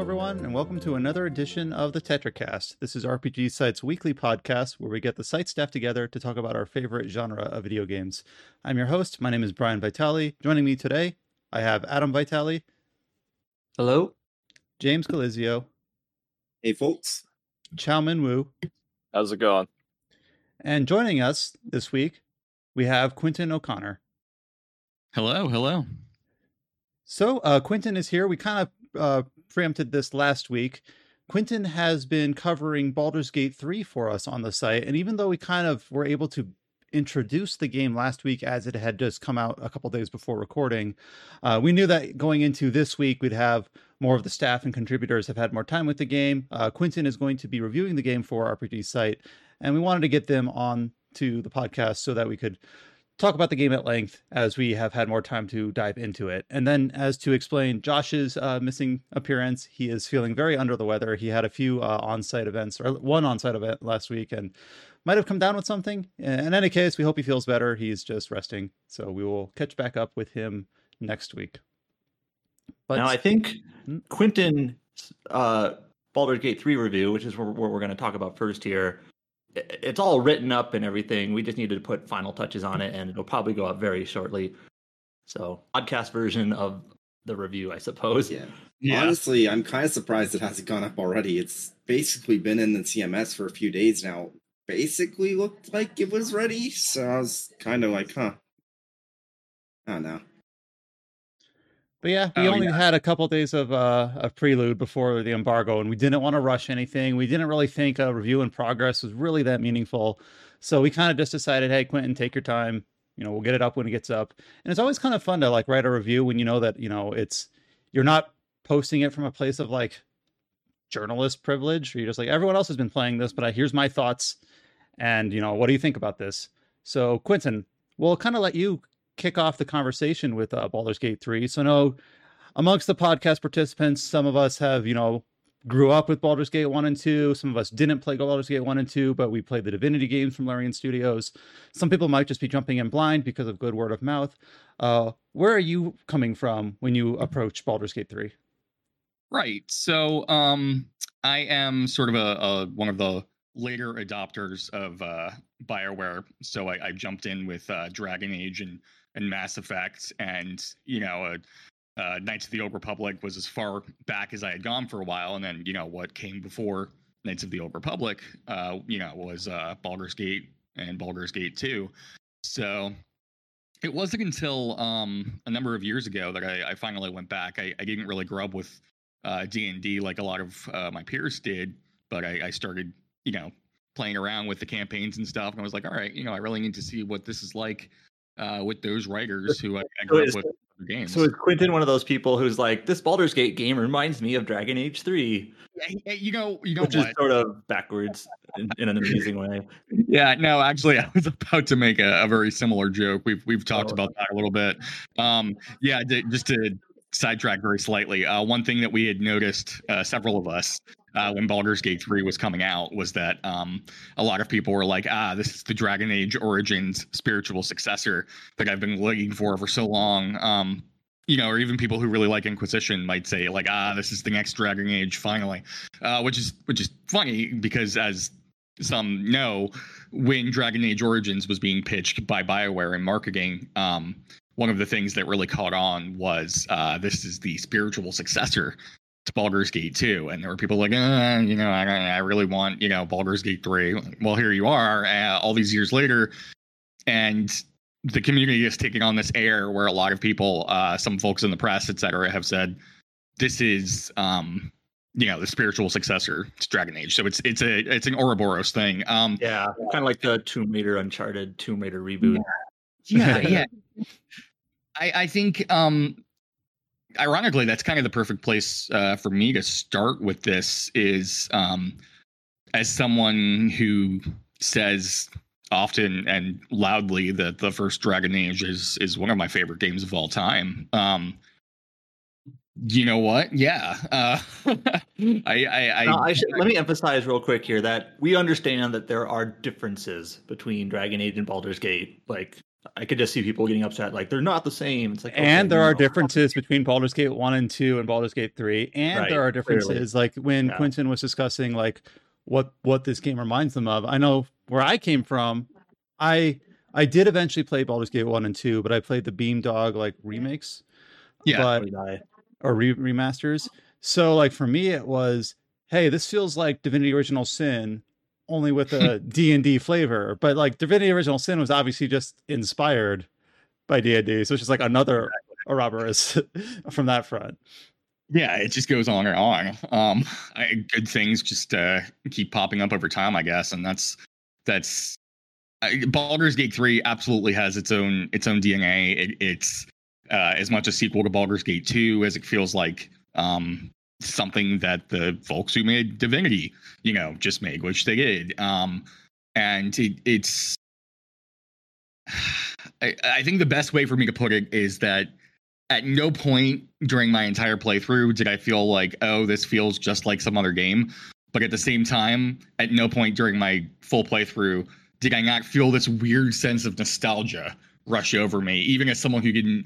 Hello, everyone, and welcome to another edition of the TetraCast. This is RPG Site's weekly podcast where we get the site staff together to talk about our favorite genre of video games. I'm your host. My name is Brian Vitale. Joining me today, I have Adam Vitale. Hello. James Galizio. Hey, folks. Chow Min Woo. How's it going? And joining us this week, we have Quentin O'Connor. Hello, hello. So, Quentin is here. We kind of preempted this last week. Quentin has been covering Baldur's Gate 3 for us on the site, and even though we kind of were able to introduce the game last week as it had just come out a couple days before recording, we knew that going into this week we'd have more of the staff and contributors have had more time with the game. Quentin is going to be reviewing the game for RPG Site, and we wanted to get them on to the podcast so that we could talk about the game at length as we have had more time to dive into it. And then, as to explain Josh's missing appearance, he is feeling very under the weather. He had a few on-site events, or one on-site event last week, and might have come down with something. In any case, we hope he feels better. He's just resting, so we will catch back up with him next week. But now, I think Quentin's Baldur's Gate 3 review, which is what we're going to talk about first here, it's all written up and everything. We just needed to put final touches on it, and it'll probably go out very shortly. So, podcast version of the review, I suppose. Yeah. Honestly, I'm kind of surprised it hasn't gone up already. It's basically been in the CMS for a few days now. Basically looked like it was ready, so I was kind of like, huh. I don't know. But yeah, we only had a couple days of a prelude before the embargo, and we didn't want to rush anything. We didn't really think a review in progress was really that meaningful. So we kind of just decided, hey, Quentin, take your time. You know, we'll get it up when it gets up. And it's always kind of fun to like write a review when you know that, you know, you're not posting it from a place of like journalist privilege. Or you're just like, everyone else has been playing this, but here's my thoughts. And, you know, what do you think about this? So, Quentin, we'll kind of let you kick off the conversation with Baldur's Gate 3. So, no, amongst the podcast participants, some of us have, you know, grew up with Baldur's Gate 1 and 2. Some of us didn't play Baldur's Gate 1 and 2, but we played the Divinity games from Larian Studios. Some people might just be jumping in blind because of good word of mouth. Where are you coming from when you approach Baldur's Gate 3? Right. So, I am sort of a one of the later adopters of BioWare. So I jumped in with Dragon Age and Mass Effect, and, you know, Knights of the Old Republic was as far back as I had gone for a while. And then, you know, what came before Knights of the Old Republic, you know, was Baldur's Gate and Baldur's Gate 2. So it wasn't until a number of years ago that I finally went back. I didn't really grow up with D&D like a lot of my peers did, but I started, you know, playing around with the campaigns and stuff. And I was like, all right, you know, I really need to see what this is like with those writers who I grew up with other games. So is Quentin one of those people who's like, this Baldur's Gate game reminds me of Dragon Age 3? You know, which is sort of backwards in an amusing way. Yeah, no, actually, I was about to make a very similar joke. We've talked about that a little bit. Yeah, just to sidetrack very slightly. One thing that we had noticed, several of us, when Baldur's Gate 3 was coming out, was that a lot of people were like, this is the Dragon Age Origins spiritual successor that I've been looking for so long. You know, or even people who really like Inquisition might say like, this is the next Dragon Age finally, which is funny because, as some know, when Dragon Age Origins was being pitched by BioWare in marketing, one of the things that really caught on was this is the spiritual successor to Baldur's Gate 2, and there were people like, you know, I really want, you know, Baldur's Gate 3. Well, here you are, all these years later, and the community is taking on this air where a lot of people, some folks in the press, etc., have said this is, you know, the spiritual successor to Dragon Age. So it's an Ouroboros thing. Yeah, kind of like the Tomb Raider, Uncharted, Tomb Raider reboot. Yeah. I think. Ironically, that's kind of the perfect place for me to start with this is as someone who says often and loudly that the first Dragon Age is one of my favorite games of all time. You know what? Yeah. Let me emphasize real quick here that we understand that there are differences between Dragon Age and Baldur's Gate. Like, I could just see people getting upset, like they're not the same. It's like, okay, and there are differences between Baldur's Gate 1 and 2 and Baldur's Gate 3, and there are differences. Clearly. Like when Quentin was discussing like what this game reminds them of. I know where I came from. I did eventually play Baldur's Gate 1 and 2, but I played the Beamdog like remakes, remasters. So like for me, it was, hey, this feels like Divinity Original Sin, only with a D&D flavor. But like Divinity Original Sin was obviously just inspired by D&D, so it's just like another Ouroboros from that front. Yeah, it just goes on and on. Good things just keep popping up over time, I guess, and that's Baldur's Gate 3 absolutely has its own DNA. It's as much a sequel to Baldur's Gate 2 as it feels like something that the folks who made Divinity, just made, which they did. And I think the best way for me to put it is that at no point during my entire playthrough did I feel like, oh, this feels just like some other game. But at the same time, at no point during my full playthrough did I not feel this weird sense of nostalgia rush over me, even as someone who didn't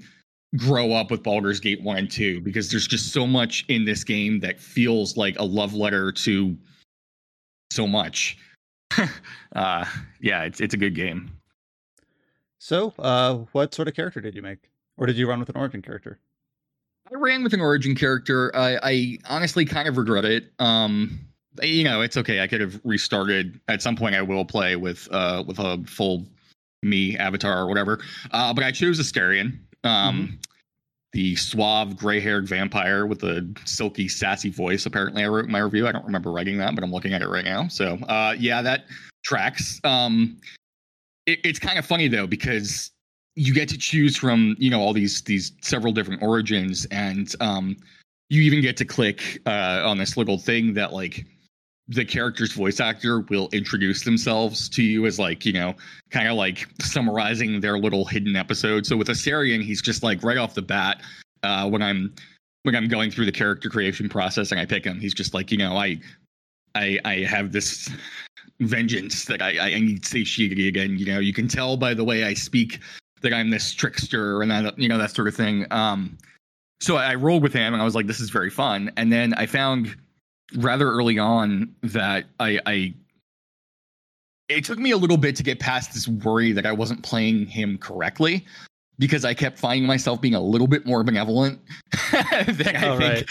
grow up with Baldur's Gate 1 and 2, because there's just so much in this game that feels like a love letter to so much. It's a good game. So, what sort of character did you make? Or did you run with an origin character? I ran with an origin character. I honestly kind of regret it. It's okay. I could have restarted. At some point I will play with a full me avatar or whatever. But I chose Astarion. The suave gray-haired vampire with a silky, sassy voice. Apparently, I wrote in my review. I don't remember writing that, but I'm looking at it right now. So, that tracks. It's kind of funny though, because you get to choose from all these several different origins, and you even get to click on this little thing that like the character's voice actor will introduce themselves to you as like, kind of like summarizing their little hidden episode. So with Astarion, he's just like right off the bat, when I'm going through the character creation process and I pick him, he's just like, I have this vengeance that I need satiated again. You can tell by the way I speak that I'm this trickster and that, that sort of thing. So I rolled with him and I was like, this is very fun. And then I found rather early on that it took me a little bit to get past this worry that I wasn't playing him correctly, because I kept finding myself being a little bit more benevolent than I think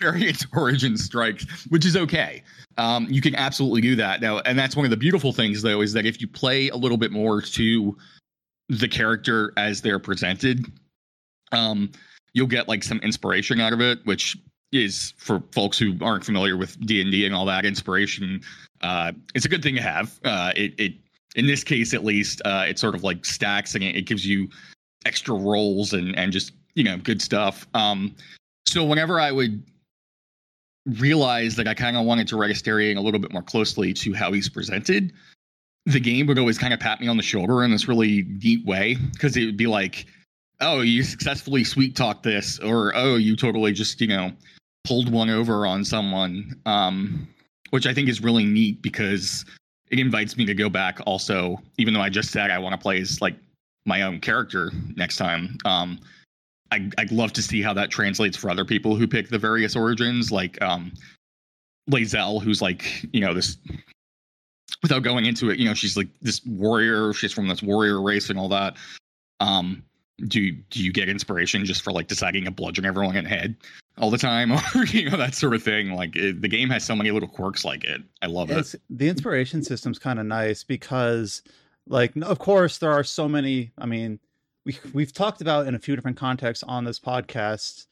various origin strikes, which is okay. You can absolutely do that now. And that's one of the beautiful things though, is that if you play a little bit more to the character as they're presented, you'll get like some inspiration out of it, which is, for folks who aren't familiar with D&D and all that, inspiration, it's a good thing to have. It in this case, at least, it sort of like stacks, and it gives you extra rolls and just, good stuff. So whenever I would realize that I kind of wanted to write Astarion a little bit more closely to how he's presented, the game would always kind of pat me on the shoulder in this really deep way, because it would be like, oh, you successfully sweet talked this, or, oh, you totally just, pulled one over on someone, which I think is really neat, because it invites me to go back also, even though I just said I want to play as like my own character next time. I'd love to see how that translates for other people who pick the various origins, like Lae'zel, who's like, this, without going into it, she's like this warrior, she's from this warrior race and all that. Do you get inspiration just for like deciding to bludgeon everyone in the head all the time, or that sort of thing? Like the game has so many little quirks like it. I love it. The inspiration system's kind of nice, because like, of course there are so many, I mean, we've talked about in a few different contexts on this podcast,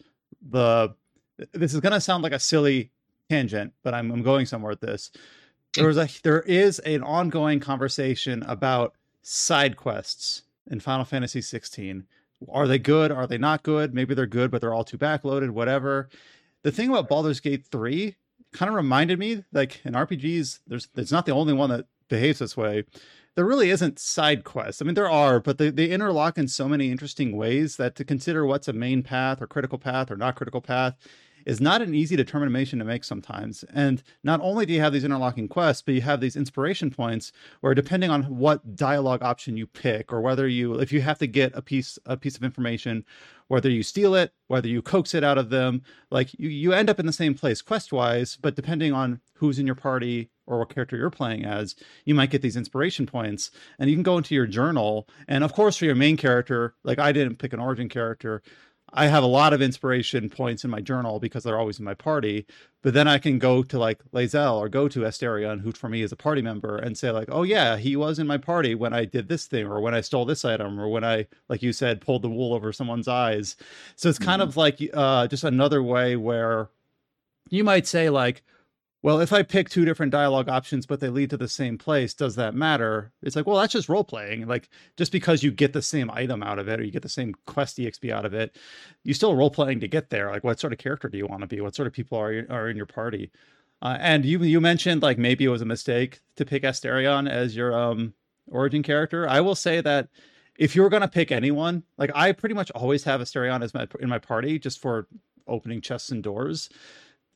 this is going to sound like a silly tangent, but I'm going somewhere with this. There is an ongoing conversation about side quests in Final Fantasy 16. Are they good? Are they not good? Maybe they're good, but they're all too backloaded, whatever. The thing about Baldur's Gate 3 kind of reminded me, like in RPGs, it's not the only one that behaves this way. There really isn't side quests. I mean, there are, but they interlock in so many interesting ways that to consider what's a main path or critical path or not critical path is not an easy determination to make sometimes. And not only do you have these interlocking quests, but you have these inspiration points where, depending on what dialogue option you pick, or whether you, if you have to get a piece of information, whether you steal it, whether you coax it out of them, like you end up in the same place quest-wise, but depending on who's in your party or what character you're playing as, you might get these inspiration points. And you can go into your journal. And of course, for your main character, like I didn't pick an origin character, I have a lot of inspiration points in my journal because they're always in my party. But then I can go to like Lae'zel or go to Astarion, who for me is a party member, and say like, oh yeah, he was in my party when I did this thing, or when I stole this item, or when I, like you said, pulled the wool over someone's eyes. So it's kind of like just another way where you might say like, well, if I pick two different dialogue options, but they lead to the same place, does that matter? It's like, well, that's just role playing. Like, just because you get the same item out of it, or you get the same quest EXP out of it, you still role playing to get there. Like, what sort of character do you want to be? What sort of people are in your party? And you mentioned like maybe it was a mistake to pick Astarion as your origin character. I will say that if you were gonna pick anyone, like I pretty much always have Astarion as in my party just for opening chests and doors.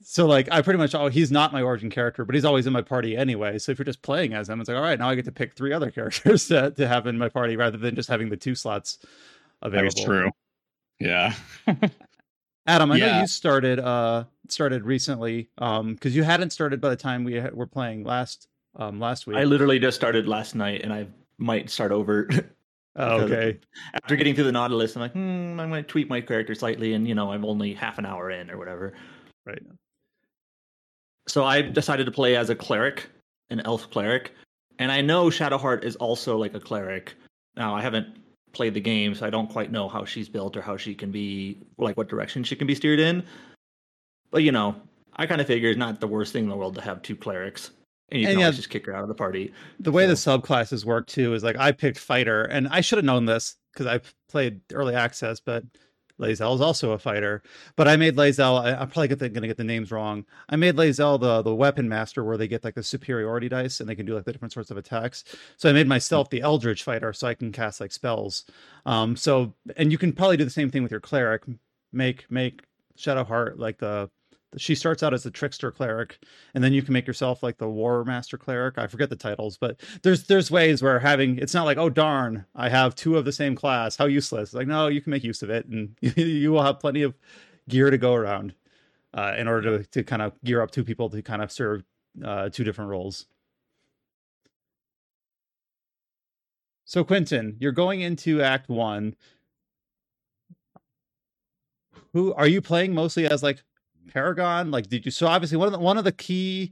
So like I pretty much, he's not my origin character, but he's always in my party anyway. So if you're just playing as him, it's like, all right, now I get to pick three other characters to have in my party rather than just having the two slots available. That's true. Yeah. Adam, I know you started recently because you hadn't started by the time we were playing last week. I literally just started last night, and I might start over. Oh, okay. After getting through the Nautilus, I'm like, I'm going to tweak my character slightly, and you know, I'm only half an hour in or whatever. Right. So I decided to play as a cleric, an elf cleric, and I know Shadowheart is also like a cleric. Now, I haven't played the game, so I don't quite know how she's built or how she can be, like what direction she can be steered in. But, you know, I kind of figure it's not the worst thing in the world to have two clerics. And you can always just kick her out of the party. The way the subclasses work, too, is like I picked fighter, and I should have known this because I played early access, but Lae'zel is also a fighter, but I made Lae'zel, I'm probably going to get the names wrong. I made Lae'zel the weapon master, where they get like the superiority dice and they can do like the different sorts of attacks. So I made myself the Eldritch fighter, so I can cast like spells. And you can probably do the same thing with your cleric. Make Shadowheart like she starts out as the trickster cleric, and then you can make yourself like the war master cleric. I forget the titles, but there's ways where it's not like, oh darn, I have two of the same class, how useless. Like, no, you can make use of it, and you will have plenty of gear to go around in order to kind of gear up two people to kind of serve two different roles. So Quentin, you're going into Act 1. Who are you playing mostly as, like Paragon? Like, did you? So obviously, one of the key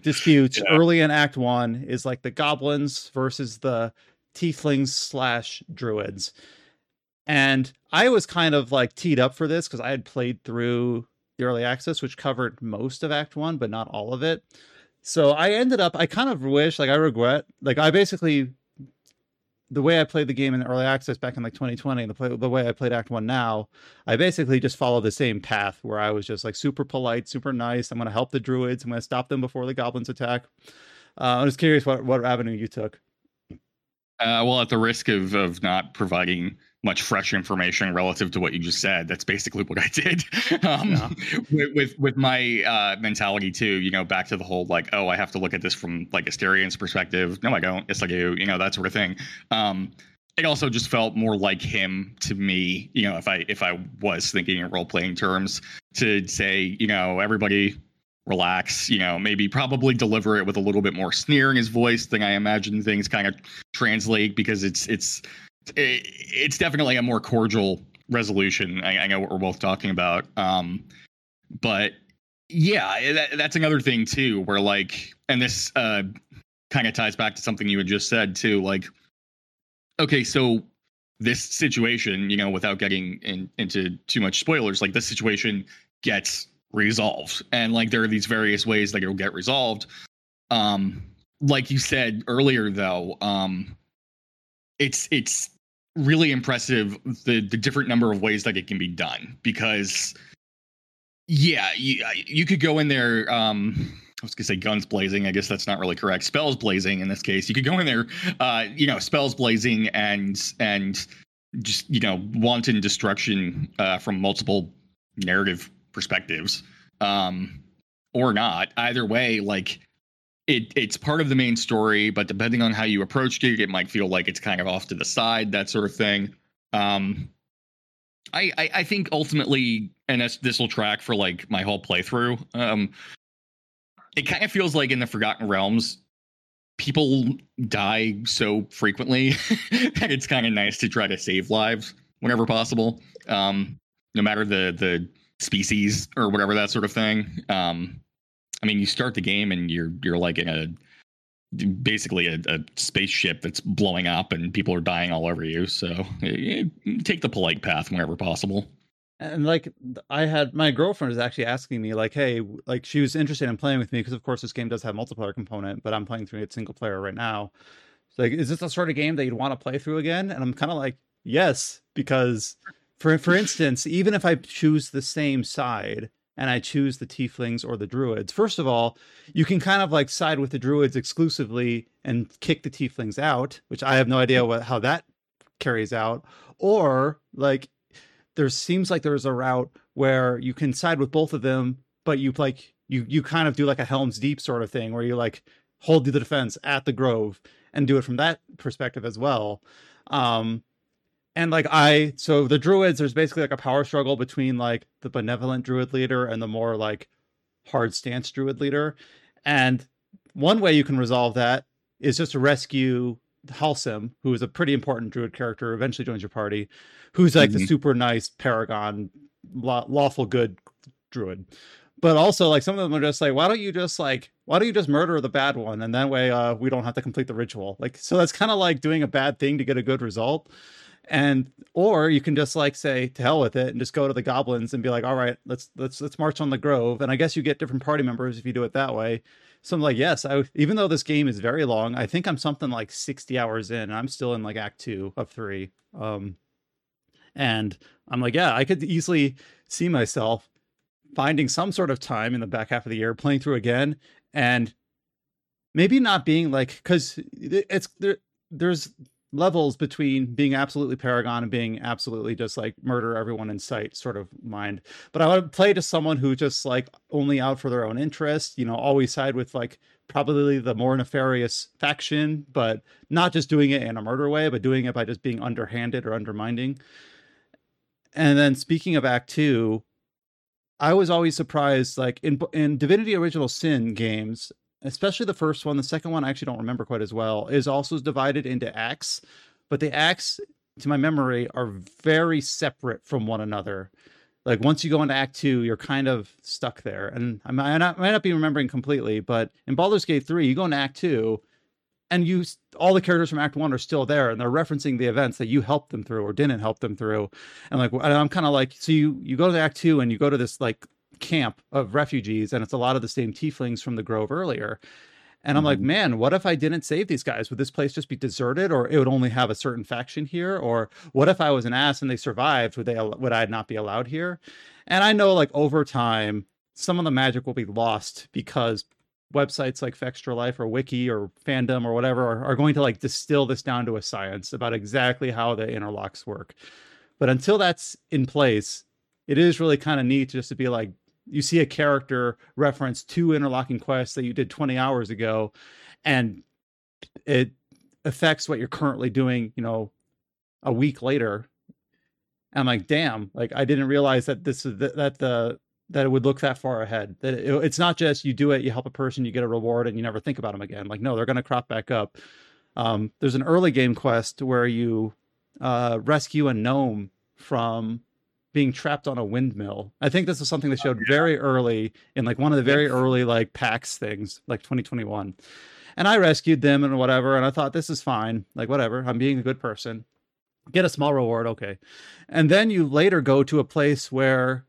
disputes early in Act 1 is like the goblins versus the tieflings / druids, and I was kind of like teed up for this because I had played through the early access, which covered most of Act 1, but not all of it. So the way I played the game in early access back in like 2020 and the way I played Act 1 now, I basically just follow the same path where I was just like super polite, super nice. I'm going to help the druids. I'm going to stop them before the goblins attack. I'm just curious what avenue you took. Well, at the risk of not providing much fresh information relative to what you just said, that's basically what I did. With my mentality too, you know, back to the whole like, oh, I have to look at this from like Astarion's perspective. No, I don't. Yes, I do. You know, that sort of thing. It also just felt more like him to me. You know, if I was thinking in role playing terms, to say, you know, everybody relax, you know, maybe probably deliver it with a little bit more sneer in his voice than I imagine things kind of translate, because it's definitely a more cordial resolution. I know what we're both talking about. But yeah, that's another thing too, where like, and this kind of ties back to something you had just said too, like, okay, so this situation, you know, without getting into too much spoilers, like this situation gets resolved. And like, there are these various ways that it'll get resolved. Like you said earlier though, it's really impressive the different number of ways that it can be done, because you could go in there. I was gonna say guns blazing. I guess that's not really correct. Spells blazing in this case. You could go in there, you know, spells blazing and just, you know, wanton destruction from multiple narrative perspectives, or not. Either way, like it's part of the main story, but depending on how you approached it, it might feel like it's kind of off to the side, that sort of thing. I think ultimately, and this will track for like my whole playthrough, it kind of feels like in the Forgotten Realms, people die so frequently that it's kind of nice to try to save lives whenever possible, no matter the species or whatever, that sort of thing. I mean, you start the game and you're like in basically a spaceship that's blowing up and people are dying all over you. So take the polite path whenever possible. And like I had my girlfriend was actually asking me like, hey, like she was interested in playing with me because, of course, this game does have a multiplayer component, but I'm playing through it single player right now. So like, is this the sort of game that you'd want to play through again? And I'm kind of like, yes, because for instance, even if I choose the same side and I choose the tieflings or the druids, first of all, you can kind of like side with the druids exclusively and kick the tieflings out, which I have no idea how that carries out, or like. There seems like there's a route where you can side with both of them, but you like you kind of do like a Helm's Deep sort of thing where you like hold the defense at the grove and do it from that perspective as well. And like so the druids, there's basically like a power struggle between like the benevolent druid leader and the more like hard stance druid leader. And one way you can resolve that is just to rescue Halsin, who is a pretty important druid character, eventually joins your party, who's like the super nice paragon lawful good druid. But also like some of them are just like, why don't you just murder the bad one, and that way we don't have to complete the ritual. Like, so that's kind of like doing a bad thing to get a good result. And or you can just like say to hell with it and just go to the goblins and be like, all right, let's march on the grove. And I guess you get different party members if you do it that way. So I'm like, yes, even though this game is very long, I think I'm something like 60 hours in. And I'm still in like Act 2 of 3. And I'm like, yeah, I could easily see myself finding some sort of time in the back half of the year, playing through again, and maybe not being like, because there's levels between being absolutely paragon and being absolutely just like murder everyone in sight sort of mind. But I want to play to someone who just like only out for their own interest, you know, always side with like probably the more nefarious faction, but not just doing it in a murder way, but doing it by just being underhanded or undermining. And then speaking of Act 2, I was always surprised, like in Divinity Original Sin games, especially the first one, the second one I actually don't remember quite as well, is also divided into acts, but the acts, to my memory, are very separate from one another. Like once you go into Act 2, you're kind of stuck there. And I might not be remembering completely, but in Baldur's Gate 3, you go into Act 2 and all the characters from Act 1 are still there and they're referencing the events that you helped them through or didn't help them through. And like, and I'm kind of like, so you go to Act 2 and you go to this like camp of refugees, and it's a lot of the same tieflings from the grove earlier, and I'm like, man, what if I didn't save these guys? Would this place just be deserted, or it would only have a certain faction here? Or what if I was an ass and they survived? Would I not be allowed here? And I know like over time some of the magic will be lost because websites like Fextra Life or Wiki or Fandom or whatever are going to like distill this down to a science about exactly how the interlocks work. But until that's in place, it is really kind of neat just to be like, you see a character reference two interlocking quests that you did 20 hours ago, and it affects what you're currently doing, you know, a week later. And I'm like, damn, like I didn't realize that that it would look that far ahead, that it's not just you do it, you help a person, you get a reward, and you never think about them again. Like, no, they're going to crop back up. There's an early game quest where you rescue a gnome from being trapped on a windmill. I think this is something they showed very early in like one of the very early like PAX things, like 2021. And I rescued them and whatever. And I thought, this is fine. Like, whatever. I'm being a good person. Get a small reward. Okay. And then you later go to a place where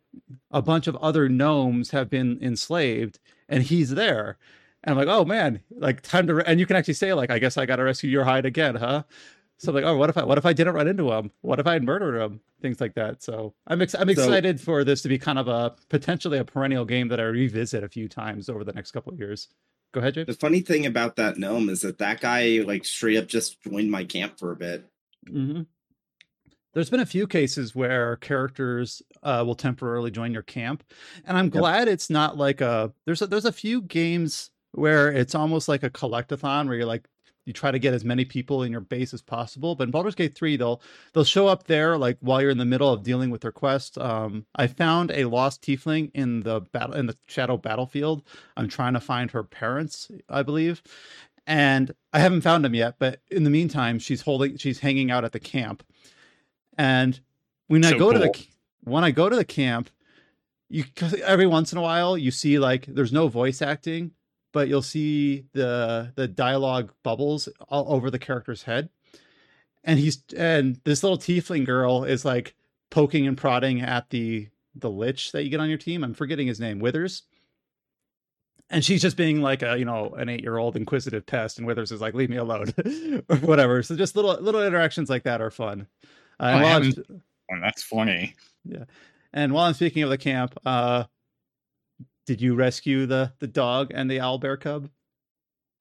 a bunch of other gnomes have been enslaved and he's there. And I'm like, oh man, like time to, and you can actually say like, I guess I got to rescue your hide again, huh? So I'm like, oh, what if I didn't run into him? What if I had murdered him? Things like that. So I'm excited for this to be kind of a potentially a perennial game that I revisit a few times over the next couple of years. Go ahead, James. The funny thing about that gnome is that guy like straight up just joined my camp for a bit. Mm-hmm. There's been a few cases where characters will temporarily join your camp, and I'm glad it's not like there's a few games where it's almost like a collectathon where you're like, you try to get as many people in your base as possible. But in Baldur's Gate 3, they'll show up there like while you're in the middle of dealing with their quest. I found a lost tiefling in the battle, in the Shadow Battlefield. I'm trying to find her parents, I believe. And I haven't found them yet, but in the meantime, she's hanging out at the camp. And when I go to the camp, every once in a while you see like there's no voice acting, but you'll see the dialogue bubbles all over the character's head, and this little tiefling girl is like poking and prodding at the lich that you get on your team. I'm forgetting his name, Withers. And she's just being like an 8-year-old inquisitive pest, and Withers is like, leave me alone or whatever. So just little interactions like that are fun. That's funny. Yeah. And while I'm speaking of the camp, did you rescue the dog and the owlbear cub?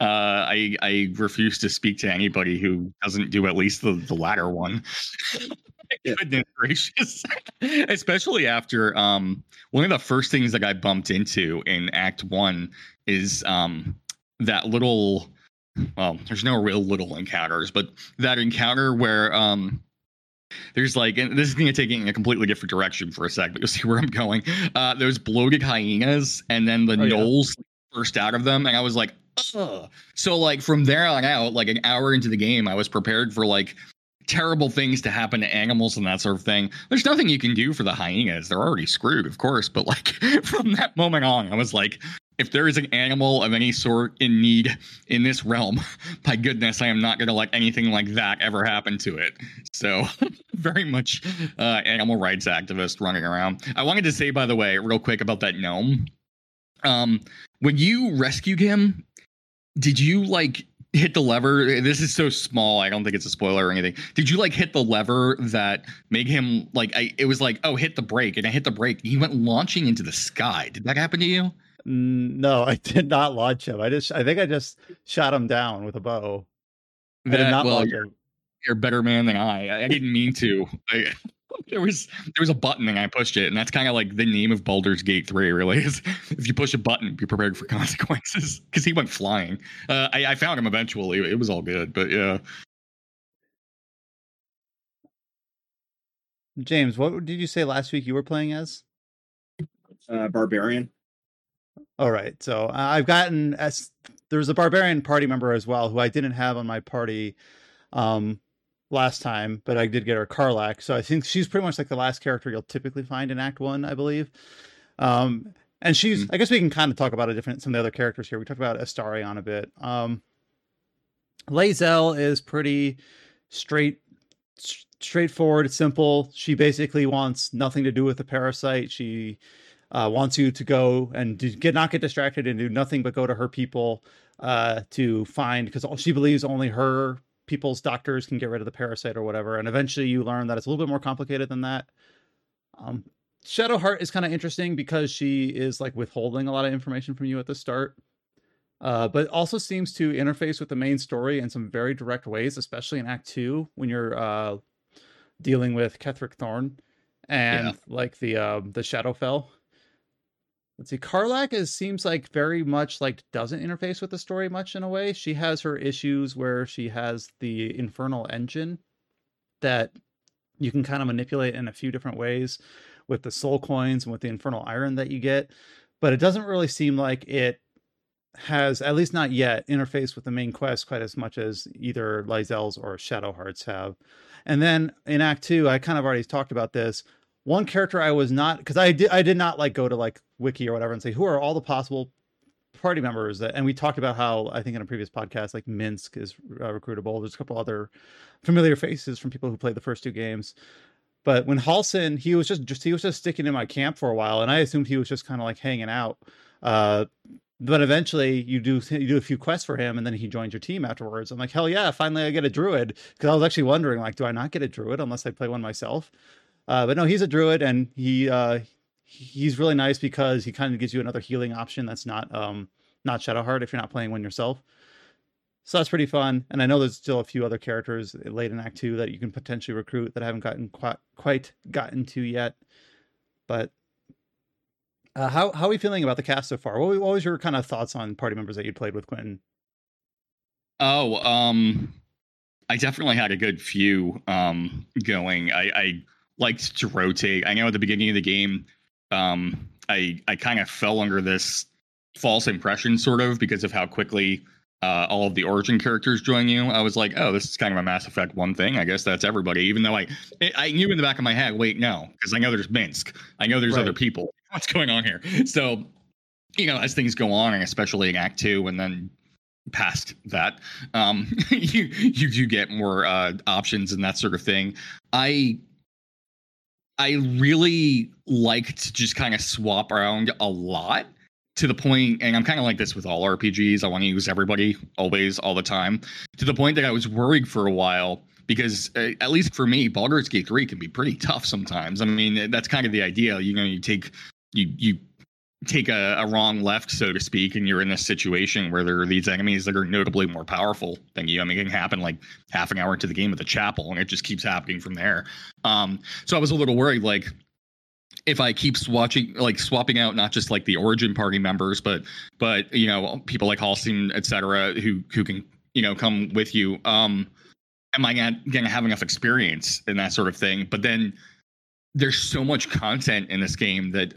I refuse to speak to anybody who doesn't do at least the latter one. Goodness gracious. Especially after one of the first things that I bumped into in Act 1 is that little, well, there's no real little encounters, but that encounter where there's like, and this is going to take it in a completely different direction for a sec, but you'll see where I'm going. Those bloated hyenas, and then the gnolls burst out of them, and I was like, ugh. So like from there on out, like an hour into the game, I was prepared for like terrible things to happen to animals and that sort of thing. There's nothing you can do for the hyenas; they're already screwed, of course. But like from that moment on, I was like, if there is an animal of any sort in need in this realm, by goodness, I am not going to let anything like that ever happen to it. So very much animal rights activist running around. I wanted to say, by the way, real quick about that gnome. When you rescued him, did you like hit the lever? This is so small, I don't think it's a spoiler or anything. Did you like hit the lever that made him like, it was like, oh, hit the brake, and I hit the brake. He went launching into the sky. Did that happen to you? No, I did not launch him. I think I just shot him down with a bow. You're a better man than I didn't mean to. There was a button and I pushed it, and that's kind of like the name of Baldur's Gate 3 really is, if you push a button, be prepared for consequences, because he went flying. I found him eventually. It was all good, but yeah. James, what did you say last week you were playing as? Barbarian. All right, so I've gotten there's a barbarian party member as well who I didn't have on my party last time, but I did get her, Karlach. So I think she's pretty much like the last character you'll typically find in Act 1, I believe. And she's, I guess we can kind of talk about some of the other characters here. We talked about Astarion a bit. Lae'zel is pretty straightforward, simple. She basically wants nothing to do with the parasite. She wants you to go and not get distracted and do nothing but go to her people to find, because she believes only her people's doctors can get rid of the parasite or whatever. And eventually you learn that it's a little bit more complicated than that. Shadowheart is kind of interesting because she is like withholding a lot of information from you at the start, but also seems to interface with the main story in some very direct ways, especially in Act 2 when you're dealing with Ketherick Thorn and like the Shadowfell. Let's see, Karlach seems like very much like doesn't interface with the story much in a way. She has her issues where she has the infernal engine that you can kind of manipulate in a few different ways with the soul coins and with the infernal iron that you get. But it doesn't really seem like it has, at least not yet, interfaced with the main quest quite as much as either Lae'zel's or Shadowheart's have. And then in Act 2, I kind of already talked about this. One character I was not, because I did not like go to like Wiki or whatever and say, who are all the possible party members? And we talked about how, I think in a previous podcast, like Minsk is recruitable. There's a couple other familiar faces from people who played the first two games. But when Halsin, he was just sticking in my camp for a while, and I assumed he was just kind of like hanging out. But eventually you do a few quests for him, and then he joins your team afterwards. I'm like, hell yeah, finally I get a druid. Because I was actually wondering, like, do I not get a druid unless I play one myself? But no, he's a druid, and he's really nice because he kind of gives you another healing option that's not Shadowheart if you're not playing one yourself. So that's pretty fun. And I know there's still a few other characters late in Act 2 that you can potentially recruit that I haven't gotten quite gotten to yet. But how are we feeling about the cast so far? What was your kind of thoughts on party members that you played with, Quentin? I definitely had a good few going. I liked to rotate. I know at the beginning of the game, I kind of fell under this false impression sort of because of how quickly all of the origin characters join you. I was like, oh, this is kind of a Mass Effect one thing. I guess that's everybody, even though I knew in the back of my head, wait, no, because I know there's Minsk. I know there's other people. What's going on here? So, you know, as things go on, and especially in Act 2 and then past that, you do get more options and that sort of thing. I really like to just kind of swap around a lot. To the point, and I'm kind of like this with all RPGs, I want to use everybody, always, all the time, to the point that I was worried for a while, because at least for me, Baldur's Gate 3 can be pretty tough sometimes. I mean, that's kind of the idea. You know, you take a wrong left, so to speak, and you're in this situation where there are these enemies that are notably more powerful than you. I mean, it can happen like half an hour into the game at the chapel, and it just keeps happening from there. So I was a little worried, like, if I keep swapping out not just like the origin party members, but you know, people like Halsin, etc., who can, you know, come with you, am I not going to have enough experience and that sort of thing? But then there's so much content in this game that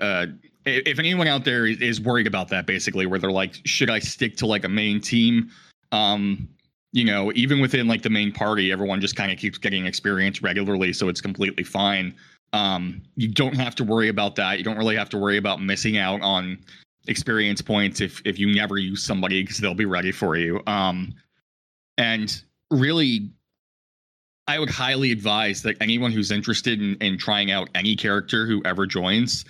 if anyone out there is worried about that, basically, where they're like, should I stick to like a main team? You know, even within like the main party, everyone just kind of keeps getting experience regularly, so it's completely fine. You don't have to worry about that. You don't really have to worry about missing out on experience points if you never use somebody, because they'll be ready for you. And really, I would highly advise that anyone who's interested in trying out any character who ever joins,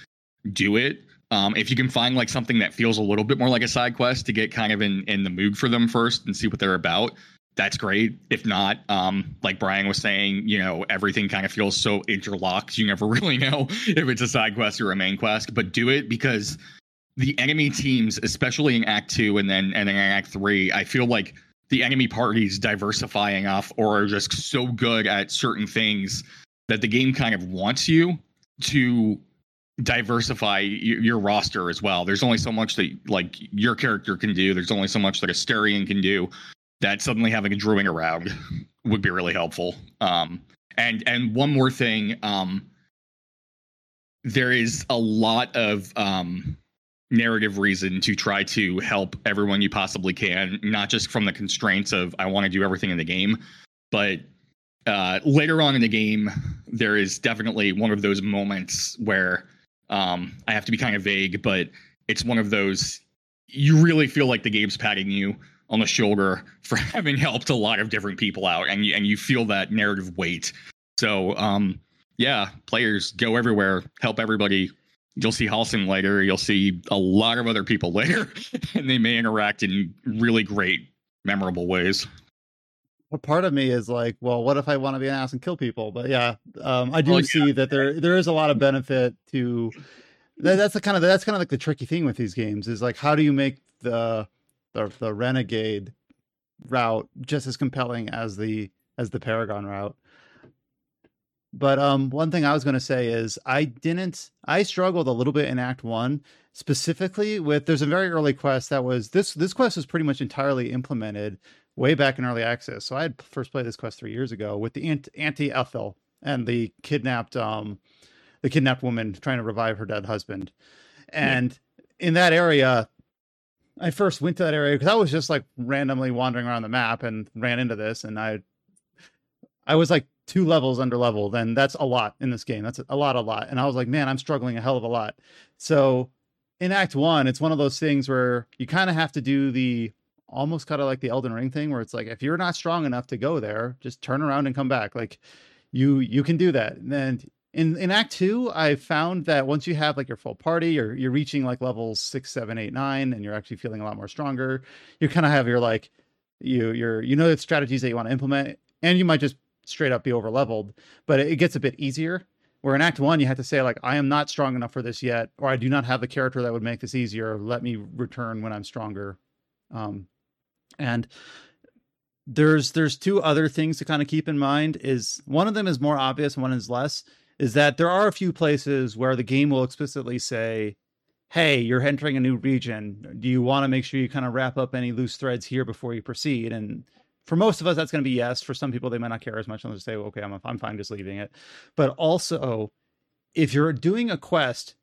do it. If you can find like something that feels a little bit more like a side quest to get kind of in the mood for them first and see what they're about, that's great. If not, like Brian was saying, you know, everything kind of feels so interlocked. You never really know if it's a side quest or a main quest, but do it, because the enemy teams, especially in Act 2 and then in Act 3, I feel like the enemy parties diversify enough or are just so good at certain things that the game kind of wants you to diversify your roster as well. There's only so much that like your character can do. There's only so much that Astarion can do. That suddenly having a druid around would be really helpful. And one more thing, there is a lot of narrative reason to try to help everyone you possibly can, not just from the constraints of I want to do everything in the game, but later on in the game, there is definitely one of those moments where I have to be kind of vague, but it's one of those you really feel like the game's patting you on the shoulder for having helped a lot of different people out, and you feel that narrative weight. So yeah, players, go everywhere, help everybody. You'll see Halsin later, you'll see a lot of other people later, and they may interact in really great, memorable ways. A part of me is like, well, what if I want to be an ass and kill people? But yeah, I do see that there is a lot of benefit to that's kind of like the tricky thing with these games is like, how do you make the renegade route just as compelling as the Paragon route? But one thing I was going to say is I struggled a little bit in Act 1, specifically with, there's a very early quest that was, this quest was pretty much entirely implemented way back in early access. So I had first played this quest 3 years ago with the Auntie Ethel and the kidnapped woman trying to revive her dead husband. And in that area, I first went to that area because I was just like randomly wandering around the map and ran into this, and I was like 2 levels under leveled, and that's a lot in this game. That's a lot. And I was like, man, I'm struggling a hell of a lot. So in Act 1, it's one of those things where you kind of have to do the almost kind of like the Elden Ring thing where it's like, if you're not strong enough to go there, just turn around and come back. Like you can do that. And then in Act 2, I found that once you have like your full party, you're reaching like levels 6, 7, 8, 9, and you're actually feeling a lot more stronger. You kind of have your like you know the strategies that you want to implement, and you might just straight up be over leveled, but it gets a bit easier. Where in Act 1, you have to say like, I am not strong enough for this yet, or I do not have the character that would make this easier. Let me return when I'm stronger. And There's two other things to kind of keep in mind. Is one of them is more obvious, one is less, is that there are a few places where the game will explicitly say, hey, you're entering a new region. Do you want to make sure you kind of wrap up any loose threads here before you proceed? And for most of us, that's going to be yes. For some people, they might not care as much and they'll just say, well, okay, I'm fine just leaving it. But also, if you're doing a quest,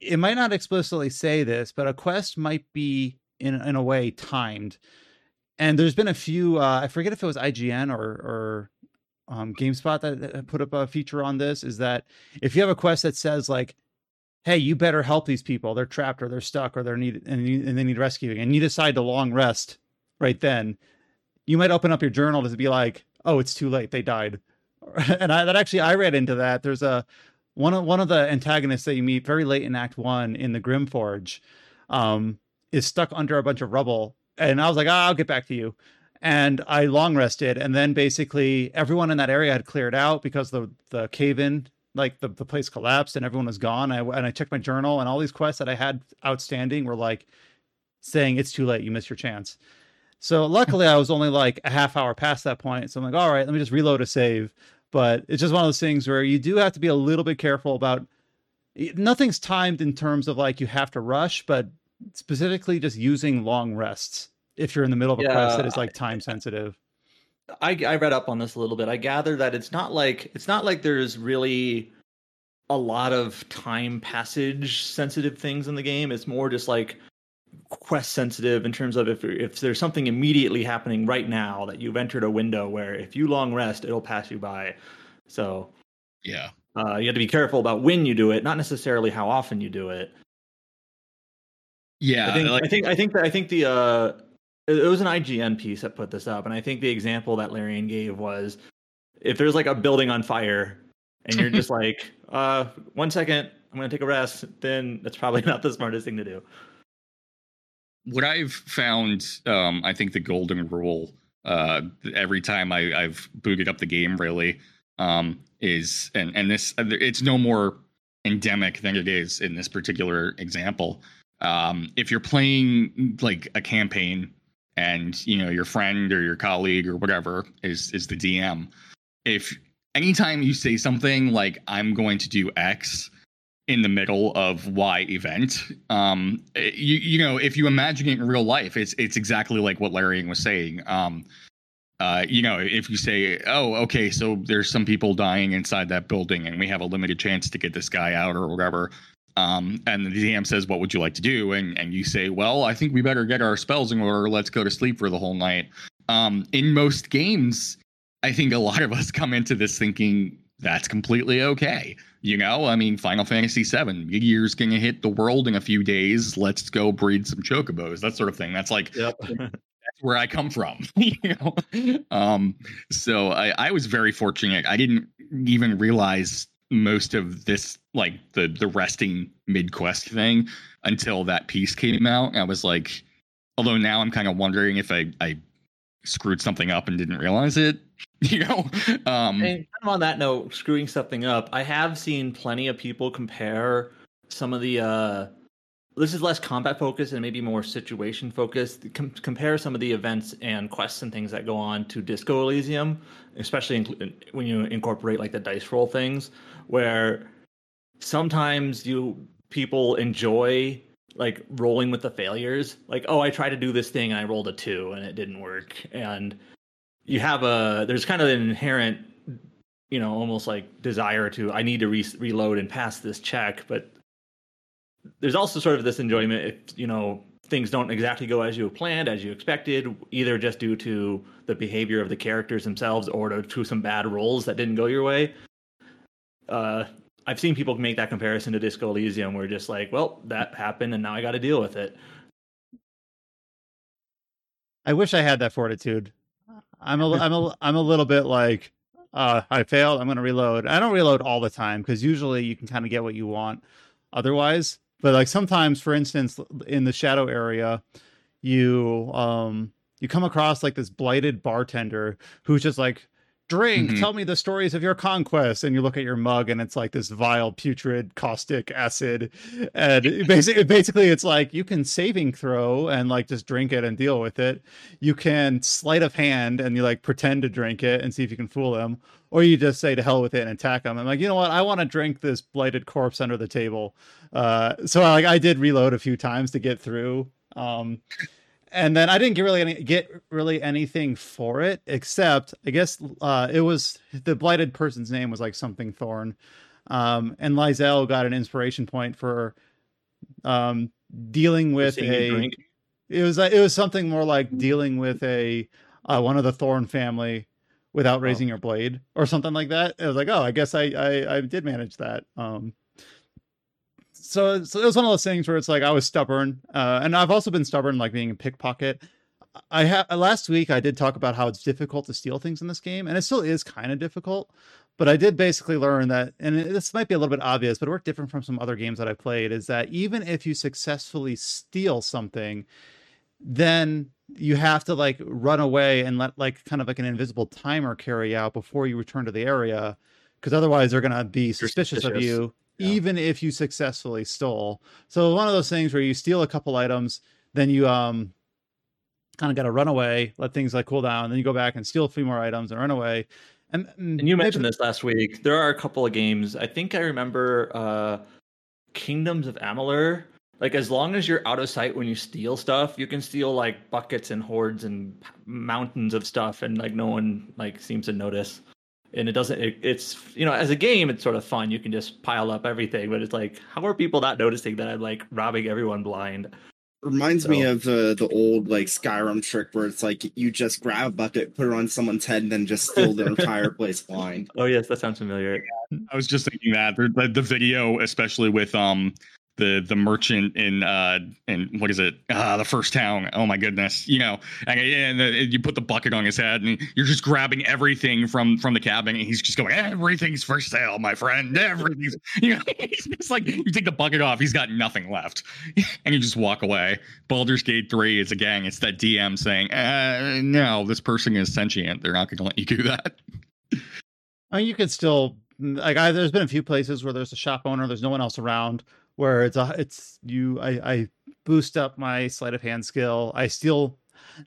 it might not explicitly say this, but a quest might be in a way timed. And there's been a few, I forget if it was IGN or GameSpot that put up a feature on this, is that if you have a quest that says like, hey, you better help these people, they're trapped or they're stuck or they need rescuing, and you decide to long rest right then, you might open up your journal to be like, oh, it's too late, they died. And I read into that. There's one of the antagonists that you meet very late in Act 1 in the Grimforge is stuck under a bunch of rubble. And I was like, I'll get back to you. And I long rested. And then basically everyone in that area had cleared out because the cave-in, like the place collapsed and everyone was gone. And I checked my journal and all these quests that I had outstanding were like saying, it's too late, you missed your chance. So luckily I was only like a half hour past that point. So I'm like, all right, let me just reload a save. But it's just one of those things where you do have to be a little bit careful about, nothing's timed in terms of like you have to rush, but specifically just using long rests if you're in the middle of a quest that is like time sensitive. I read up on this a little bit. I gather that it's not like there's really a lot of time passage sensitive things in the game. It's more just like quest sensitive in terms of if there's something immediately happening right now that you've entered a window where if you long rest, it'll pass you by. So yeah, you have to be careful about when you do it, not necessarily how often you do it. Yeah, I think it was an IGN piece that put this up, and I think the example that Larian gave was if there's like a building on fire, and you're just like, 1 second, I'm gonna take a rest. Then that's probably not the smartest thing to do. What I've found, I think the golden rule, every time I've booted up the game, really, is and this it's no more endemic than it is in this particular example. If you're playing like a campaign and, you know, your friend or your colleague or whatever is the DM, if anytime you say something like I'm going to do X in the middle of Y event, you know, if you imagine it in real life, it's exactly like what Larian was saying. You know, if you say, oh, OK, so there's some people dying inside that building and we have a limited chance to get this guy out or whatever. And the DM says, what would you like to do? And you say, well, I think we better get our spells in order. Let's go to sleep for the whole night. In most games, I think a lot of us come into this thinking that's completely okay. You know, I mean, Final Fantasy VII, Midyear's going to hit the world in a few days. Let's go breed some chocobos, that sort of thing. That's like, yep. That's where I come from. You know? So I was very fortunate. I didn't even realize most of this, like the resting mid-quest thing, until that piece came out. I was like, although now I'm kind of wondering if I screwed something up and didn't realize it, you know. And on that note, screwing something up, I have seen plenty of people compare some of the this is less combat focused and maybe more situation focused, compare some of the events and quests and things that go on to Disco Elysium, especially when you incorporate like the dice roll things, where sometimes people enjoy like rolling with the failures, like, oh, I tried to do this thing and I rolled a 2 and it didn't work. And you have there's kind of an inherent, you know, almost like desire to, I need to reload and pass this check. But there's also sort of this enjoyment if, you know, things don't exactly go as you planned, as you expected, either just due to the behavior of the characters themselves or to some bad rolls that didn't go your way. I've seen people make that comparison to Disco Elysium, where just like, well, that happened and now I got to deal with it. I wish I had that fortitude. I'm a little bit like, I failed, I'm going to reload. I don't reload all the time because usually you can kind of get what you want otherwise. But like sometimes, for instance, in the shadow area, you come across like this blighted bartender who's just like drink, tell me the stories of your conquests. And you look at your mug and it's like this vile, putrid, caustic acid. And basically it's like you can saving throw and like just drink it and deal with it. You can sleight of hand and you like pretend to drink it and see if you can fool them. Or you just say to hell with it and attack them. I'm like, you know what? I want to drink this blighted corpse under the table. So I did reload a few times to get through. And then I didn't get really anything for it, except I guess it was the blighted person's name was like something Thorn, and Lae'zel got an inspiration point for dealing with a. It was something more like dealing with a one of the Thorn family without raising your blade or something like that. It was like, oh, I guess I did manage that. So it was one of those things where it's like I was stubborn, and I've also been stubborn, like being a pickpocket. Last week I did talk about how it's difficult to steal things in this game, and it still is kind of difficult. But I did basically learn that, and this might be a little bit obvious, but it worked different from some other games that I played. Is that even if you successfully steal something, then you have to like run away and let like kind of like an invisible timer carry out before you return to the area, because otherwise they're gonna be suspicious of you. Yeah. Even if you successfully stole. So one of those things where you steal a couple items, then you kind of got to run away, let things like cool down, then you go back and steal a few more items and run away. And you mentioned this last week. There are a couple of games. I think I remember Kingdoms of Amalur. Like, as long as you're out of sight when you steal stuff, you can steal, like, buckets and hordes and mountains of stuff, and, like, no one, like, seems to notice. And it's, you know, as a game, it's sort of fun. You can just pile up everything, but it's like, how are people not noticing that I'm like robbing everyone blind? Reminds me of the old like Skyrim trick where it's like you just grab a bucket, put it on someone's head, and then just steal their entire place blind. Oh, yes, that sounds familiar. Yeah, I was just thinking that the video, especially with the merchant in what is it? The first town. Oh my goodness. You know, and you put the bucket on his head and you're just grabbing everything from the cabin, and he's just going, everything's for sale, my friend. Everything's, you know, it's like you take the bucket off. He's got nothing left and you just walk away. Baldur's Gate 3. It's a gang. It's that DM saying, no, this person is sentient. They're not going to let you do that. I mean, you could still there's been a few places where there's a shop owner. There's no one else around. Where I boost up my sleight of hand skill. I steal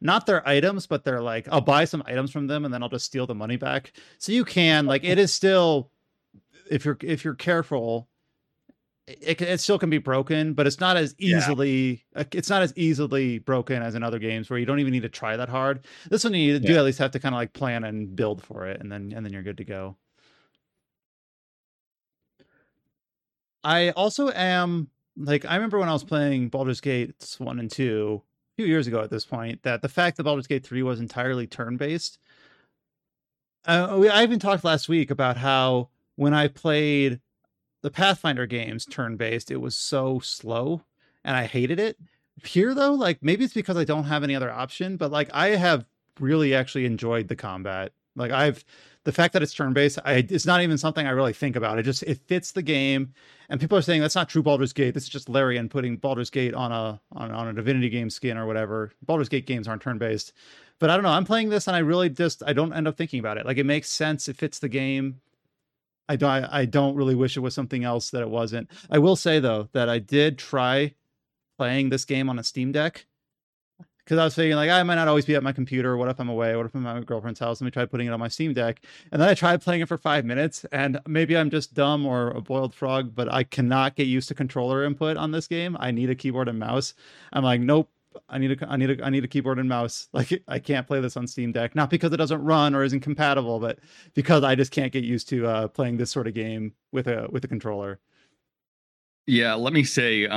not their items, but they're like, I'll buy some items from them and then I'll just steal the money back. So you can like, it is still, if you're careful, it still can be broken, but it's not as easily, broken as in other games where you don't even need to try that hard. This one you do at least have to kind of like plan and build for it. And then you're good to go. I also am like, I remember when I was playing Baldur's Gate 1 and 2 a few years ago at this point, that the fact that Baldur's Gate 3 was entirely turn-based. I even talked last week about how when I played the Pathfinder games turn-based, it was so slow and I hated it. Here, though, like maybe it's because I don't have any other option, but like I have really actually enjoyed the combat. Like the fact that it's turn-based, it's not even something I really think about. It fits the game, and people are saying that's not true Baldur's Gate. This is just Larian putting Baldur's Gate on a Divinity game skin or whatever. Baldur's Gate games aren't turn-based, but I don't know. I'm playing this, and I really just I don't end up thinking about it. Like it makes sense. It fits the game. I don't really wish it was something else that it wasn't. I will say though that I did try playing this game on a Steam Deck. Because I was thinking, like, I might not always be at my computer. What if I'm away? What if I'm at my girlfriend's house? Let me try putting it on my Steam Deck. And then I tried playing it for 5 minutes, and maybe I'm just dumb or a boiled frog, but I cannot get used to controller input on this game. I need a keyboard and mouse. I'm like, nope. I need a keyboard and mouse. Like, I can't play this on Steam Deck. Not because it doesn't run or isn't compatible, but because I just can't get used to playing this sort of game with a controller. Yeah, let me say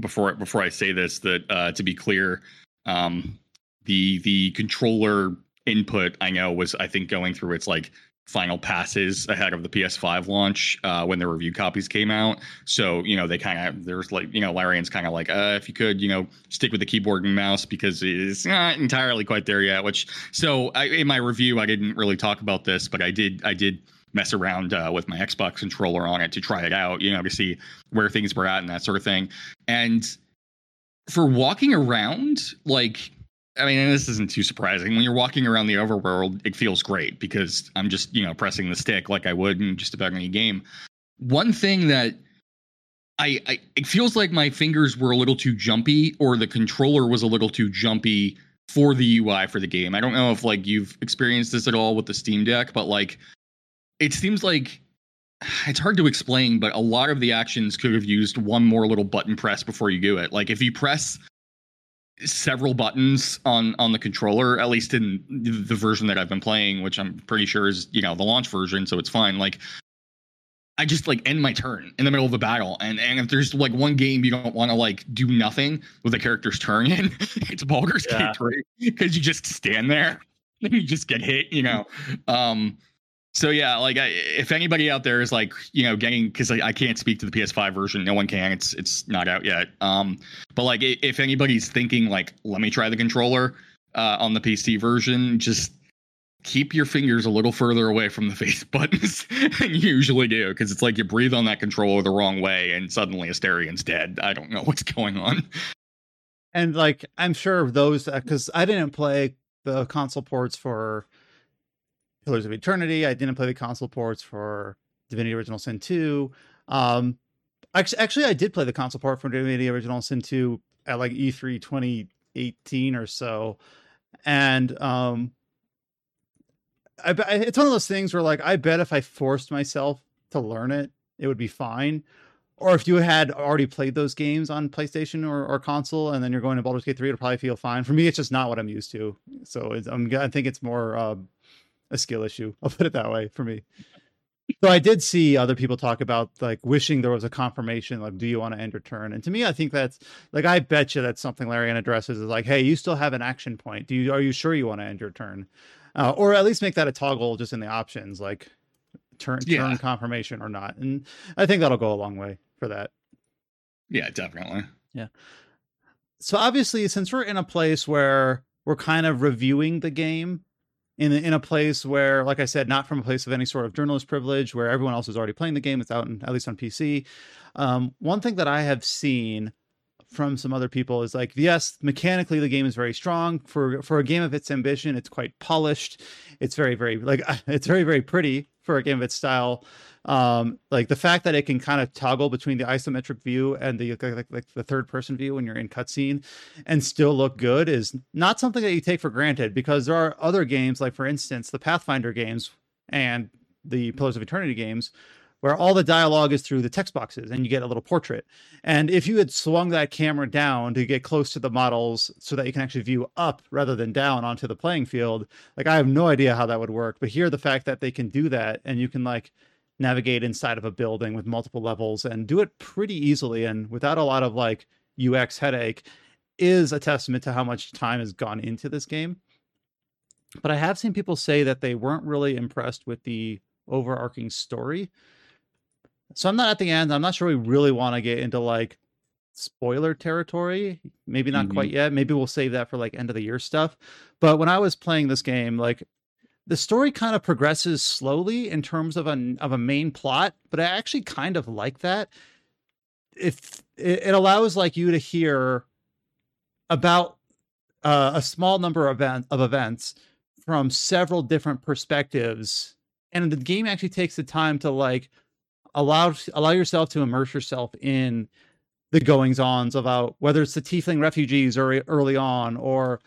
before I say this that to be clear. The controller input I know was, I think, going through its like final passes ahead of the PS5 launch when the review copies came out. So, you know, there's like, you know, Larian's kind of like, if you could, you know, stick with the keyboard and mouse because it's not entirely quite there yet, which in my review, I didn't really talk about this, but I did mess around with my Xbox controller on it to try it out, you know, to see where things were at and that sort of thing. And for walking around, like I mean, and this isn't too surprising. When you're walking around the overworld, it feels great because I'm just, you know, pressing the stick like I would in just about any game. One thing that it feels like my fingers were a little too jumpy, or the controller was a little too jumpy for the UI for the game. I don't know if like you've experienced this at all with the Steam Deck, but like it seems like it's hard to explain, but a lot of the actions could have used one more little button press before you do it. Like if you press several buttons on the controller, at least in the version that I've been playing, which I'm pretty sure is, you know, the launch version, so it's fine. Like I just like end my turn in the middle of a battle. And if there's like one game you don't want to like do nothing with a character's turn in, it's Baldur's Gate 3, because you just stand there and you just get hit, you know? So yeah, like if anybody out there is like, you know, getting, because I can't speak to the PS5 version, no one can. It's not out yet. But like if anybody's thinking like, let me try the controller on the PC version, just keep your fingers a little further away from the face buttons than you usually do, because it's like you breathe on that controller the wrong way and suddenly Astarion's dead. I don't know what's going on. And like I'm sure those, because I didn't play the console ports for Pillars of Eternity. I didn't play the console ports for Divinity Original Sin 2. Actually, I did play the console port for Divinity Original Sin 2 at like E3 2018 or so. And it's one of those things where like, I bet if I forced myself to learn it, it would be fine. Or if you had already played those games on PlayStation or console, and then you're going to Baldur's Gate 3, it'll probably feel fine. For me, it's just not what I'm used to. So I think it's more... a skill issue. I'll put it that way for me. So I did see other people talk about like wishing there was a confirmation, like, do you want to end your turn? And to me, I think that's like, I bet you that's something Larian addresses, is like, hey, you still have an action point. Are you sure you want to end your turn? Or at least make that a toggle just in the options, like turn confirmation or not. And I think that'll go a long way for that. Yeah, definitely. Yeah. So obviously, since we're in a place where we're kind of reviewing the game, in a place where, like I said, not from a place of any sort of journalist privilege, where everyone else is already playing the game, it's out, at least on PC. One thing that I have seen from some other people is like, yes, mechanically the game is very strong for a game of its ambition. It's quite polished. It's very, very like it's very, very pretty for a game of its style. Like the fact that it can kind of toggle between the isometric view and the like the third person view when you're in cutscene and still look good is not something that you take for granted, because there are other games, like for instance the Pathfinder games and the Pillars of Eternity games, where all the dialogue is through the text boxes and you get a little portrait. And if you had swung that camera down to get close to the models so that you can actually view up rather than down onto the playing field, like I have no idea how that would work. But here, the fact that they can do that and you can like navigate inside of a building with multiple levels and do it pretty easily and without a lot of like UX headache is a testament to how much time has gone into this game. But I have seen people say that they weren't really impressed with the overarching story. So I'm not at the end. I'm not sure we really want to get into like spoiler territory. Maybe not quite yet. Maybe we'll save that for like end of the year stuff. But when I was playing this game, like the story kind of progresses slowly in terms of a main plot, but I actually kind of like that. If it allows like you to hear about a small number of events from several different perspectives, and the game actually takes the time to like allow yourself to immerse yourself in the goings-ons about whether it's the Tiefling refugees or early on, or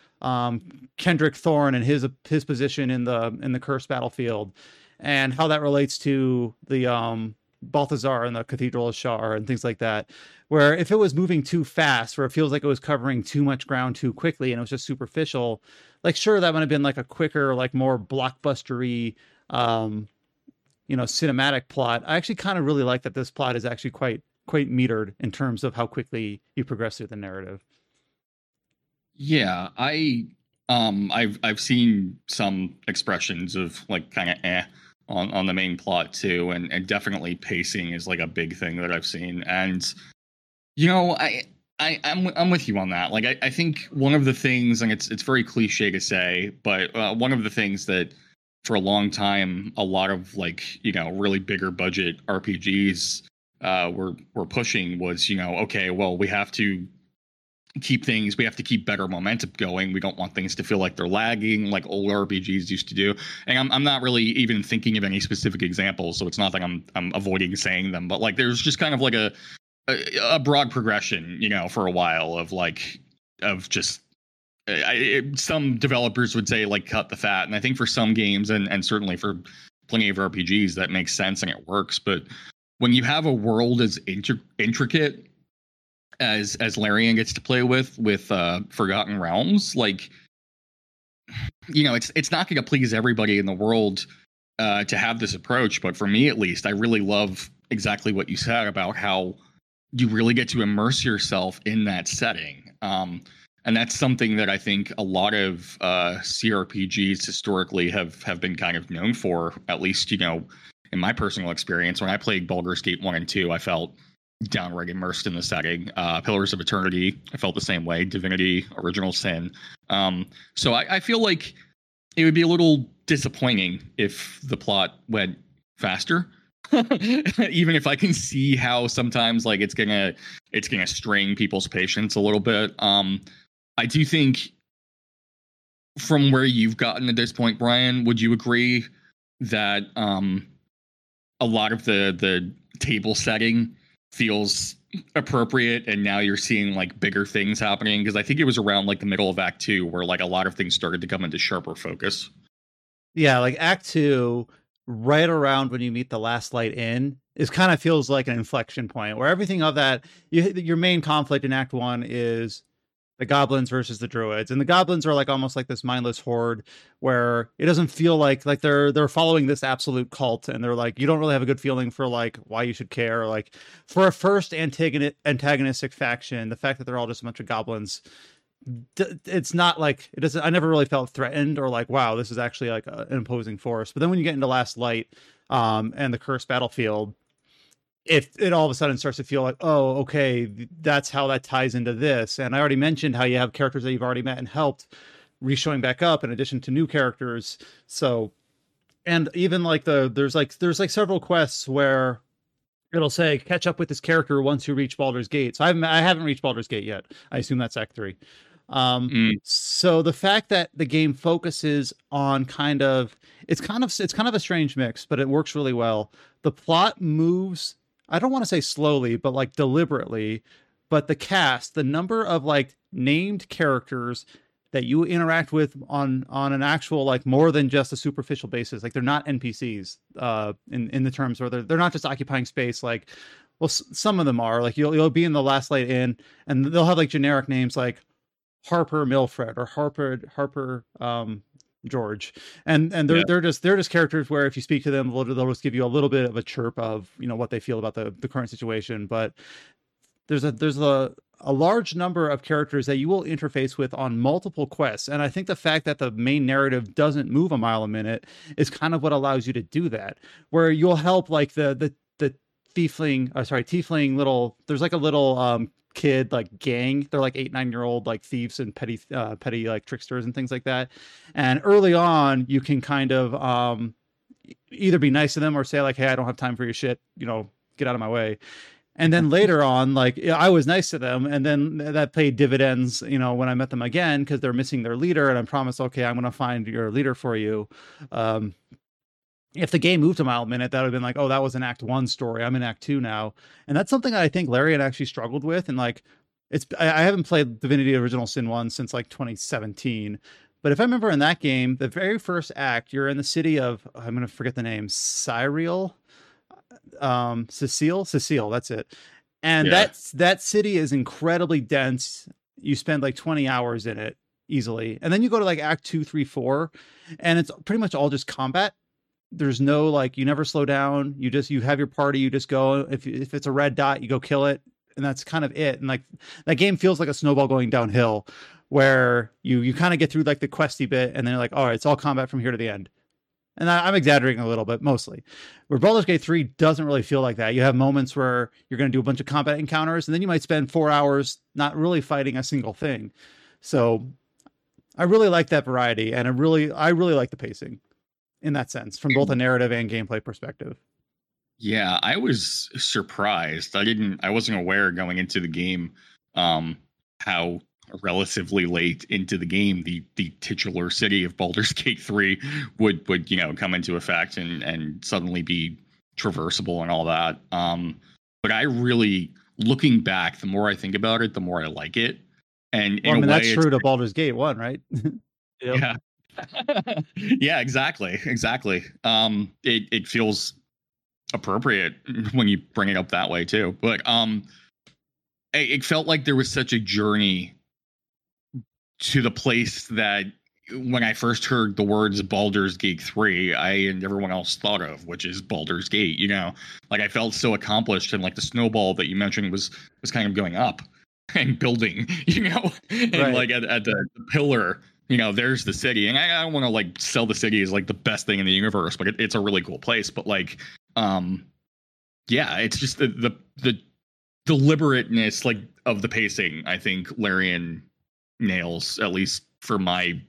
Kendrick Thorne and his position in the cursed battlefield, and how that relates to the Balthazar and the Cathedral of Shar and things like that, where if it was moving too fast, where it feels like it was covering too much ground too quickly and it was just superficial, like sure, that might have been like a quicker, like more blockbustery cinematic plot. I actually kind of really like that this plot is actually quite metered in terms of how quickly you progress through the narrative. Yeah, I've seen some expressions of like kind of on the main plot too, and definitely pacing is like a big thing that I've seen. And you know, I'm with you on that. Like I think one of the things, and it's very cliche to say, but one of the things that for a long time, a lot of like, you know, really bigger budget RPGs were pushing was, you know, okay, well, we have to keep things, we have to keep better momentum going. We don't want things to feel like they're lagging like old RPGs used to do. And I'm not really even thinking of any specific examples, so it's not like I'm avoiding saying them, but like there's just kind of like a broad progression, you know, for a while of like of just some developers would say like cut the fat, and I think for some games and certainly for plenty of RPGs that makes sense and it works. But when you have a world as intricate as Larian gets to play with Forgotten Realms, like, you know, it's not going to please everybody in the world to have this approach. But for me, at least, I really love exactly what you said about how you really get to immerse yourself in that setting. And that's something that I think a lot of CRPGs historically have been kind of known for, at least, you know, in my personal experience. When I played Baldur's Gate 1 and 2, I felt downright immersed in the setting. Pillars of Eternity, I felt the same way. Divinity, Original Sin. So I feel like it would be a little disappointing if the plot went faster. Even if I can see how sometimes like it's gonna strain people's patience a little bit. I do think from where you've gotten at this point, Brian, would you agree that a lot of the table setting feels appropriate, and now you're seeing like bigger things happening? Because I think it was around like the middle of Act 2 where like a lot of things started to come into sharper focus. Yeah, like Act 2, right around when you meet the Last Light Inn, is kind of feels like an inflection point where everything of that, your main conflict in Act 1 is the goblins versus the druids, and the goblins are like almost like this mindless horde where it doesn't feel like they're following this absolute cult, and they're like, you don't really have a good feeling for like why you should care. Like for a first antagonistic faction, the fact that they're all just a bunch of goblins, it's not like it doesn't. I never really felt threatened or like, wow, this is actually like an imposing force. But then when you get into Last Light and the Cursed Battlefield, it all of a sudden starts to feel like, oh, okay, that's how that ties into this. And I already mentioned how you have characters that you've already met and helped re-showing back up in addition to new characters. So, and even like there's several quests where it'll say catch up with this character once you reach Baldur's Gate. So I haven't reached Baldur's Gate yet. I assume that's Act 3. So the fact that the game focuses on it's kind of a strange mix, but it works really well. The plot moves, I don't want to say slowly, but like deliberately. But the cast, the number of like named characters that you interact with on an actual, like more than just a superficial basis, like they're not NPCs in the terms where they're not just occupying space. Like, well, some of them are like, you'll be in the Last Light Inn and they'll have like generic names like Harper Milfred or Harper George, and they're just characters where if you speak to them, they'll just give you a little bit of a chirp of, you know, what they feel about the current situation. But there's a large number of characters that you will interface with on multiple quests, and I think the fact that the main narrative doesn't move a mile a minute is kind of what allows you to do that, where you'll help like the tiefling little, there's like a little kid like gang, they're like 8-9 year old like thieves and petty like tricksters and things like that. And early on you can kind of either be nice to them or say like, hey, I don't have time for your shit, you know, get out of my way. And then later on, like, I was nice to them, and then that paid dividends, you know, when I met them again because they're missing their leader, and I promised, okay, I'm gonna find your leader for you. If the game moved a mile a minute, that would have been like, oh, that was an Act 1 story. I'm in Act 2 now. And that's something that I think Larian actually struggled with. And like, I haven't played Divinity Original Sin 1 since like 2017. But if I remember in that game, the very first act, you're in the city of, I'm going to forget the name, Cecile, that's it. And that city is incredibly dense. You spend like 20 hours in it easily. And then you go to like Act 2, 3, 4, and it's pretty much all just combat. There's no like, you never slow down. You have your party. You just go. If it's a red dot, you go kill it, and that's kind of it. And like that game feels like a snowball going downhill, where you kind of get through like the questy bit, and then you're like, all right, it's all combat from here to the end. And I'm exaggerating a little bit, mostly. Where Baldur's Gate 3 doesn't really feel like that. You have moments where you're going to do a bunch of combat encounters, and then you might spend 4 hours not really fighting a single thing. So I really like that variety, and I really like the pacing in that sense, from both a narrative and gameplay perspective. Yeah, I was surprised. I wasn't aware going into the game how relatively late into the game the titular city of Baldur's Gate 3 would come into effect and suddenly be traversable and all that. But I really, looking back, the more I think about it, the more I like it. And in a way, that's true to Baldur's Gate 1, right? Yeah. Yeah, exactly. It feels appropriate when you bring it up that way too. But it felt like there was such a journey to the place that when I first heard the words Baldur's Gate 3, I and everyone else thought of, which is Baldur's Gate, like I felt so accomplished, and like the snowball that you mentioned was kind of going up and building, and right. Like at the pillar, there's the city, and I don't want to like sell the city as like the best thing in the universe, but it's a really cool place. But like, yeah, it's just the deliberateness like of the pacing. I think Larian nails, at least for my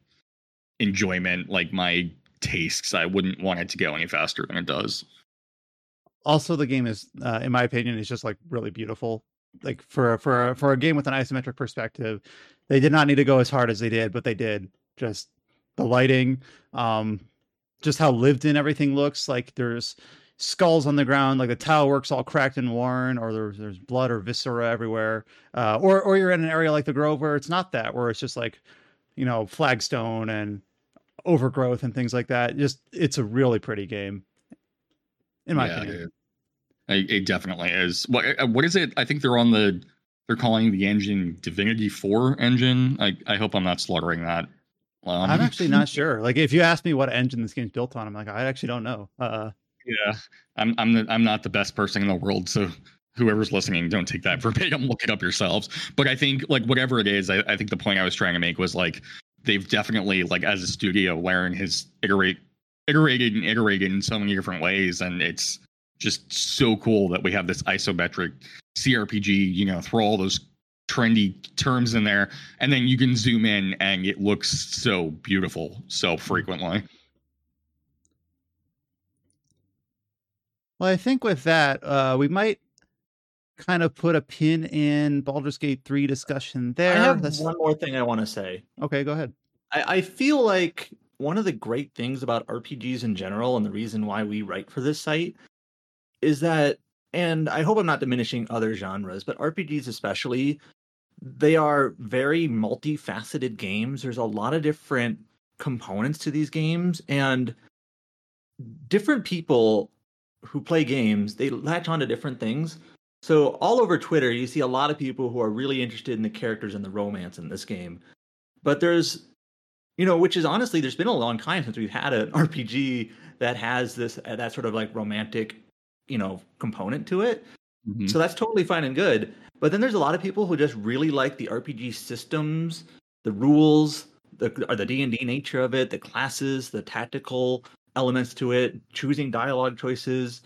enjoyment, like my tastes. I wouldn't want it to go any faster than it does. Also, the game is, in my opinion, is just like really beautiful. Like for a game with an isometric perspective, they did not need to go as hard as they did, but they did. Just the lighting, just how lived in everything looks. Like there's skulls on the ground, like the tile work's all cracked and worn, or there's blood or viscera everywhere. Or you're in an area like the Grove where it's not that, where it's just like, flagstone and overgrowth and things like that. Just, it's a really pretty game, in my opinion. It definitely is. What is it? I think they're calling the engine Divinity 4 engine. I hope I'm not slaughtering that. I'm actually not sure. Like if you ask me what engine this game's built on, I'm like, I actually don't know. Yeah, I'm not the best person in the world. So whoever's listening, don't take that verbatim. Look it up yourselves. But I think like whatever it is, I think the point I was trying to make was like, they've definitely like as a studio, Larian has iterated in so many different ways. And it's just so cool that we have this isometric CRPG, throw all those trendy terms in there, and then you can zoom in and it looks so beautiful so frequently. Well, I think with that, we might kind of put a pin in Baldur's Gate 3 discussion there. I have one more thing I want to say. Okay, go ahead. I feel like one of the great things about RPGs in general, and the reason why we write for this site, is that, and I hope I'm not diminishing other genres, but RPGs especially, they are very multifaceted games. There's a lot of different components to these games, and different people who play games, they latch on to different things. So all over Twitter, you see a lot of people who are really interested in the characters and the romance in this game. But there's, which is honestly, there's been a long time since we've had an RPG that has this, that sort of like romantic component to it. Mm-hmm. So that's totally fine and good. But then there's a lot of people who just really like the RPG systems, the rules, the D&D nature of it, the classes, the tactical elements to it, choosing dialogue choices,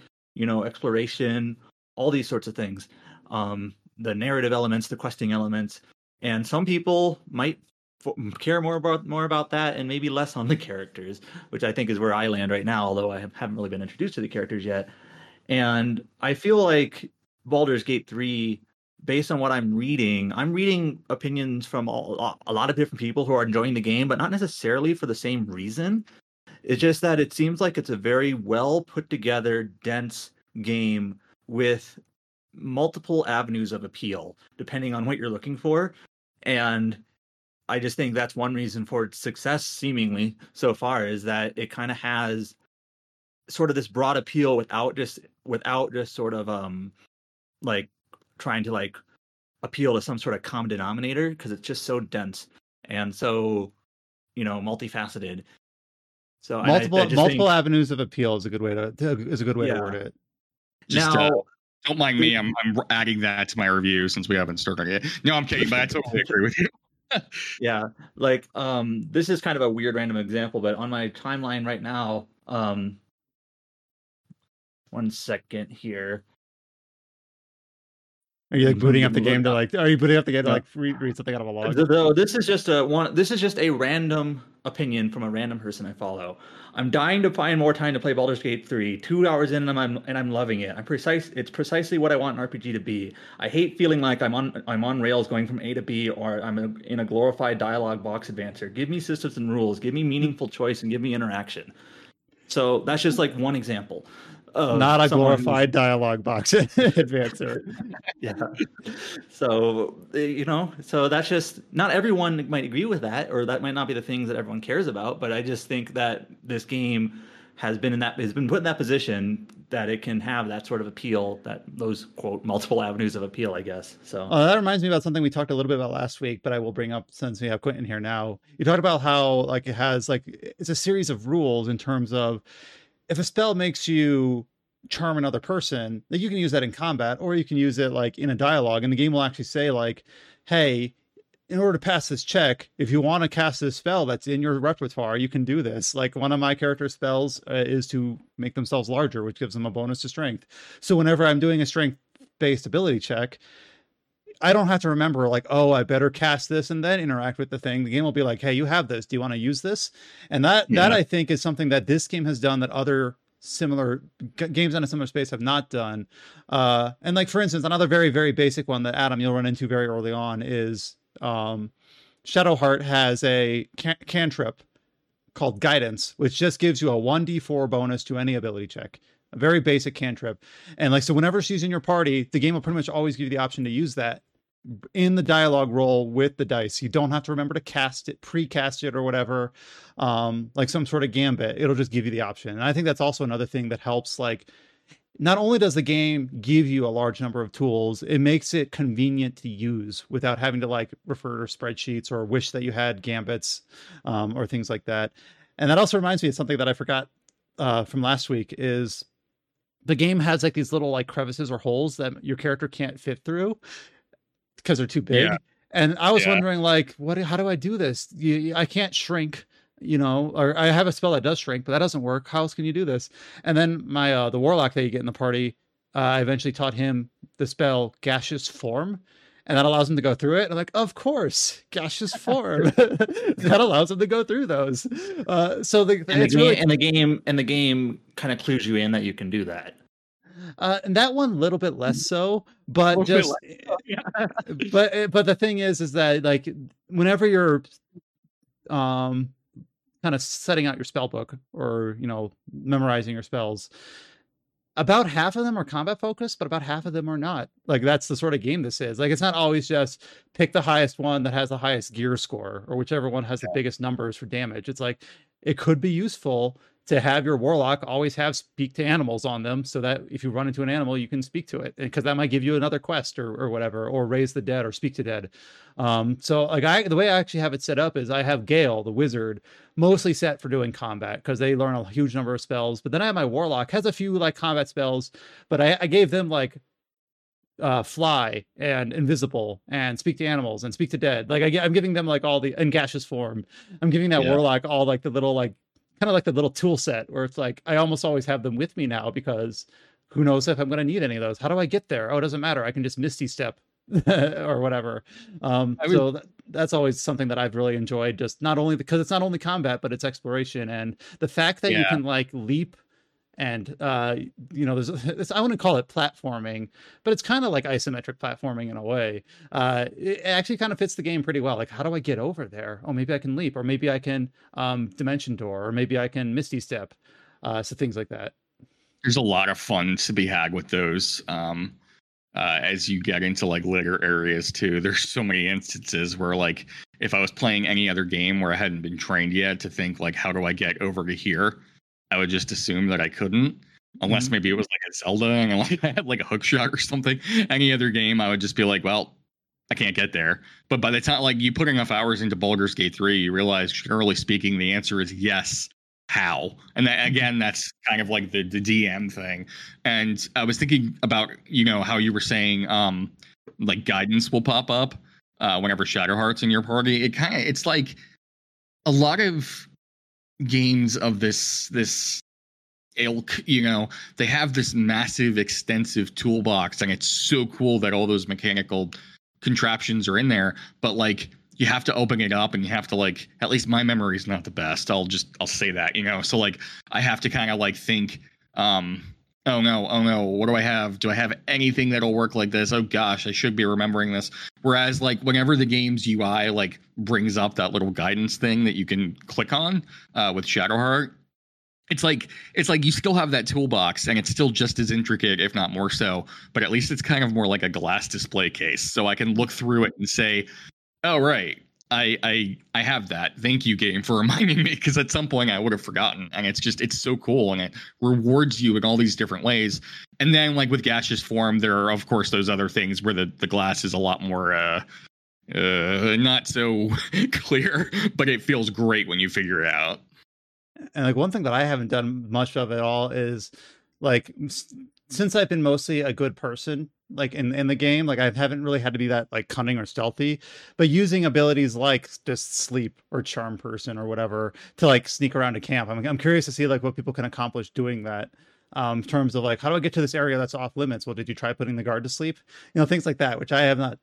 exploration, all these sorts of things. The narrative elements, the questing elements. And some people might care more about that and maybe less on the characters, which I think is where I land right now, although I haven't really been introduced to the characters yet. And I feel like Baldur's Gate 3, based on what I'm reading opinions from a lot of different people who are enjoying the game, but not necessarily for the same reason. It's just that it seems like it's a very well put together, dense game with multiple avenues of appeal, depending on what you're looking for. And I just think that's one reason for its success, seemingly, so far, is that it kind of has sort of this broad appeal without just sort of like trying to like appeal to some sort of common denominator, because it's just so dense and so multifaceted. So multiple avenues of appeal is a good way to word it. Just now, don't mind me. I'm adding that to my review since we haven't started it. No, I'm kidding, but I totally agree with you. Yeah, like this is kind of a weird random example, but on my timeline right now, one second here. Are you like booting up the game to like? Are you booting up the game to like read something out of a log? No, this is just a one. This is just a random opinion from a random person I follow. I'm dying to find more time to play Baldur's Gate 3. 2 hours in, and I'm loving it. It's precisely what I want an RPG to be. I hate feeling like I'm on rails going from A to B, or I'm in a glorified dialogue box advancer. Give me systems and rules. Give me meaningful choice, and give me interaction. So that's just like one example. Not a glorified dialogue box advancer. Yeah. So, you know, so that's just, not everyone might agree with that, or that might not be the things that everyone cares about, but I just think that this game has been put in that position that it can have that sort of appeal, that those quote multiple avenues of appeal, I guess. So that reminds me about something we talked a little bit about last week, but I will bring up since we have Quentin here now. You talked about how like it has like, it's a series of rules in terms of, if a spell makes you charm another person, like you can use that in combat, or you can use it like in a dialogue, and the game will actually say like, hey, in order to pass this check, if you want to cast this spell that's in your repertoire, you can do this. Like one of my character spells is to make themselves larger, which gives them a bonus to strength. So whenever I'm doing a strength-based ability check, I don't have to remember like, oh, I better cast this and then interact with the thing. The game will be like, hey, you have this. Do you want to use this? And that I think is something that this game has done that other similar games on a similar space have not done. And like, for instance, another very, very basic one that Adam, you'll run into very early on is Shadowheart has a cantrip called Guidance, which just gives you a 1d4 bonus to any ability check. A very basic cantrip. And like, so whenever she's in your party, the game will pretty much always give you the option to use that in the dialogue roll with the dice. You don't have to remember to cast it, pre-cast it or whatever, like some sort of gambit. It'll just give you the option. And I think that's also another thing that helps. Like, not only does the game give you a large number of tools, it makes it convenient to use without having to like refer to spreadsheets or wish that you had gambits or things like that. And that also reminds me of something that I forgot from last week is the game has like these little like crevices or holes that your character can't fit through because they're too big. Yeah. And I was wondering like, how do I do this? I can't shrink, you know, or I have a spell that does shrink, but that doesn't work. How else can you do this? And then my, the warlock that you get in the party, I eventually taught him the spell Gaseous Form, and that allows him to go through it. And I'm like, of course, Gaseous Form. That allows him to go through those. So the game kind of clues you in that you can do that. And that one a little bit less so, but just, but the thing is that like whenever you're, kind of setting out your spell book or, you know, memorizing your spells, about half of them are combat focused, but about half of them are not. Like, that's the sort of game this is. Like, it's not always just pick the highest one that has the highest gear score or whichever one has the biggest numbers for damage. It's like, it could be useful to have your warlock always have speak to animals on them so that if you run into an animal, you can speak to it, because that might give you another quest or whatever, or raise the dead or speak to dead. So like the way I actually have it set up is I have Gale, the wizard, mostly set for doing combat because they learn a huge number of spells. But then I have my warlock has a few like combat spells, but I gave them like fly and invisible and speak to animals and speak to dead. Like I'm giving them like all the and gaseous form. I'm giving that warlock all like the little like kind of like the little tool set where it's like I almost always have them with me now because who knows if I'm going to need any of those. How do I get there? Oh, it doesn't matter. I can just Misty Step or whatever. So that's always something that I've really enjoyed, just not only because it's not only combat, but it's exploration. And the fact that you can like leap and, you know, I wouldn't call it platforming, but it's kind of like isometric platforming in a way. It actually kind of fits the game pretty well. Like, how do I get over there? Oh, maybe I can leap, or maybe I can Dimension Door, or maybe I can Misty Step. So things like that. There's a lot of fun to be had with those. As you get into like later areas too, there's so many instances where like if I was playing any other game where I hadn't been trained yet to think like, how do I get over to here? I would just assume that I couldn't, unless maybe it was like a Zelda and like I had like a hook shot or something. Any other game, I would just be like, well, I can't get there. But by the time like you put enough hours into Baldur's Gate 3, you realize, generally speaking, the answer is yes. How? And that, again, that's kind of like the DM thing. And I was thinking about, you know, how you were saying like guidance will pop up whenever Shadowheart's in your party. It kind of, it's like a lot of games of this ilk, you know, they have this massive, extensive toolbox, and it's so cool that all those mechanical contraptions are in there. But like, you have to open it up, and you have to, like, at least my memory is not the best. I'll say that, you know, so like, I have to kind of like think, Oh no, what do I have? Do I have anything that'll work like this? Oh gosh, I should be remembering this. Whereas like whenever the game's UI like brings up that little guidance thing that you can click on with Shadowheart, it's like you still have that toolbox and it's still just as intricate, if not more so, but at least it's kind of more like a glass display case. So I can look through it and say, oh, right. I have that. Thank you, game, for reminding me, because at some point I would have forgotten. And it's so cool, and it rewards you in all these different ways. And then like with gaseous form, there are of course those other things where the glass is a lot more not so clear, but it feels great when you figure it out. And like one thing that I haven't done much of at all is like, since I've been mostly a good person, like in the game, like I haven't really had to be that like cunning or stealthy, but using abilities like just sleep or charm person or whatever to like sneak around a camp. I'm curious to see like what people can accomplish doing that, in terms of like, how do I get to this area that's off limits? Well, did you try putting the guard to sleep? You know, things like that, which I have not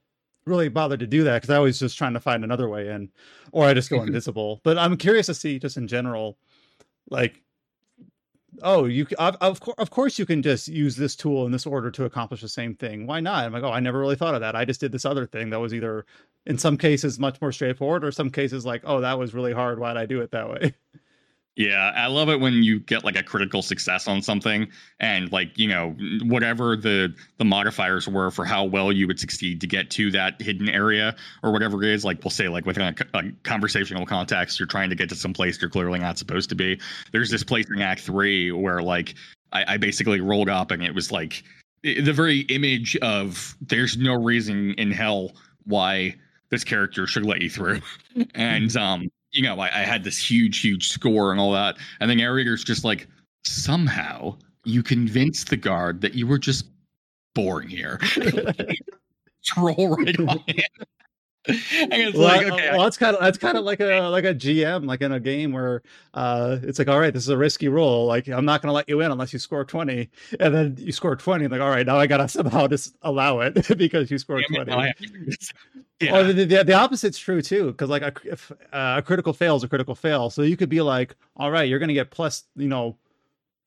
really bothered to do that because I was just trying to find another way in, or I just go invisible. But I'm curious to see just in general, like, oh, you of course you can just use this tool in this order to accomplish the same thing. Why not? I'm like, oh, I never really thought of that. I just did this other thing that was either in some cases much more straightforward, or some cases like, oh, that was really hard. Why'd I do it that way? Yeah, I love it when you get like a critical success on something, and like, you know, whatever the modifiers were for how well you would succeed to get to that hidden area or whatever it is, like we'll say like within a conversational context, you're trying to get to some place you're clearly not supposed to be. There's this place in Act 3 where like I basically rolled up, and it was like the very image of there's no reason in hell why this character should let you through. And you know, I had this huge score and all that. And then Arigator's just like, somehow you convinced the guard that you were just boring here. Troll right on him. And it's that's kind of like a GM, like in a game where it's like, all right, this is a risky roll. Like, I'm not going to let you in unless you score 20. And then you score 20. And like, all right, now I got to somehow just allow it because you scored 20. Yeah. Or the opposite's true too, because like if a critical fail is a critical fail. So you could be like, all right, you're going to get plus, you know,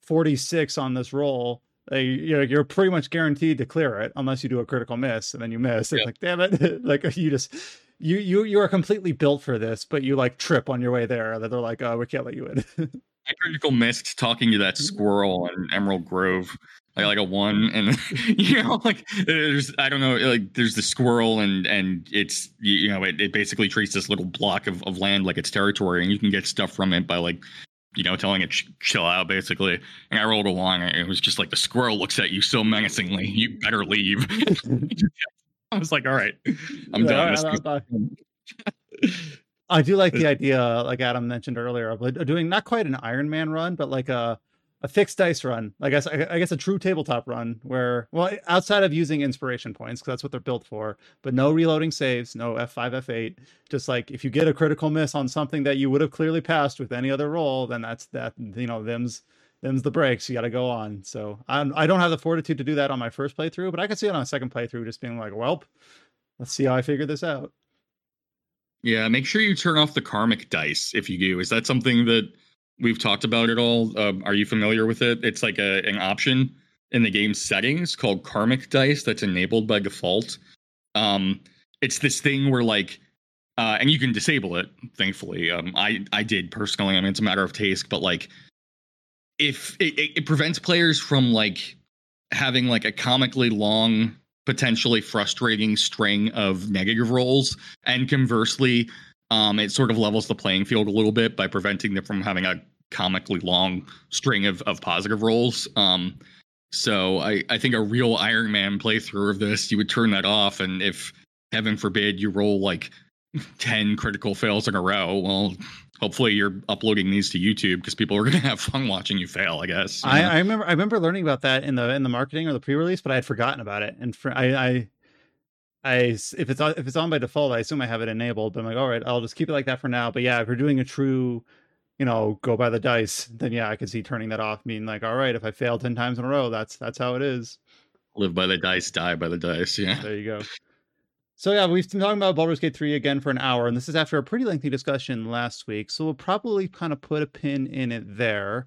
46 on this roll. You're pretty much guaranteed to clear it unless you do a critical miss, and then you miss. It's Like, damn it. Like, you just you are completely built for this, but you like trip on your way there. That they're like, oh, we can't let you in. I critical missed talking to that squirrel in Emerald Grove. I like a one, and you know, like there's the squirrel, and it's, you know, it basically treats this little block of land like its territory, and you can get stuff from it by like, you know, telling it chill out, basically. And I rolled along, and it was just like, the squirrel looks at you so menacingly, you better leave. I was like, all right, I'm done. I do like the idea, like Adam mentioned earlier, of doing not quite an Iron Man run, but like a fixed dice run. I guess a true tabletop run where, well, outside of using inspiration points, because that's what they're built for, but no reloading saves, no F5, F8. Just like, if you get a critical miss on something that you would have clearly passed with any other roll, then that's that, you know, them's the breaks. You got to go on. So I don't have the fortitude to do that on my first playthrough, but I could see it on a second playthrough just being like, well, let's see how I figure this out. Yeah. Make sure you turn off the karmic dice. If you do, is that something that we've talked about it all? Are you familiar with it? It's like an option in the game settings called karmic dice that's enabled by default. It's this thing where like, and you can disable it, thankfully. I did personally. I mean, it's a matter of taste, but like, if it prevents players from like having like a comically long, potentially frustrating string of negative rolls, and conversely, it sort of levels the playing field a little bit by preventing them from having a comically long string of positive rolls. So I think a real Iron Man playthrough of this, you would turn that off. And if, heaven forbid, you roll like 10 critical fails in a row, well, hopefully you're uploading these to YouTube, because people are going to have fun watching you fail, I guess. I remember learning about that in the marketing or the pre-release, but I had forgotten about it. And if it's on by default, I assume I have it enabled, but I'm like, all right, I'll just keep it like that for now. But yeah, if you're doing a true, you know, go by the dice, then yeah, I could see turning that off, being like, all right, if I fail 10 times in a row, that's how it is. Live by the dice, die by the dice. Yeah, there you go. So yeah, we've been talking about Baldur's Gate 3 again for an hour, and this is after a pretty lengthy discussion last week, so we'll probably kind of put a pin in it there.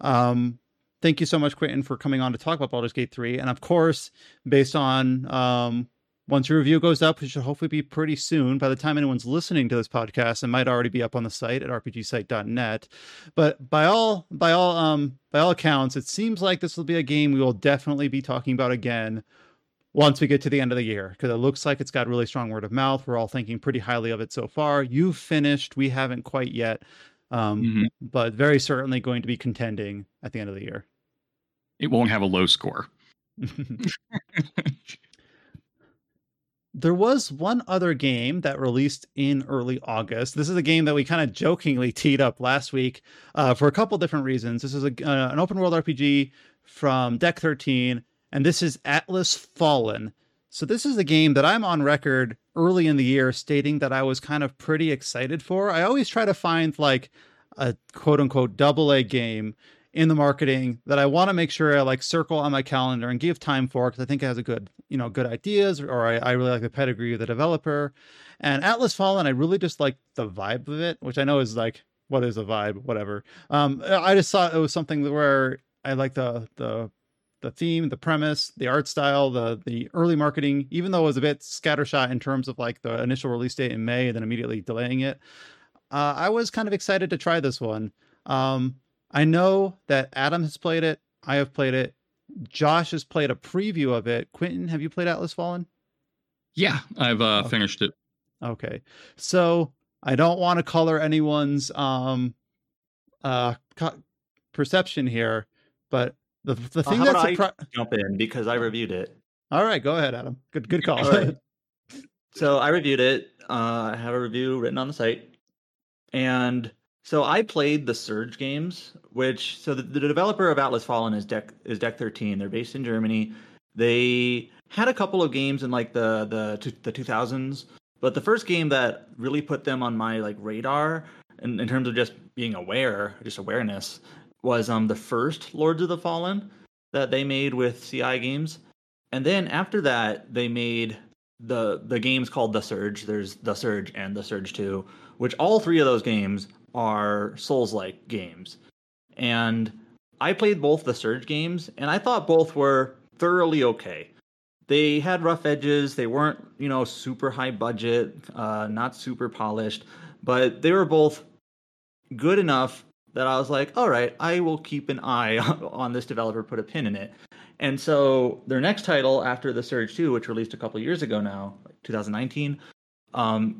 Thank you so much, Quentin, for coming on to talk about Baldur's Gate 3, and of course, based on once your review goes up, which should hopefully be pretty soon. By the time anyone's listening to this podcast, it might already be up on the site at rpgsite.net. But by all accounts, it seems like this will be a game we will definitely be talking about again once we get to the end of the year, because it looks like it's got really strong word of mouth. We're all thinking pretty highly of it so far. You've finished. We haven't quite yet, but very certainly going to be contending at the end of the year. It won't have a low score. There was one other game that released in early August. This is a game that we kind of jokingly teed up last week for a couple different reasons. This is an open world RPG from Deck 13, and this is Atlas Fallen. So this is a game that I'm on record early in the year stating that I was kind of pretty excited for. I always try to find like a quote unquote AA game in the marketing that I want to make sure I like circle on my calendar and give time for, because I think it has a good, you know, good ideas, or I really like the pedigree of the developer. And Atlas Fallen, I really just like the vibe of it, which I know is like, what is a vibe, whatever. I just thought it was something where I like the theme, the premise, the art style, the early marketing, even though it was a bit scattershot in terms of like the initial release date in May and then immediately delaying it. I was kind of excited to try this one. I know that Adam has played it. I have played it. Josh has played a preview of it. Quentin, have you played Atlas Fallen? Yeah, I've finished it. Okay. So I don't want to color anyone's perception here, but the thing that's... jump in, because I reviewed it. All right, go ahead, Adam. Good call. All right. So I reviewed it. I have a review written on the site. And... so I played the Surge games, which the developer of Atlas Fallen is Deck 13. They're based in Germany. They had a couple of games in like the 2000s, but the first game that really put them on my like radar in terms of just being aware, just awareness, was the first Lords of the Fallen that they made with CI Games. And then after that, they made the games called The Surge. There's The Surge and The Surge 2, which all three of those games are Souls-like games. And I played both the Surge games, and I thought both were thoroughly okay. They had rough edges. They weren't, you know, super high budget, not super polished, but they were both good enough that I was like, all right, I will keep an eye on this developer, put a pin in it. And so their next title after the Surge 2, which released a couple years ago now, like 2019,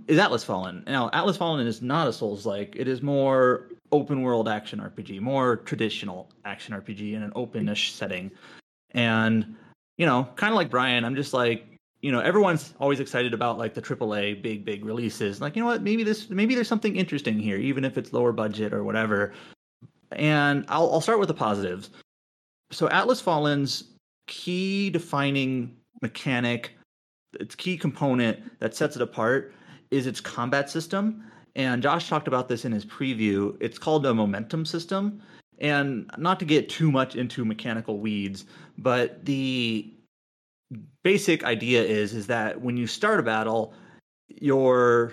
is Atlas Fallen. Now, Atlas Fallen is not a Souls-like. It is more open-world action RPG, more traditional action RPG in an open-ish setting. And, you know, kind of like Brian, I'm just like, you know, everyone's always excited about, like, the AAA big releases. Like, you know what, maybe there's something interesting here, even if it's lower budget or whatever. And I'll start with the positives. So Atlas Fallen's key defining mechanic, its key component that sets it apart, is its combat system. And Josh talked about this in his preview. It's called a momentum system. And not to get too much into mechanical weeds, but the basic idea is that when you start a battle, your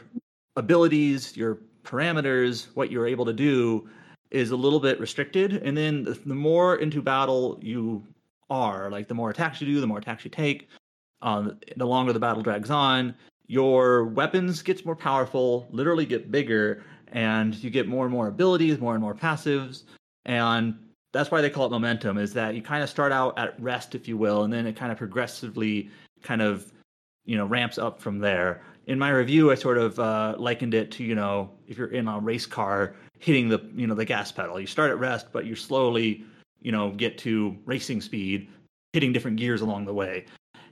abilities, your parameters, what you're able to do is a little bit restricted. And then the more into battle you are, like the more attacks you do, the more attacks you take, the longer the battle drags on, your weapons gets more powerful, literally get bigger, and you get more and more abilities, more and more passives. And that's why they call it momentum, is that you kind of start out at rest, if you will, and then it kind of progressively kind of, you know, ramps up from there. In my review, I sort of likened it to, you know, if you're in a race car hitting the, you know, the gas pedal. You start at rest, but you slowly, you know, get to racing speed, hitting different gears along the way.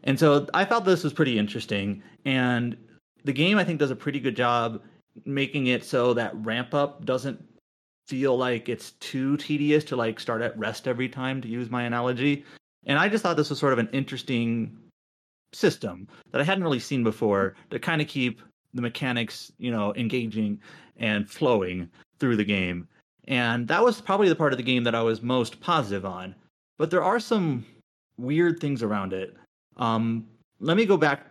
And so I thought this was pretty interesting, and the game, I think, does a pretty good job making it so that ramp up doesn't feel like it's too tedious to like start at rest every time, to use my analogy. And I just thought this was sort of an interesting system that I hadn't really seen before, to kind of keep the mechanics, you know, engaging and flowing through the game. And that was probably the part of the game that I was most positive on. But there are some weird things around it. Let me go back,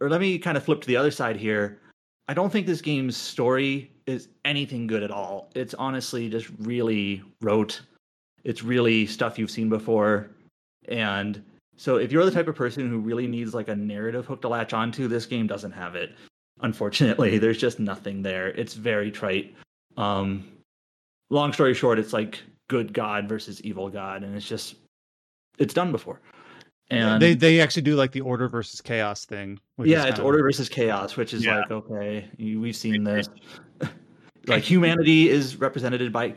or let me kind of flip to the other side here. I don't think this game's story is anything good at all. It's honestly just really rote. It's really stuff you've seen before. And so if you're the type of person who really needs like a narrative hook to latch onto, this game doesn't have it. Unfortunately, there's just nothing there. It's very trite. Long story short, it's like good God versus evil God. And it's just, it's done before. And they actually do like the order versus chaos thing. Yeah, it's order versus chaos, which is like, okay, we've seen this. Like humanity is represented by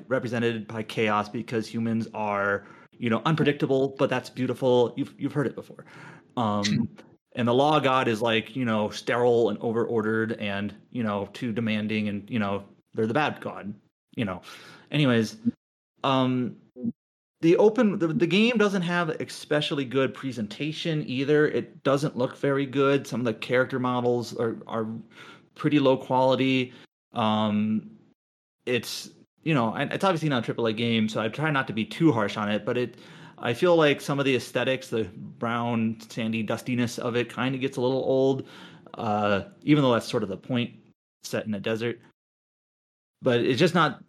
chaos because humans are, you know, unpredictable, but that's beautiful. You've heard it before. And the law god is like, you know, sterile and overordered and, you know, too demanding and, you know, they're the bad god, you know. Anyways, The game doesn't have especially good presentation either. It doesn't look very good. Some of the character models are pretty low quality. It's, you know, it's obviously not a AAA game, so I try not to be too harsh on it. But I feel like some of the aesthetics, the brown, sandy dustiness of it, kind of gets a little old. Even though that's sort of the point, set in a desert. But it's just not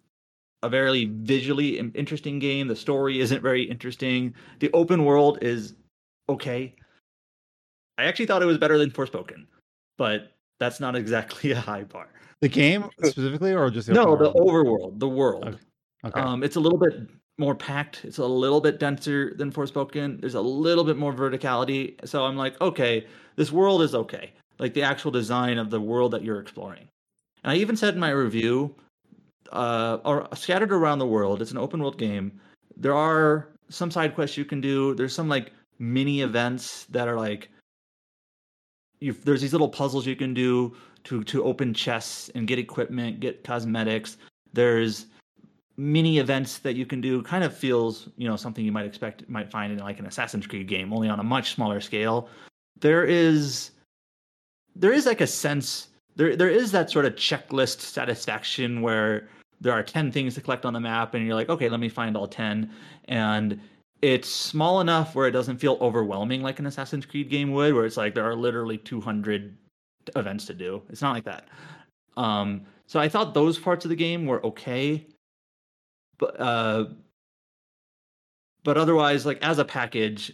a very visually interesting game. The story isn't very interesting. The open world is okay. I actually thought it was better than Forspoken, but that's not exactly a high bar. The game specifically, or just the overworld? Okay. It's a little bit more packed. It's a little bit denser than Forspoken. There's a little bit more verticality. So I'm like, okay, this world is okay. Like the actual design of the world that you're exploring. And I even said in my review, are scattered around the world. It's an open world game. There are some side quests you can do. There's some like mini events that are like, there's these little puzzles you can do to open chests and get equipment, get cosmetics. There's mini events that you can do. Kind of feels, you know, something you might find in like an Assassin's Creed game, only on a much smaller scale. There is like a sense. There is that sort of checklist satisfaction where there are 10 things to collect on the map and you're like, okay, let me find all 10. And it's small enough where it doesn't feel overwhelming like an Assassin's Creed game would, where it's like there are literally 200 events to do. It's not like that. So I thought those parts of the game were okay. But otherwise, like as a package,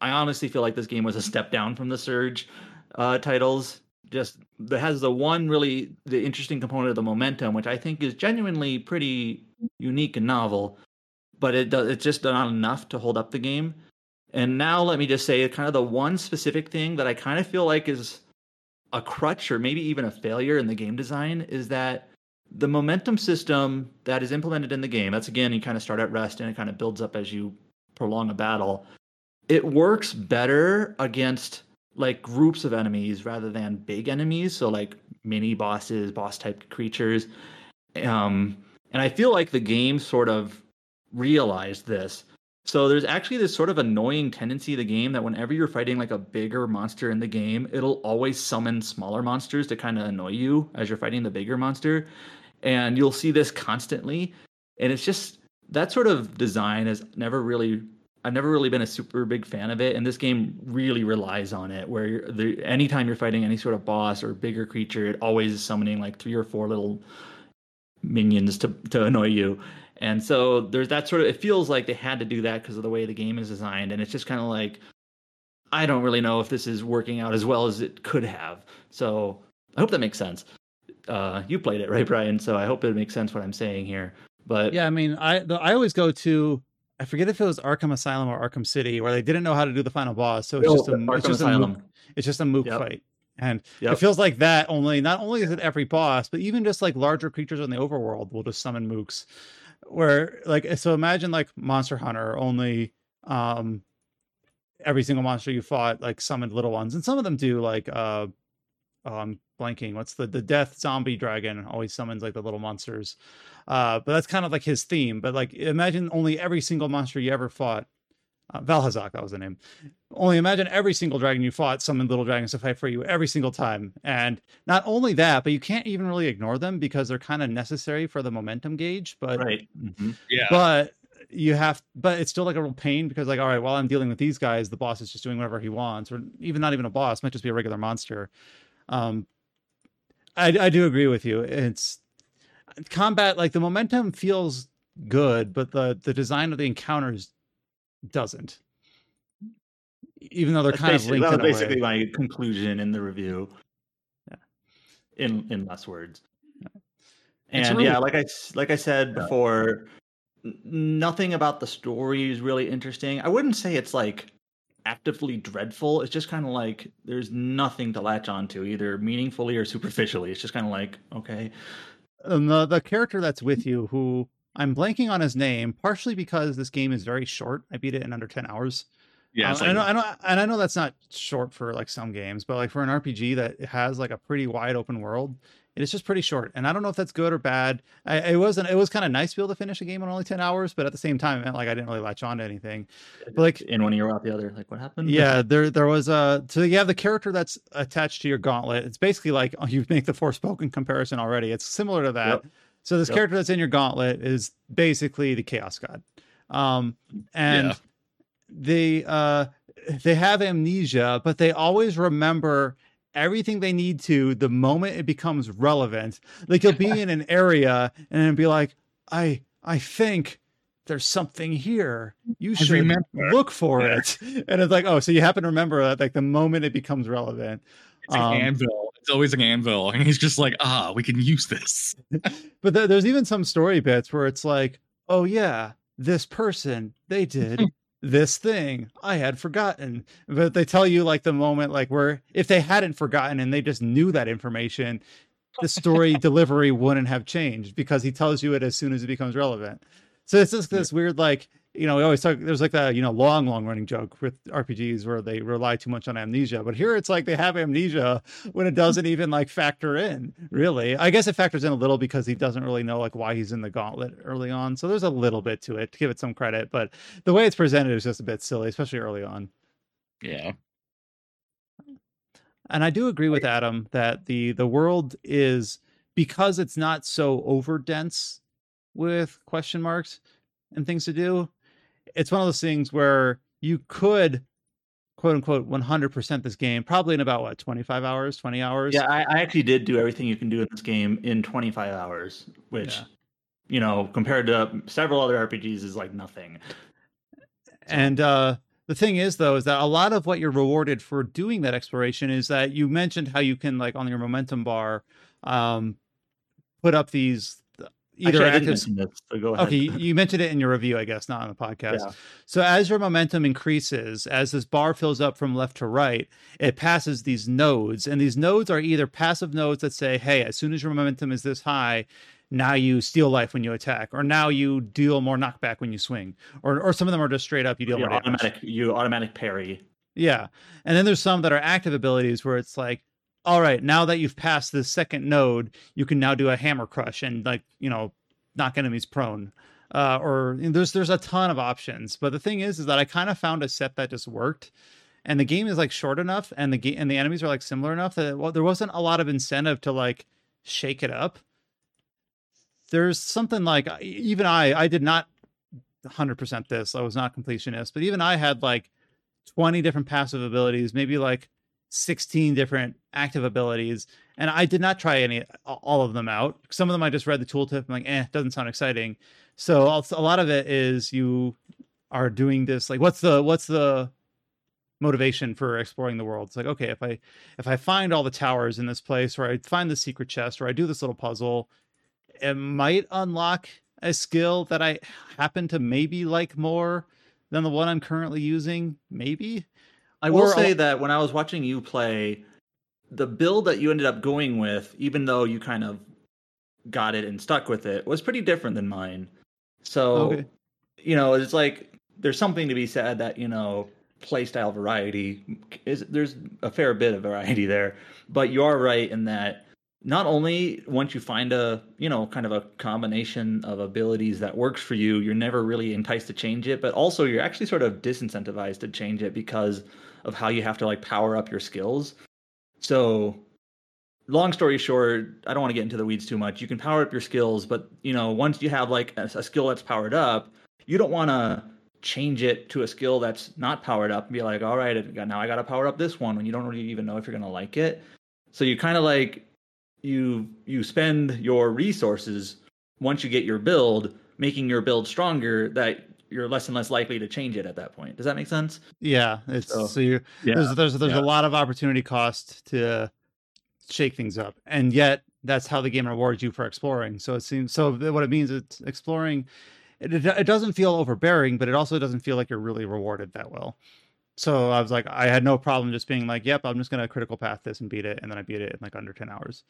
I honestly feel like this game was a step down from the Surge titles. Just that has the one really the interesting component of the momentum, which I think is genuinely pretty unique and novel, but it's just not enough to hold up the game. And now let me just say kind of the one specific thing that I kind of feel like is a crutch or maybe even a failure in the game design is that the momentum system that is implemented in the game, that's again, you kind of start at rest and it kind of builds up as you prolong a battle. It works better against like groups of enemies rather than big enemies, so like mini bosses, boss type creatures, and I feel like the game sort of realized this. So there's actually this sort of annoying tendency of the game that whenever you're fighting like a bigger monster in the game, it'll always summon smaller monsters to kind of annoy you as you're fighting the bigger monster, and you'll see this constantly. And it's just that sort of design has I've never really been a super big fan of it, and this game really relies on it, where anytime you're fighting any sort of boss or bigger creature, it always is summoning like 3 or 4 little minions to annoy you. And so there's that sort of, it feels like they had to do that because of the way the game is designed, and it's just kind of like, I don't really know if this is working out as well as it could have. So I hope that makes sense. You played it, right, Brian? So I hope it makes sense what I'm saying here. But yeah, I mean, I always go to, I forget if it was Arkham Asylum or Arkham City, where they didn't know how to do the final boss, so it's just a mook yep. fight, and yep. It feels like that. Only not only is it every boss, but even just like larger creatures in the overworld will just summon mooks. Where like so, imagine like Monster Hunter, only every single monster you fought like summoned little ones, and some of them do like I'm blanking. What's the death zombie dragon always summons like the little monsters. But that's kind of like his theme. But like imagine only every single monster you ever fought Valhazak, that was the name. Only imagine every single dragon you fought summoned little dragons to fight for you every single time. And not only that, but you can't even really ignore them because they're kind of necessary for the momentum gauge. But right. Mm-hmm. Yeah. But you have, but it's still like a real pain because, like, all right, while I'm dealing with these guys, the boss is just doing whatever he wants, or even not even a boss, might just be a regular monster. I do agree with you. It's combat, like the momentum feels good, but the design of the encounters doesn't, even though they're kind of linked. That was basically my conclusion in the review. Yeah. In less words. Yeah. And really, yeah, like I said before, nothing about the story is really interesting. I wouldn't say it's like actively dreadful. It's just kind of like there's nothing to latch onto, either meaningfully or superficially. It's just kind of like, okay. And the character that's with you, who I'm blanking on his name, partially because this game is very short. I beat it in under 10 hours. Yeah, like, I know that's not short for like some games, but like for an RPG that has like a pretty wide open world, it's just pretty short. And I don't know if that's good or bad. It was kind of nice to be able to finish a game in only 10 hours, but at the same time, it meant like I didn't really latch on to anything. But like in one ear out the other, like what happened? Yeah, there was a, so you have the character that's attached to your gauntlet. It's basically like, you make the Forspoken comparison already. It's similar to that. Yep. So this character that's in your gauntlet is basically the Chaos God. They have amnesia, but they always remember everything they need to the moment it becomes relevant. Like you'll be in an area and it'll be like, I think there's something here. You should look for it. And it's like, oh, so you happen to remember that like the moment it becomes relevant. It's an anvil. It's always an anvil. And he's just like, we can use this. But there's even some story bits where it's like, oh yeah, this person, they did this thing I had forgotten. But they tell you like the moment, like where if they hadn't forgotten and they just knew that information, the story delivery wouldn't have changed because he tells you it as soon as it becomes relevant. So it's just this weird, like, you know, we always talk, there's like that, you know, long running joke with RPGs where they rely too much on amnesia, but here it's like they have amnesia when it doesn't even like factor in, really. I guess it factors in a little because he doesn't really know like why he's in the gauntlet early on. So there's a little bit to it, to give it some credit, but the way it's presented is just a bit silly, especially early on. Yeah. And I do agree with Adam that the world is, because it's not so over dense with question marks and things to do, it's one of those things where you could quote unquote 100% this game probably in about 20 hours. Yeah, I actually did do everything you can do in this game in 25 hours, which, you know, compared to several other RPGs is like nothing. And the thing is, though, is that a lot of what you're rewarded for doing that exploration is that you mentioned how you can, like, on your momentum bar, put up these either active. So go ahead. Okay, you mentioned it in your review, I guess, not on the podcast. Yeah. So as your momentum increases, as this bar fills up from left to right, it passes these nodes, and these nodes are either passive nodes that say, "Hey, as soon as your momentum is this high, now you steal life when you attack, or now you deal more knockback when you swing," or some of them are just straight up you deal more automatic damage. You automatic parry. Yeah, and then there's some that are active abilities where it's like, all right, now that you've passed this second node, you can now do a hammer crush and, like, you know, knock enemies prone. Or, you know, there's a ton of options. But the thing is that I kind of found a set that just worked. And the game is, like, short enough and the enemies are, like, similar enough that, well, there wasn't a lot of incentive to, like, shake it up. There's something like, even I did not 100% this. I was not completionist. But even I had, like, 20 different passive abilities, maybe, like, 16 different active abilities, and I did not try all of them out. Some of them I just read the tooltip. I'm like, doesn't sound exciting. So a lot of it is you are doing this, like, what's the motivation for exploring the world? It's like, okay, if I find all the towers in this place, or I find the secret chest, or I do this little puzzle, it might unlock a skill that I happen to maybe like more than the one I'm currently using. Maybe. I will say that when I was watching you play, the build that you ended up going with, even though you kind of got it and stuck with it, was pretty different than mine. So, okay. You know, it's like there's something to be said that, you know, playstyle variety, there's a fair bit of variety there. But you are right in that not only once you find a, you know, kind of a combination of abilities that works for you, you're never really enticed to change it, but also you're actually sort of disincentivized to change it because of how you have to like power up your skills. So long story short, I don't want to get into the weeds too much. You can power up your skills, but you know, once you have like a skill that's powered up, you don't want to change it to a skill that's not powered up and be like, all right, now I got to power up this one, when you don't really even know if you're going to like it. So you kind of like, you spend your resources once you get your build, making your build stronger, that you're less and less likely to change it at that point. Does that make sense? Yeah. There's a lot of opportunity cost to shake things up. And yet that's how the game rewards you for exploring. So it seems, so what it means is exploring, it doesn't feel overbearing, but it also doesn't feel like you're really rewarded that well. So I was like, I had no problem just being like, yep, I'm just going to critical path this and beat it. And then I beat it in like under 10 hours.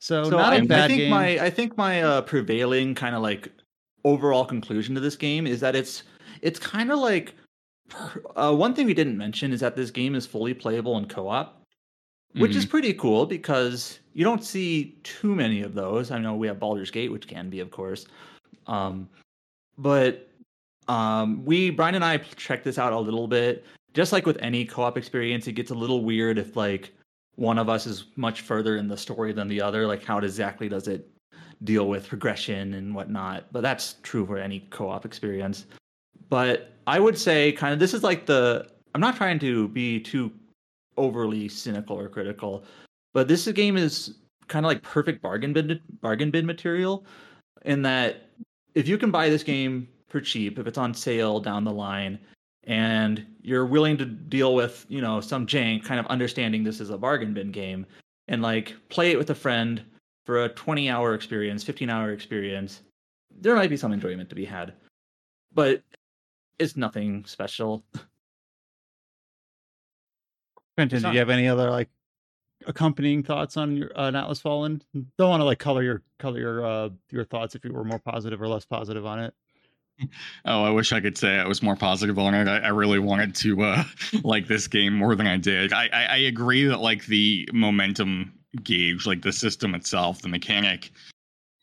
So not a bad game. I think my prevailing kind of like overall conclusion to this game is that it's kind of like, one thing we didn't mention is that this game is fully playable in co-op, which is pretty cool because you don't see too many of those. I know we have Baldur's Gate, which can be, of course. Brian and I checked this out a little bit. Just like with any co-op experience, it gets a little weird if like one of us is much further in the story than the other. Like how exactly does it deal with progression and whatnot? But that's true for any co-op experience. But I would say kind of this is like I'm not trying to be too overly cynical or critical, but this game is kind of like perfect bargain bin material in that if you can buy this game for cheap, if it's on sale down the line, and you're willing to deal with, you know, some jank, kind of understanding this is a bargain bin game, and like play it with a friend for a 20-hour experience, 15-hour experience, there might be some enjoyment to be had. But it's nothing special. Quentin, do you have any other like accompanying thoughts on your Atlas Fallen? Don't want to like color your thoughts if you were more positive or less positive on it. Oh, I wish I could say I was more positive on it. I really wanted to like this game more than I did. I agree that like the momentum gauge, like the system itself, the mechanic,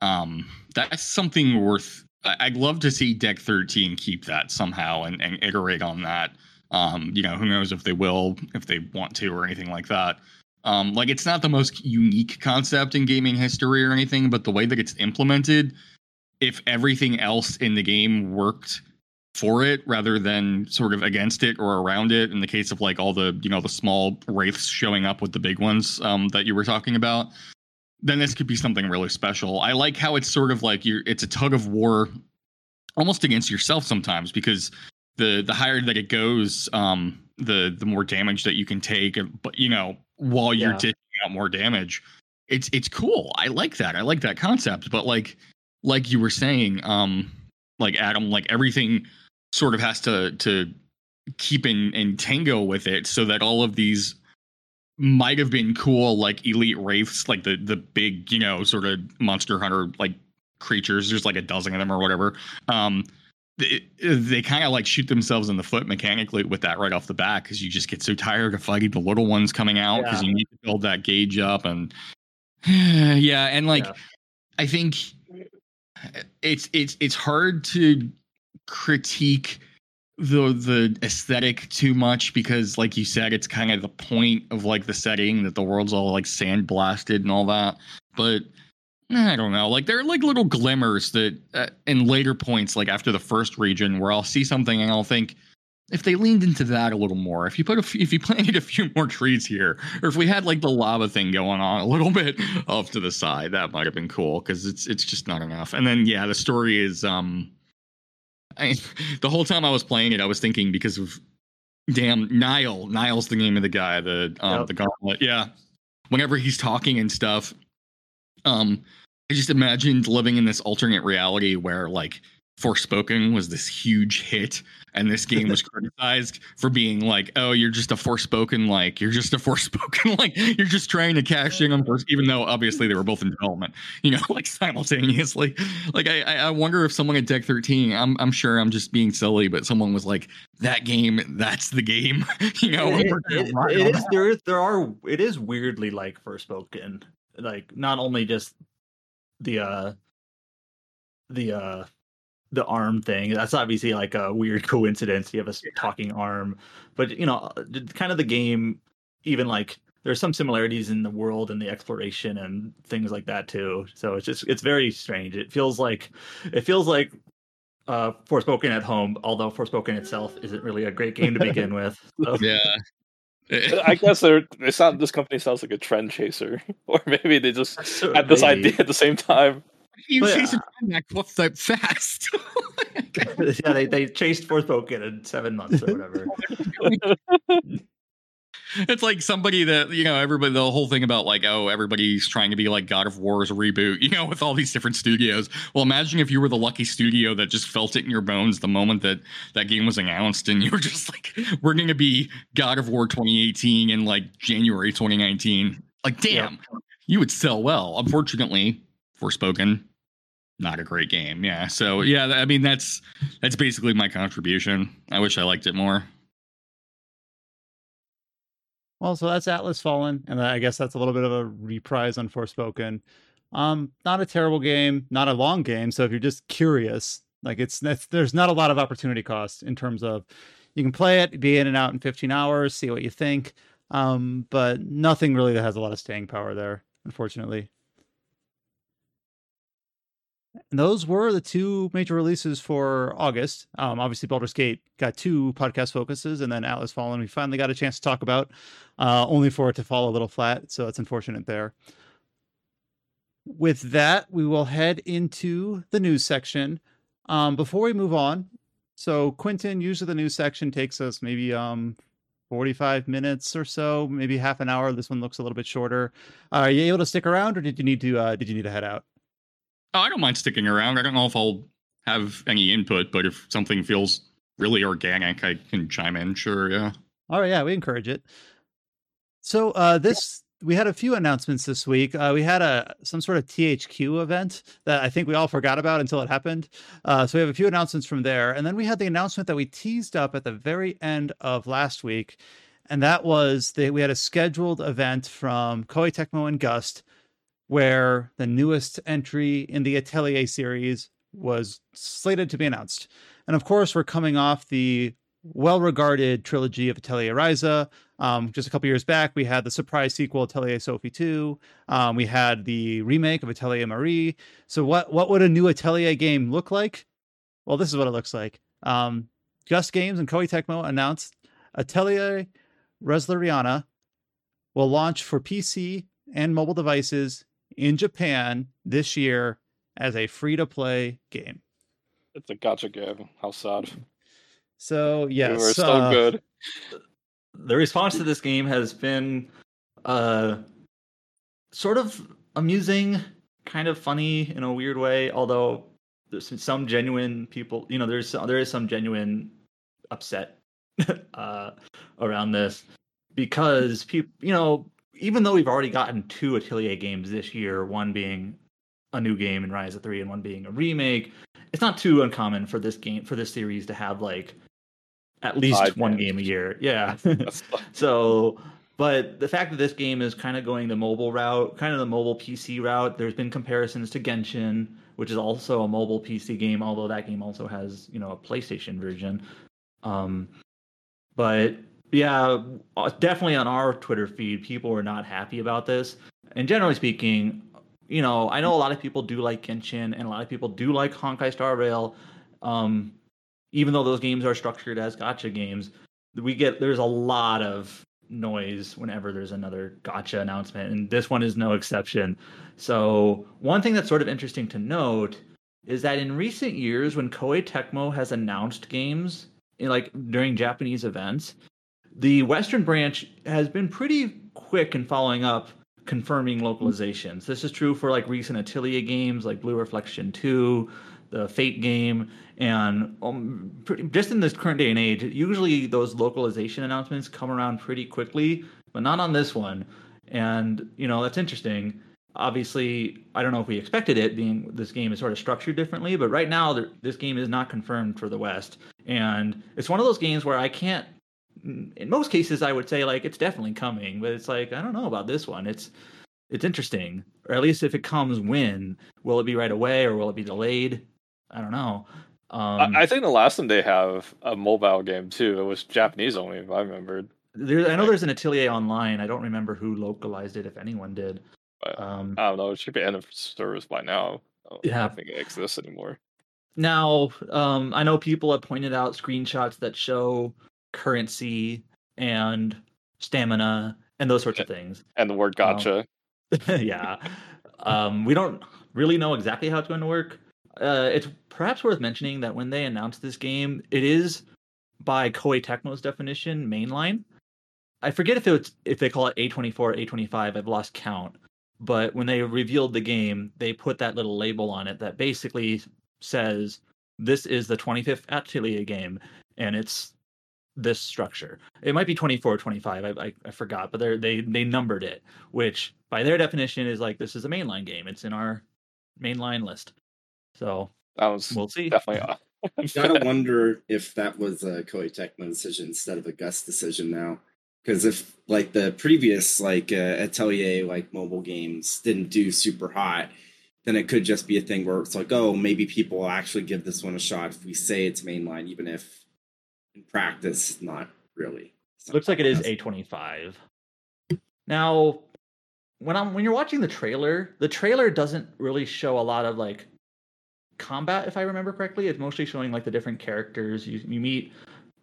that's something worth. I'd love to see Deck 13 keep that somehow and iterate on that. You know, who knows if they will, if they want to, or anything like that. Like it's not the most unique concept in gaming history or anything, but the way that it's implemented, if everything else in the game worked for it rather than sort of against it or around it, in the case of like all the, you know, the small wraiths showing up with the big ones that you were talking about, then this could be something really special. I like how it's sort of like it's a tug of war almost against yourself sometimes, because the higher that it goes, the more damage that you can take, but you know, while you're taking out more damage, it's cool. I like that. I like that concept, but like you were saying, like Adam, like everything sort of has to keep in tango with it, so that all of these might have been cool, like elite wraiths, like the big, you know, sort of Monster Hunter like creatures. There's like a dozen of them or whatever. They kind of like shoot themselves in the foot mechanically with that right off the bat, because you just get so tired of fighting the little ones coming out because you need to build that gauge up, and I think it's hard to critique the aesthetic too much, because like you said, it's kind of the point of like the setting that the world's all like sand blasted and all that. But I don't know, like there are like little glimmers that in later points, like after the first region, where I'll see something and I'll think, if they leaned into that a little more, if you planted a few more trees here, or if we had like the lava thing going on a little bit off to the side, that might have been cool, because it's just not enough. And then the story is the whole time I was playing it, I was thinking, because of damn Niall's the name of the guy, the gauntlet. Yeah, whenever he's talking and stuff, I just imagined living in this alternate reality where like Forspoken was this huge hit, and this game was criticized for being like, oh, you're just a Forspoken, like you're just trying to cash in on first, even though obviously they were both in development, you know, like simultaneously. Like I wonder if someone at Deck 13, I'm sure I'm just being silly, but someone was like, that game, that's the game, you know. It is weirdly like Forspoken. like not only just the arm thing. That's obviously like a weird coincidence. You have a talking arm, but you know, kind of the game, even like there's some similarities in the world and the exploration and things like that too. So it's just, it's very strange. It feels like Forspoken at home, although Forspoken itself isn't really a great game to begin with. So. Yeah. I guess this company sounds like a trend chaser, or maybe they just had this idea at the same time. You chase a trend that cloth so fast. Yeah, they chased Forspoken in 7 months or whatever. It's like somebody that, you know, everybody, the whole thing about like, oh, everybody's trying to be like God of War's reboot, you know, with all these different studios. Well, imagine if you were the lucky studio that just felt it in your bones the moment that game was announced, and you were just like, we're going to be God of War 2018 in like January 2019. Like, damn, you would sell well. Unfortunately, Forspoken, not a great game. Yeah. So, yeah, I mean, that's basically my contribution. I wish I liked it more. Well, so that's Atlas Fallen, and I guess that's a little bit of a reprise on Forspoken. Not a terrible game, not a long game. So if you're just curious, like there's not a lot of opportunity cost in terms of you can play it, be in and out in 15 hours, see what you think. But nothing really that has a lot of staying power there, unfortunately. And those were the two major releases for August. Obviously, Baldur's Gate got two podcast focuses, and then Atlas Fallen we finally got a chance to talk about, only for it to fall a little flat. So that's unfortunate there. With that, we will head into the news section. Before we move on, so Quentin, usually the news section takes us maybe 45 minutes or so, maybe half an hour. This one looks a little bit shorter. Are you able to stick around, or did you need to head out? Oh, I don't mind sticking around. I don't know if I'll have any input, but if something feels really organic, I can chime in. Sure, yeah. All right, yeah, we encourage it. So we had a few announcements this week. We had some sort of THQ event that I think we all forgot about until it happened. So we have a few announcements from there. And then we had the announcement that we teased up at the very end of last week. And that was that we had a scheduled event from Koei Tecmo and Gust, where the newest entry in the Atelier series was slated to be announced. And of course, we're coming off the well-regarded trilogy of Atelier Ryza. Just a couple years back, we had the surprise sequel, Atelier Sophie 2. We had the remake of Atelier Marie. So what would a new Atelier game look like? Well, this is what it looks like. Gust Games and Koei Tecmo announced Atelier Resleriana will launch for PC and mobile devices in Japan this year as a free-to-play game. It's a gacha game. How sad. So, yes. We're so good. The response to this game has been sort of amusing, kind of funny in a weird way, although there's some genuine people, you know, there is some genuine upset around this, because people, you know, even though we've already gotten two Atelier games this year, one being a new game in Ryza 3 and one being a remake, it's not too uncommon for this game, for this series, to have like at least one game a year. Yeah. So, but the fact that this game is kind of going the mobile route, kind of the mobile PC route, there's been comparisons to Genshin, which is also a mobile PC game, although that game also has, you know, a PlayStation version. But yeah, definitely on our Twitter feed, people were not happy about this. And generally speaking, you know, I know a lot of people do like Genshin, and a lot of people do like Honkai Star Rail. Even though those games are structured as gacha games, there's a lot of noise whenever there's another gacha announcement, and this one is no exception. So one thing that's sort of interesting to note is that in recent years, when Koei Tecmo has announced games, like during Japanese events, the Western branch has been pretty quick in following up, confirming localizations. This is true for like recent Atelier games like Blue Reflection 2, the Fate game, and just in this current day and age, usually those localization announcements come around pretty quickly, but not on this one. And, you know, that's interesting. Obviously, I don't know if we expected it, being this game is sort of structured differently, but right now this game is not confirmed for the West. And it's one of those games where I can't, in most cases, I would say, like, it's definitely coming, but it's like, I don't know about this one. It's it's interesting. Or at least if it comes when, will it be right away or will it be delayed? I don't know. I think the last time they have a mobile game too, it was Japanese only, if I remembered. I know there's an Atelier Online. I don't remember who localized it, if anyone did. I don't know. It should be end of service by now. I don't think it exists anymore. Now, I know people have pointed out screenshots that show currency and stamina and those sorts of things. And the word gotcha. Yeah. We don't really know exactly how it's going to work. It's perhaps worth mentioning that when they announced this game, it is, by Koei Tecmo's definition, mainline. I forget if they call it A24 or A25. I've lost count. But when they revealed the game, they put that little label on it that basically says, this is the 25th Atelier game, and it's this structure. It might be 24 or 25. I forgot, but they numbered it, which by their definition is like, this is a mainline game. It's in our mainline list. So we'll see. Definitely. I gotta wonder if that was a Koei Tecmo decision instead of a Gust decision now. Because if, like, the previous, like, Atelier, like, mobile games didn't do super hot, then it could just be a thing where it's like, oh, maybe people will actually give this one a shot if we say it's mainline, even if in practice, not really. Looks like it is A25. Now, when you're watching the trailer doesn't really show a lot of, like, combat, if I remember correctly. It's mostly showing, like, the different characters you meet.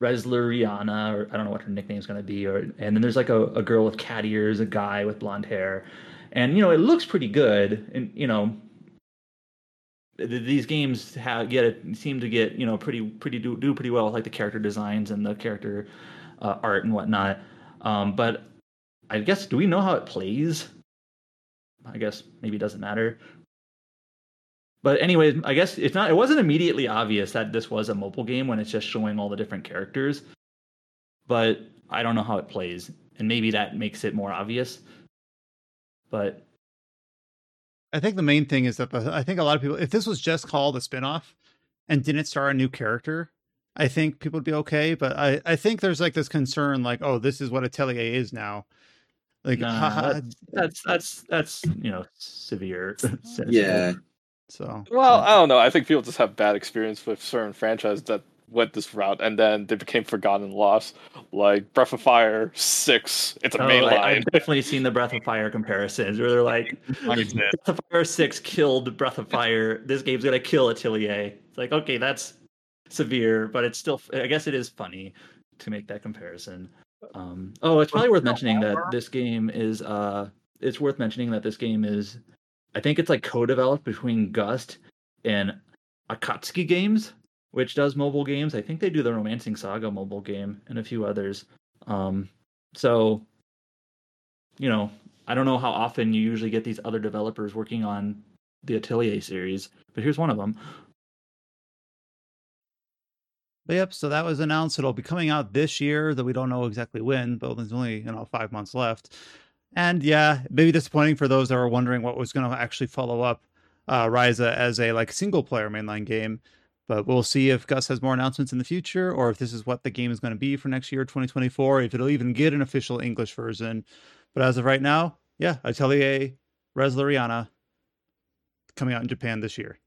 Res Lariana, or I don't know what her nickname is going to be, and then there's like a girl with cat ears, a guy with blonde hair, and it looks pretty good, and these games seem to get pretty well with like the character designs and the character art and whatnot. But I guess, do we know how it plays? I guess maybe it doesn't matter. But anyways, I guess it wasn't immediately obvious that this was a mobile game when it's just showing all the different characters. But I don't know how it plays, and maybe that makes it more obvious. But I think the main thing is that I think a lot of people, if this was just called a spinoff and didn't star a new character, I think people would be okay. But I think there's like this concern, like, oh, this is what Atelier is now. Like, nah, that's severe. Yeah. So, well, I don't know. I think people just have bad experience with certain franchises that went this route, and then they became forgotten and lost. Like Breath of Fire 6, it's a mainline. I've definitely seen the Breath of Fire comparisons where they're like, Breath of Fire 6 killed Breath of Fire. This game's gonna kill Atelier. It's like, okay, that's severe, but it's still. I guess it is funny to make that comparison. It's probably worth mentioning that this game is. It's worth mentioning that this game is. I think it's like co-developed between Gust and Akatsuki Games, which does mobile games. I think they do the Romancing Saga mobile game and a few others. I don't know how often you usually get these other developers working on the Atelier series, but here's one of them. But yep, so that was announced. It'll be coming out this year, though we don't know exactly when, but there's only 5 months left. And yeah, maybe disappointing for those that were wondering what was going to actually follow up Ryza as a like single player mainline game. But we'll see if Gust has more announcements in the future, or if this is what the game is going to be for next year, 2024, if it'll even get an official English version. But as of right now, yeah, Atelier Res Lariana coming out in Japan this year.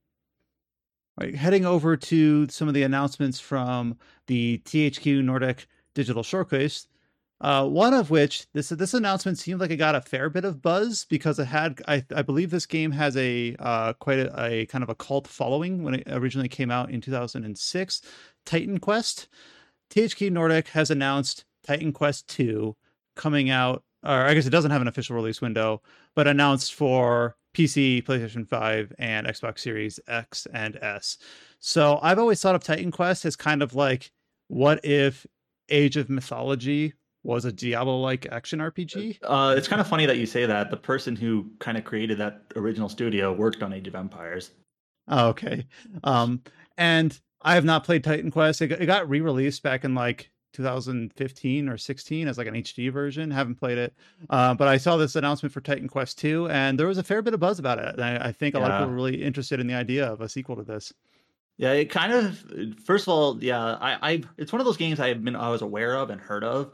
All right, heading over to some of the announcements from the THQ Nordic Digital Showcase. One of which, this announcement seemed like it got a fair bit of buzz because it had, I believe this game has quite a kind of a cult following when it originally came out in 2006, Titan Quest. THQ Nordic has announced Titan Quest 2 coming out, or I guess it doesn't have an official release window, but announced for PC, PlayStation 5, and Xbox Series X and S. So I've always thought of Titan Quest as kind of like, what if Age of Mythology was a Diablo-like action RPG? It's kind of funny that you say that. The person who kind of created that original studio worked on Age of Empires. Oh, okay. And I have not played Titan Quest. It got re-released back in like 2015 or 16 as like an HD version. Haven't played it. But I saw this announcement for Titan Quest 2, and there was a fair bit of buzz about it. And I think a lot of people were really interested in the idea of a sequel to this. Yeah, it kind of... First of all, yeah, it's one of those games I was aware of and heard of,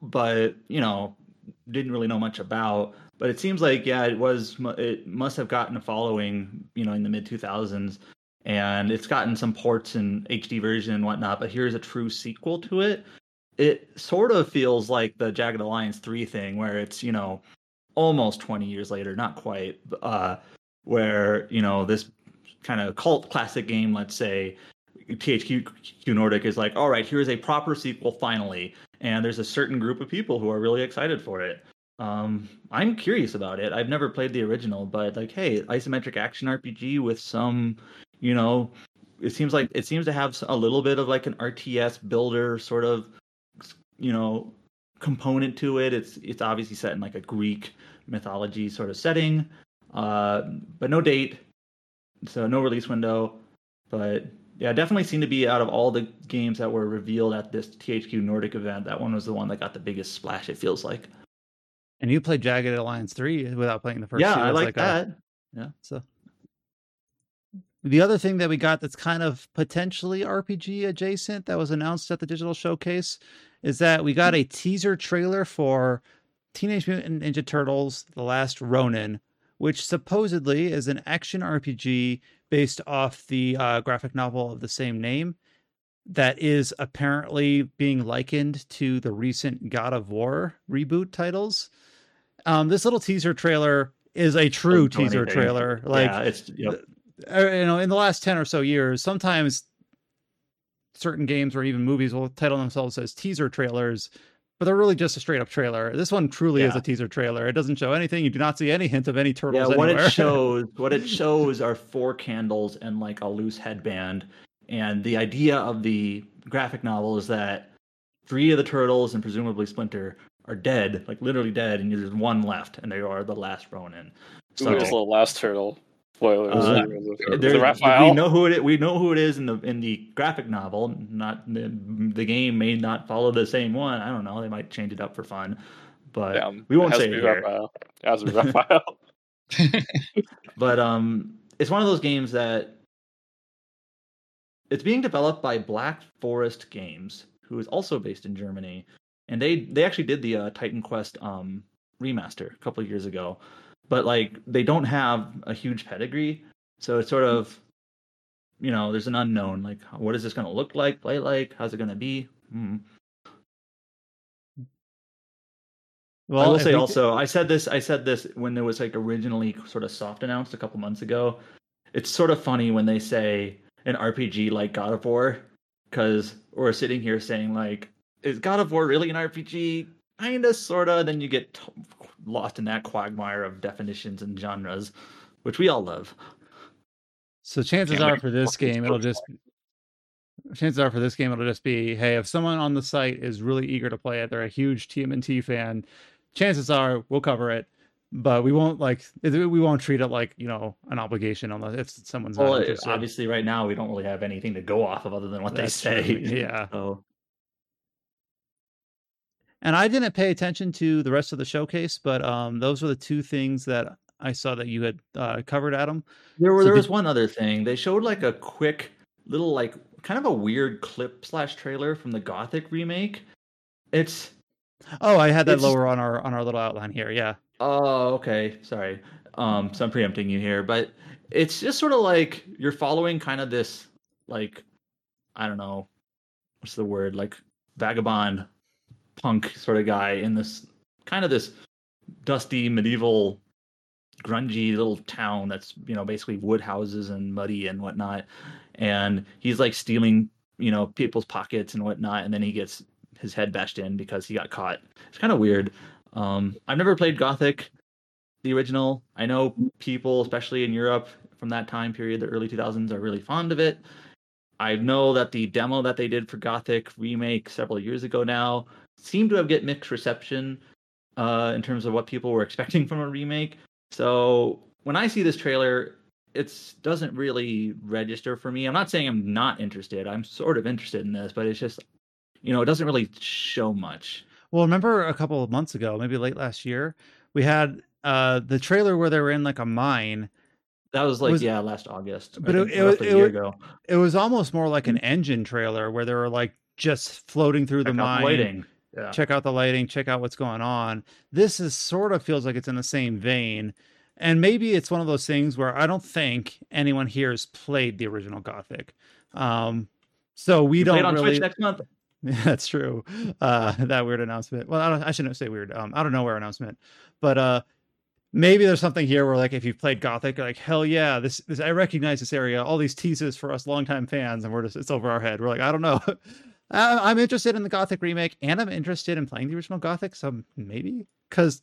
but didn't really know much about. But it seems like, yeah, it must have gotten a following, you know, in the mid-2000s. And it's gotten some ports and HD version and whatnot, but here's a true sequel to it. It sort of feels like the Jagged Alliance 3 thing, where it's, you know, almost 20 years later, not quite, where, you know, this kind of cult classic game, let's say, THQ Nordic is like, all right, here's a proper sequel finally. And there's a certain group of people who are really excited for it. I'm curious about it. I've never played the original, but like, hey, isometric action RPG with some, you know, it seems to have a little bit of like an RTS builder sort of, you know, component to it. It's obviously set in like a Greek mythology sort of setting, but no date, so no release window. But yeah, definitely seemed to be, out of all the games that were revealed at this THQ Nordic event, that one was the one that got the biggest splash, it feels like. And you played Jagged Alliance 3 without playing the first two. Yeah, I like that. Yeah. So the other thing that we got that's kind of potentially RPG adjacent that was announced at the digital showcase is that we got a teaser trailer for Teenage Mutant Ninja Turtles: The Last Ronin, which supposedly is an action RPG based off the graphic novel of the same name that is apparently being likened to the recent God of War reboot titles. This little teaser trailer is a true teaser trailer. Like, yeah, it's, yep. You know, in the last 10 or so years, sometimes certain games or even movies will title themselves as teaser trailers, but they're really just a straight up trailer. This one truly is a teaser trailer. It doesn't show anything. You do not see any hint of any turtles. Yeah, anywhere. What it shows are four candles and like a loose headband. And the idea of the graphic novel is that three of the turtles and presumably Splinter are dead, like literally dead, and there's one left, and they are the last Ronin. So who's the last turtle? Spoilers. We know who it is in the graphic novel. Not the game may not follow the same one. I don't know. They might change it up for fun, but we won't say it here. It has to be Raphael. But it's one of those games that. It's being developed by Black Forest Games, who is also based in Germany, and they actually did the Titan Quest remaster a couple of years ago, but like they don't have a huge pedigree, so it's sort of, you know, there's an unknown. Like, what is this going to look like? Play like? How's it going to be? Well, I will say also, I said this when there was like originally sort of soft announced a couple months ago. It's sort of funny when they say an RPG like God of War, because we're sitting here saying, like, is God of War really an RPG? Kinda, sorta. Then you get lost in that quagmire of definitions and genres, which we all love. So chances are for this game it'll just be, hey, if someone on the site is really eager to play it, they're a huge TMNT fan, chances are we'll cover it. But we won't treat it like, you know, an obligation unless it's someone's. Well, obviously, right now we don't really have anything to go off of other than what they say. True. Yeah. So. And I didn't pay attention to the rest of the showcase, but those were the two things that I saw that you had covered, Adam. There was one other thing. They showed like a quick little, like, kind of a weird clip/trailer from the Gothic remake. I had that lower on our little outline here. Yeah. Oh, okay. Sorry. So I'm preempting you here, but it's just sort of like you're following kind of this, like, I don't know, what's the word? Like vagabond punk sort of guy in this kind of this dusty medieval grungy little town that's, you know, basically wood houses and muddy and whatnot. And he's like stealing, you know, people's pockets and whatnot. And then he gets his head bashed in because he got caught. It's kind of weird. I've never played Gothic, the original. I know people, especially in Europe from that time period, the early 2000s, are really fond of it. I know that the demo that they did for Gothic remake several years ago now seemed to have get mixed reception in terms of what people were expecting from a remake. So when I see this trailer, it doesn't really register for me. I'm not saying I'm not interested. I'm sort of interested in this, but it's just, you know, it doesn't really show much. Well, remember a couple of months ago, maybe late last year, we had the trailer where they were in like a mine. That was like, last August. But it was a year ago. It was almost more like an engine trailer where they were like just floating through the mine. Waiting. Yeah. Check out the lighting, check out what's going on. This is sort of feels like it's in the same vein. And maybe it's one of those things where I don't think anyone here has played the original Gothic. So we don't really... Play it on Twitch next month. That's true. That weird announcement. Well, I shouldn't say weird. Out of nowhere announcement. But maybe there's something here where, like, if you've played Gothic, you're like, hell yeah, this I recognize this area. All these teases for us longtime fans, and it's over our head. We're like, I don't know. I'm interested in the Gothic remake, and I'm interested in playing the original Gothic. So maybe because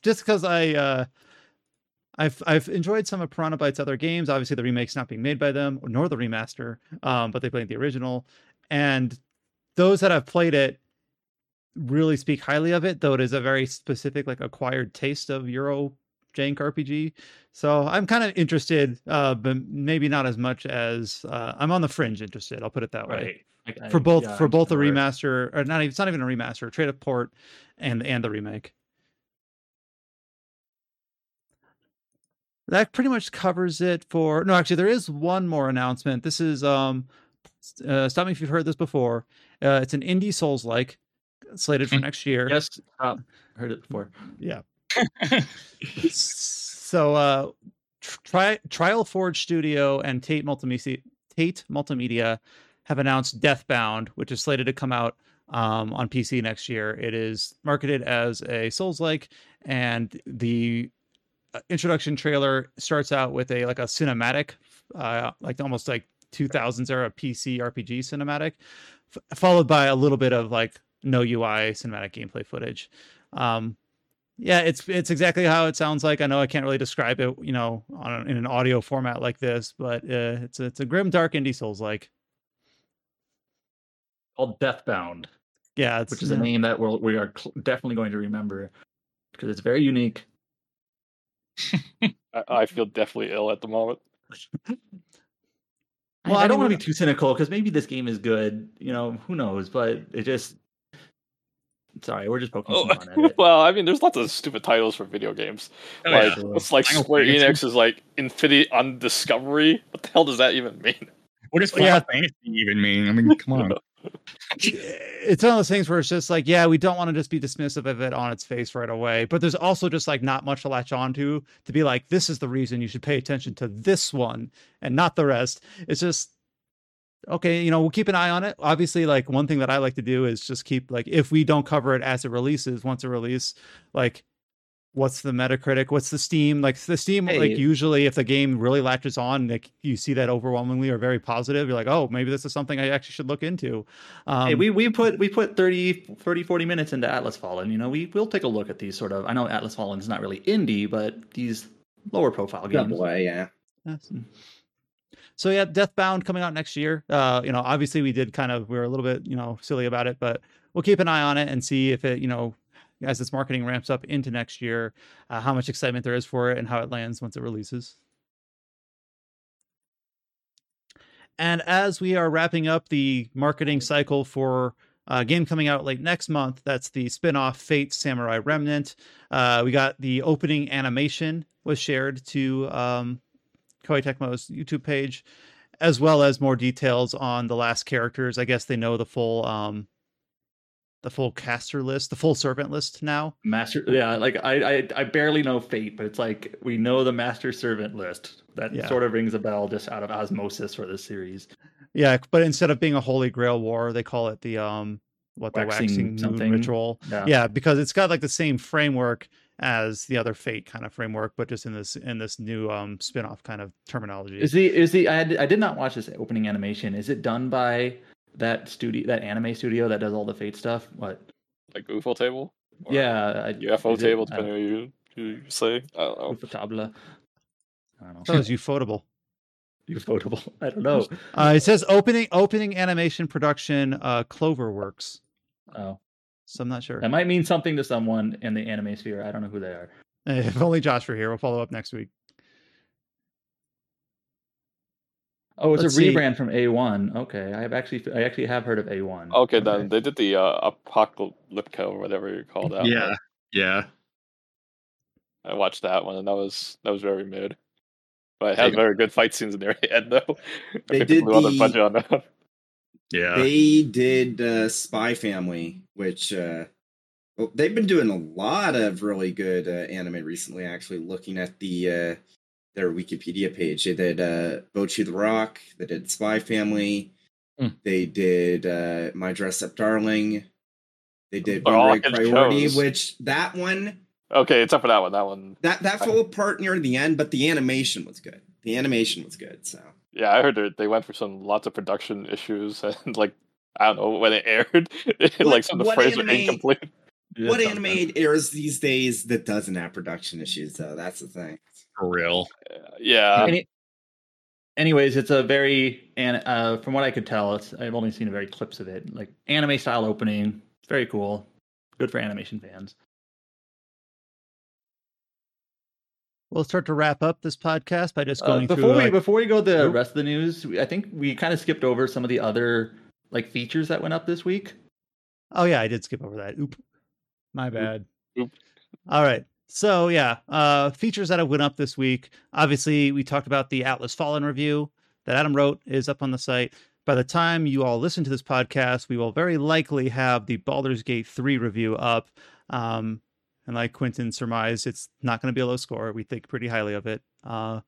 I've enjoyed some of Piranha Bytes' other games. Obviously, the remake's not being made by them, nor the remaster, but they played the original. And those that have played it really speak highly of it, though it is a very specific, like, acquired taste of Euro jank RPG. So I'm kind of interested, but maybe not as much as I'm on the fringe interested. I'll put it that way. Right. For both the remaster, or not even, it's not even a remaster, trade-up port, and the remake. That pretty much covers it for... No, actually, there is one more announcement. This is... stop me if you've heard this before. It's an indie Souls-like, slated for next year. Yes, heard it before. Yeah. So, Trial Forge Studio and Tate Multimedia have announced Deathbound, which is slated to come out on PC next year. It is marketed as a Souls-like, and the introduction trailer starts out with a cinematic, like almost like 2000s era PC RPG cinematic, followed by a little bit of like no UI cinematic gameplay footage. Yeah, it's exactly how it sounds like. I know I can't really describe it, you know, in an audio format like this, but it's a grim, dark indie Souls like. Called Deathbound. Yeah, which is a name that we are definitely going to remember because it's very unique. I feel deathly ill at the moment. Well, I don't want to be too cynical because maybe this game is good. You know, who knows? But it just... Sorry, we're just poking fun at it. Well, I mean, there's lots of stupid titles for video games. It's like Square Enix is like Infinity on Discovery. What the hell does that even mean? What does Final Fantasy even mean? I mean, come on. It's one of those things where it's just like, yeah, we don't want to just be dismissive of it on its face right away, but there's also just like not much to latch on to be like, this is the reason you should pay attention to this one and not the rest. It's just okay, you know, we'll keep an eye on it. Obviously, like one thing that I like to do is just keep like, if we don't cover it as it releases, once it releases, like what's the Metacritic, what's the Steam, like the Steam, hey, like usually if the game really latches on, like you see that overwhelmingly or very positive, you're like, oh, maybe this is something I actually should look into. Hey, we put 40 minutes into Atlas Fallen. You know, we'll take a look at these sort of, I know Atlas Fallen is not really indie, but these lower profile games. So yeah, Deathbound coming out next year. You know, obviously we were a little bit, you know, silly about it, but we'll keep an eye on it and see if it, you know, as its marketing ramps up into next year, how much excitement there is for it and how it lands once it releases. And as we are wrapping up the marketing cycle for a game coming out late next month, that's the spin-off Fate Samurai Remnant. We got the opening animation was shared to Koei Tecmo's YouTube page, as well as more details on the last characters. I guess they know the full caster list, the full servant list now. I barely know Fate, but it's like we know the master servant list. Sort of rings a bell just out of osmosis for this series. Yeah, but instead of being a Holy Grail war, they call it the waxing moon ritual. Yeah, because it's got like the same framework as the other Fate kind of framework, but just in this new spin-off kind of terminology. I did not watch this opening animation. Is it done by that anime studio that does all the Fate stuff? What, like UFO Table? Or UFO Table, depending on who you say. I don't know. UFO Tabla. I don't know. That was Ufotable. Ufotable. I don't know. It says opening animation production, Cloverworks. Oh, so I'm not sure. That might mean something to someone in the anime sphere. I don't know who they are. If only Josh were here. We'll follow up next week. Oh, it's rebrand from A1. Okay, I actually have heard of A1. Okay, then they did the Apocalyptica or whatever you call that. Yeah, one. Yeah. I watched that one, and that was very mid. But it had very good fight scenes in there. And though they did the budget on that. Yeah, they did Spy Family, which Well, they've been doing a lot of really good anime recently. Actually, looking at the their Wikipedia page, they did Bocchi the Rock, they did Spy Family, they did My Dress Up Darling, they did One Great Priority, which that one. Okay, except for that one. That fell apart near the end, but the animation was good. So yeah, I heard they went for lots of production issues, and I don't know when it aired, some of the phrases were incomplete. What anime airs these days that doesn't have production issues, though? That's the thing. For real. Yeah. Anyways, it's a very, from what I could tell, I've only seen very clips of it. Anime style opening. Very cool. Good for animation fans. We'll start to wrap up this podcast by just going through... Before we go to the rest of the news, I think we kind of skipped over some of the other features that went up this week. Oh, yeah, I did skip over that. Oop. My bad. Oop. All right. So, yeah, features that went up this week. Obviously, we talked about the Atlas Fallen review that Adam wrote is up on the site. By the time you all listen to this podcast, we will very likely have the Baldur's Gate 3 review up. And like Quentin surmised, it's not going to be a low score. We think pretty highly of it. So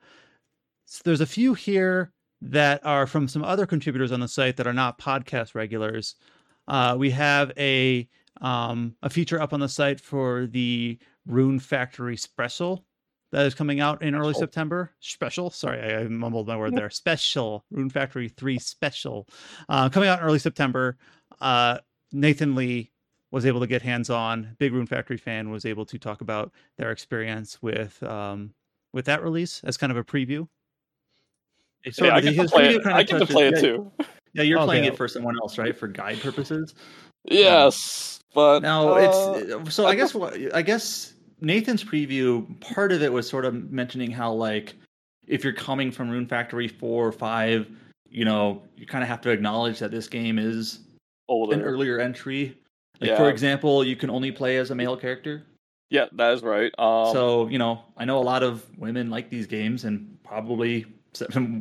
there's a few here that are from some other contributors on the site that are not podcast regulars. We have a feature up on the site for the Rune Factory Special that is coming out in early September. Special. Sorry, I mumbled my word there. Special. Rune Factory 3 Special. Coming out in early September. Nathan Lee was able to get hands on. Big Rune Factory fan was able to talk about their experience with that release as kind of a preview. Yeah, I get to play it. Too. Yeah, you're playing it for someone else, right? For guide purposes. Yes, but now it's so. I guess Nathan's preview part of it was sort of mentioning how if you're coming from Rune Factory 4 or 5, you kind of have to acknowledge that this game is older, an earlier entry. For example, you can only play as a male character. Yeah, that is right. So, I know a lot of women like these games and probably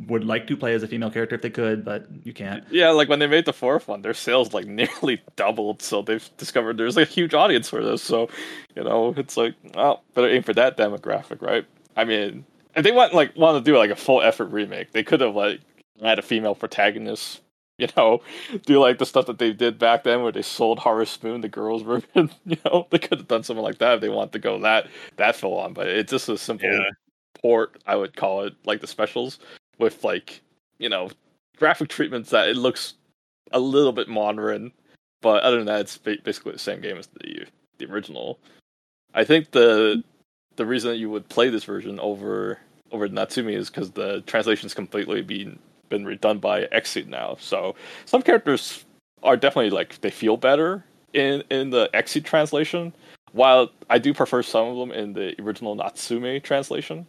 would like to play as a female character if they could, but you can't. Yeah, when they made the fourth one, their sales nearly doubled, so they've discovered there's a huge audience for this. So, it's better aim for that demographic, right? I mean, if they want to do a full effort remake, they could have had a female protagonist. Do the stuff that they did back then where they sold Harvest Moon, the girls' version. They could have done something like that if they want to go that full on. But it's just a simple port, I would call it, the specials with graphic treatments that it looks a little bit modern. But other than that, it's basically the same game as the original. I think the reason that you would play this version over Natsumi is because the translation's completely been redone by Exit now, so some characters are definitely they feel better in the Exit translation, while I do prefer some of them in the original Natsume translation.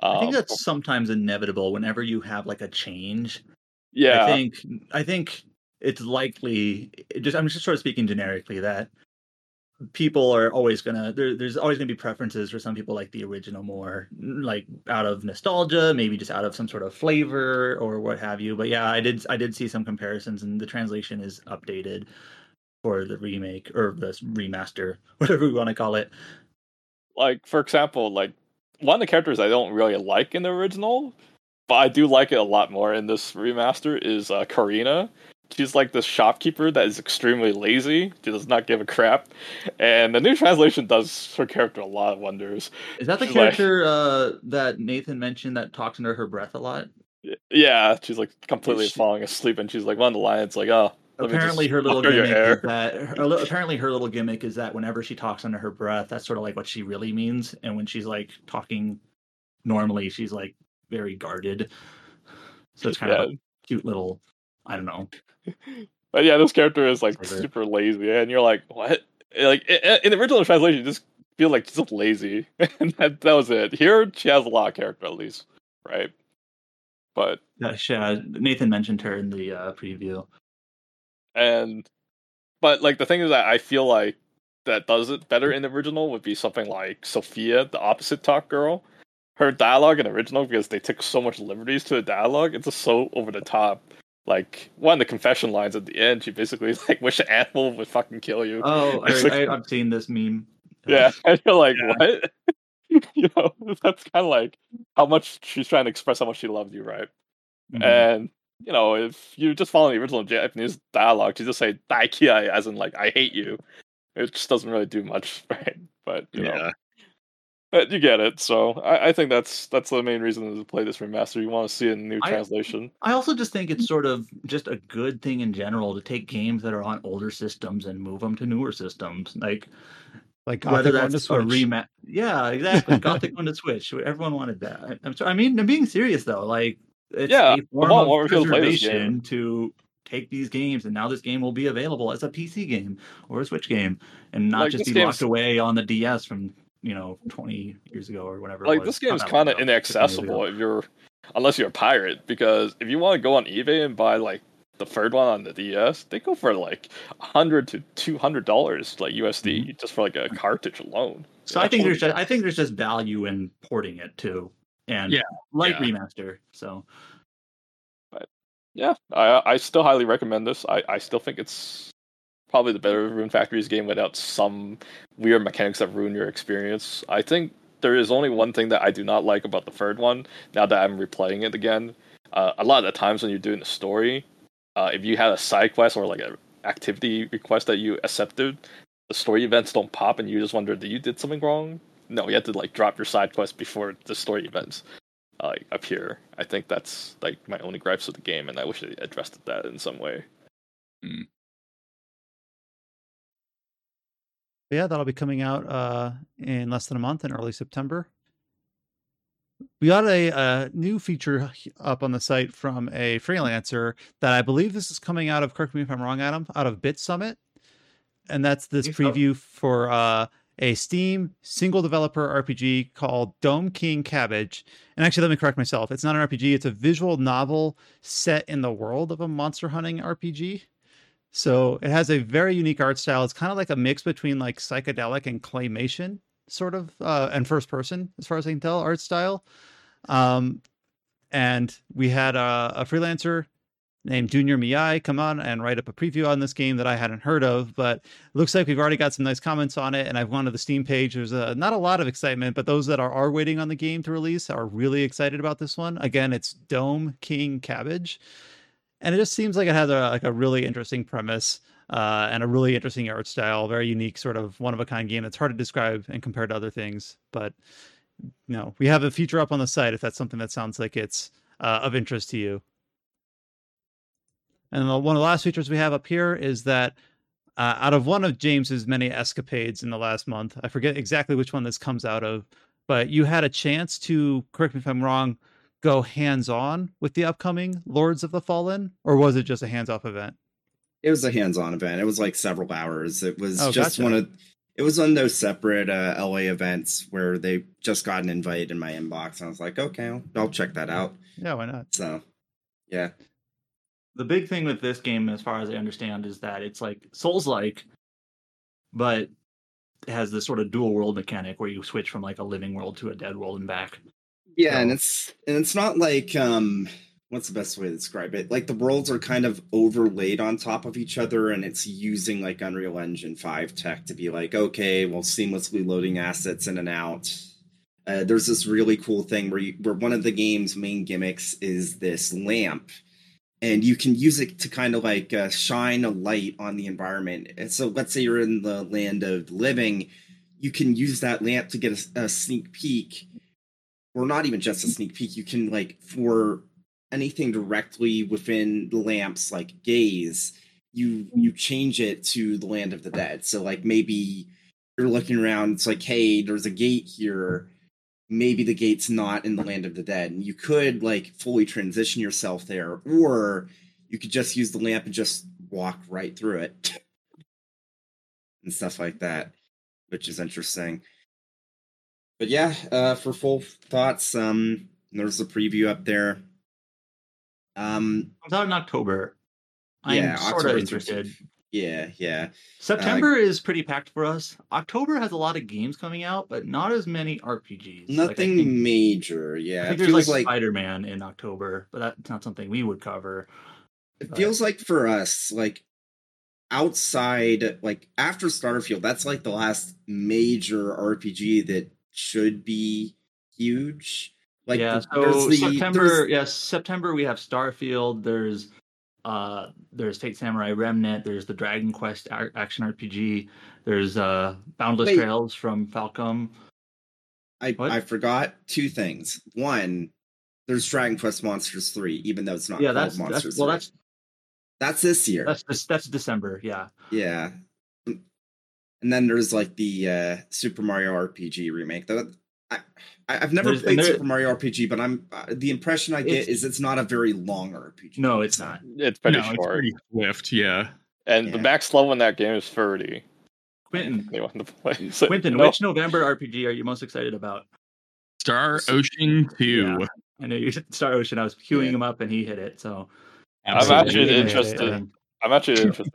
I think that's sometimes inevitable whenever you have a change. Yeah, I think it's likely, I'm just sort of speaking generically, that people are always gonna there's always gonna be preferences for some people the original more, out of nostalgia, maybe just out of some sort of flavor or what have you. But yeah, I did see some comparisons, and the translation is updated for the remake or the remaster, whatever we want to call it. For example, one of the characters I don't really like in the original, but I do like it a lot more in this remaster is Karina. She's this shopkeeper that is extremely lazy. She does not give a crap. And the new translation does her character a lot of wonders. Is that the character that Nathan mentioned that talks under her breath a lot? Yeah, she's completely falling asleep, and she's one of the lions oh. Apparently her little gimmick is that whenever she talks under her breath, that's sort of what she really means. And when she's talking normally, she's very guarded. So it's kind of a cute little, I don't know. But yeah, this character is super lazy, and you're what? In the original translation, you just feel just lazy, and that was it. Here, she has a lot of character, at least, right? But Nathan mentioned her in the preview, but the thing is that I feel that does it better in the original would be something like Sophia, the opposite talk girl. Her dialogue in the original, because they took so much liberties to the dialogue, it's just so over the top. like one of the confession lines at the end, she basically like wish an animal would fucking kill you. Oh, I've seen this meme. Yeah, and you're like, what? You know, that's kind of like how much she's trying to express how much she loves you, right? Mm-hmm. And you know, if you just follow the original Japanese dialogue, she just say "daikiai" as in like "I hate you." It just doesn't really do much, right? But you know, but you get it. So I think that's the main reason to play this remaster. You want to see a new translation. I also just think it's sort of just a good thing in general to take games that are on older systems and move them to newer systems, like Gothic on the Switch. Yeah, exactly. Gothic on the Switch. Everyone wanted that. I'm sorry. I mean, I'm being serious though. Like, it's a form of preservation to take these games, and now this game will be available as a PC game or a Switch game, and not like, just be locked away on the DS from 20 years ago or whatever. Like, this game is kind of inaccessible unless you're a pirate, because if you want to go on eBay and buy like the third one on the DS, they go for like $100 to $200 like USD just for like a cartridge alone. So yeah, I think there's just value in porting it too. And remaster. So, but yeah, I still highly recommend this. I still think it's probably the better Rune Factory's game without some weird mechanics that ruin your experience. I think there is only one thing that I do not like about the third one. Now that I'm replaying it again, a lot of the times when you're doing the story, if you had a side quest or like an activity request that you accepted, the story events don't pop, and you just wonder, did you did something wrong? No, you have to like drop your side quest before the story events appear. I think that's like my only gripes with the game, and I wish they addressed that in some way. Mm. Yeah, that'll be coming out in less than a month, in early September. We got a new feature up on the site from a freelancer that I believe this is coming out of, correct me if I'm wrong, Adam, out of Bit Summit, and that's this preview for a Steam single developer RPG called Dome King Cabbage. And actually, let me correct myself. It's not an RPG. It's a visual novel set in the world of a monster hunting RPG. So it has a very unique art style. It's kind of like a mix between like psychedelic and claymation sort of, and first person, as far as I can tell, art style. And we had a freelancer named Junior Miyai come on and write up a preview on this game that I hadn't heard of, but it looks like we've already got some nice comments on it. And I've gone to the Steam page. There's not a lot of excitement, but those that are waiting on the game to release are really excited about this one. Again, it's Dome King Cabbage, and it just seems like it has a really interesting premise and a really interesting art style, very unique sort of one-of-a-kind game that's hard to describe and compare to other things. But we have a feature up on the site if that's something that sounds like it's of interest to you. And one of the last features we have up here is that out of one of James's many escapades in the last month, I forget exactly which one this comes out of, but you had a chance to, correct me if I'm wrong, go hands-on with the upcoming Lords of the Fallen, or was it just a hands-off event? It was a hands-on event. It was like several hours. It was it was on those separate LA events where they just got an invite in my inbox, and I was like, okay, I'll check that out. Yeah, why not? So, yeah. The big thing with this game, as far as I understand, is that it's like Souls-like, but it has this sort of dual world mechanic where you switch from like a living world to a dead world and back. Yeah, so. and it's not like what's the best way to describe it? Like, the worlds are kind of overlaid on top of each other, and it's using like Unreal Engine 5 tech to be like, okay, well, seamlessly loading assets in and out. There's this really cool thing where one of the game's main gimmicks is this lamp. And you can use it to kind of like shine a light on the environment. And so let's say you're in the land of the living. You can use that lamp to get a sneak peek. Or not even just a sneak peek. You can, like, for anything directly within the lamp's, like, gaze, you change it to the land of the dead. So, like, maybe you're looking around. It's like, hey, there's a gate here. Maybe the gate's not in the land of the dead, and you could like fully transition yourself there, or you could just use the lamp and just walk right through it and stuff like that, which is interesting. But yeah, for full thoughts, there's a preview up there. Comes out in October. I'm sort of interested. Yeah. September is pretty packed for us. October has a lot of games coming out, but not as many RPGs. Nothing major. Yeah, I think there's like Spider-Man in October, but that's not something we would cover. It feels like for us, like outside, like after Starfield, that's like the last major RPG that should be huge. Like September we have Starfield. There's Fate Samurai Remnant. There's the Dragon Quest action RPG. There's Boundless Trails from Falcom. I forgot two things. One, there's Dragon Quest Monsters 3, even though it's not called Monsters 3. Well, that's this year. That's December, yeah. Yeah. And then there's like the Super Mario RPG remake. I've never played Super Mario RPG, but the impression I get is it's not a very long RPG. No, it's not. It's pretty short. It's pretty swift, yeah. And the max level in that game is 30. Quentin, which November RPG are you most excited about? Star Ocean 2. Yeah. I know you said Star Ocean. I was queuing him up, and he hit it. So I'm actually interested in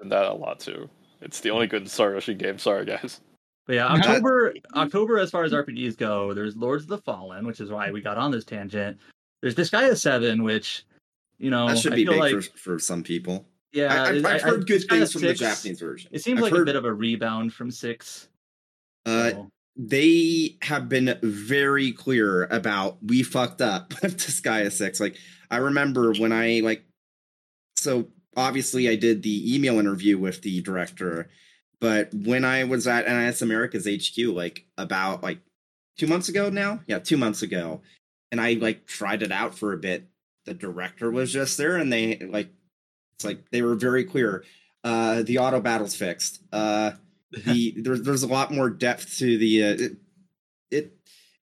that a lot too. It's the only good Star Ocean game. Sorry, guys. But yeah, October, as far as RPGs go, there's Lords of the Fallen, which is why we got on this tangent. There's Disgaea 7, which, you know, that should be big for some people. Yeah, I've heard good things from the Japanese version. It seems like a bit of a rebound from 6. They have been very clear about we fucked up with Disgaea 6. Like, I remember when I so obviously I did the email interview with the director, but when I was at NIS America's HQ, about 2 months ago now. Yeah, 2 months ago. And I tried it out for a bit. The director was just there and they they were very clear. The auto battle's fixed. There's a lot more depth to the.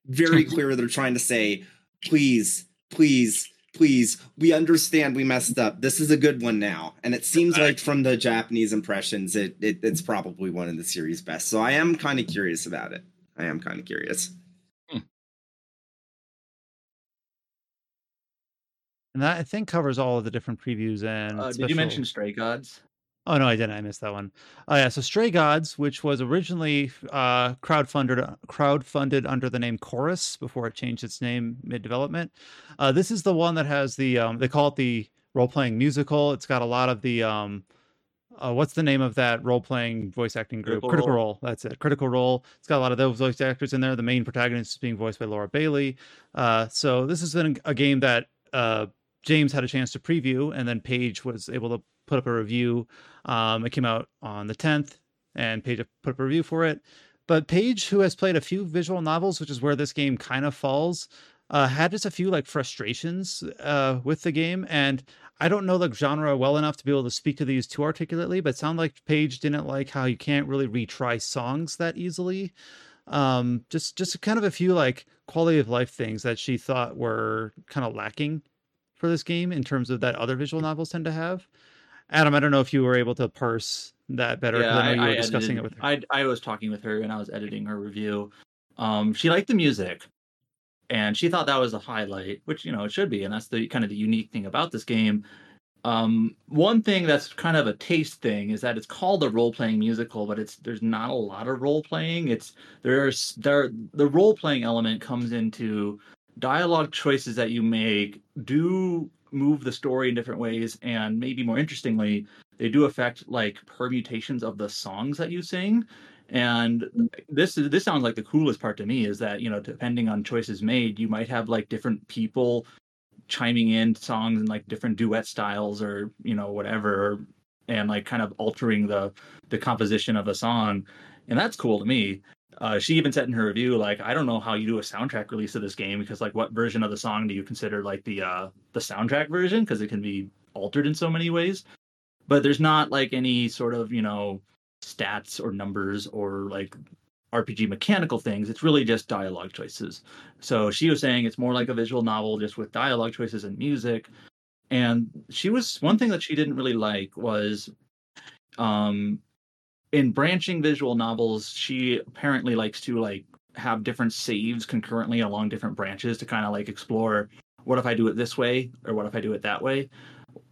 Very clear they're trying to say, please. We understand we messed up. This is a good one now, and it seems like from the Japanese impressions, it's probably one of the series best. So I am kind of curious about it. And that, I think, covers all of the different previews and did you mention Stray Gods? Oh, no, I didn't. I missed that one. Yeah, so Stray Gods, which was originally crowdfunded under the name Chorus before it changed its name mid-development. This is the one that has the, they call it the role-playing musical. It's got a lot of the, what's the name of that role-playing voice acting group? Critical Role. That's it. Critical Role. It's got a lot of those voice actors in there. The main protagonist is being voiced by Laura Bailey. So this has been a game that James had a chance to preview, and then Paige was able to put up a review. It came out on the 10th, and Paige put up a review for it. But Paige, who has played a few visual novels, which is where this game kind of falls, had just a few frustrations with the game. And I don't know the genre well enough to be able to speak to these too articulately, but it sounded like Paige didn't like how you can't really retry songs that easily. Just kind of a few quality of life things that she thought were kind of lacking for this game in terms of that other visual novels tend to have. Adam, I don't know if you were able to parse that better. Yeah, I know you were discussing it with her. I was talking with her and I was editing her review. She liked the music and she thought that was a highlight, which, it should be. And that's the kind of the unique thing about this game. One thing that's kind of a taste thing is that it's called a role-playing musical, but there's not a lot of role-playing. The role-playing element comes into dialogue choices that you make do move the story in different ways, and maybe more interestingly, they do affect permutations of the songs that you sing. And this sounds like the coolest part to me is that depending on choices made, you might have different people chiming in songs in different duet styles or whatever, and kind of altering the composition of a song, and that's cool to me. She even said in her review, I don't know how you do a soundtrack release of this game, because what version of the song do you consider the soundtrack version, because it can be altered in so many ways. But there's not any sort of stats or numbers or RPG mechanical things. It's really just dialogue choices. So she was saying it's more like a visual novel just with dialogue choices and music. And one thing that she didn't really like was in branching visual novels, she apparently likes to have different saves concurrently along different branches to kind of explore, what if I do it this way or what if I do it that way?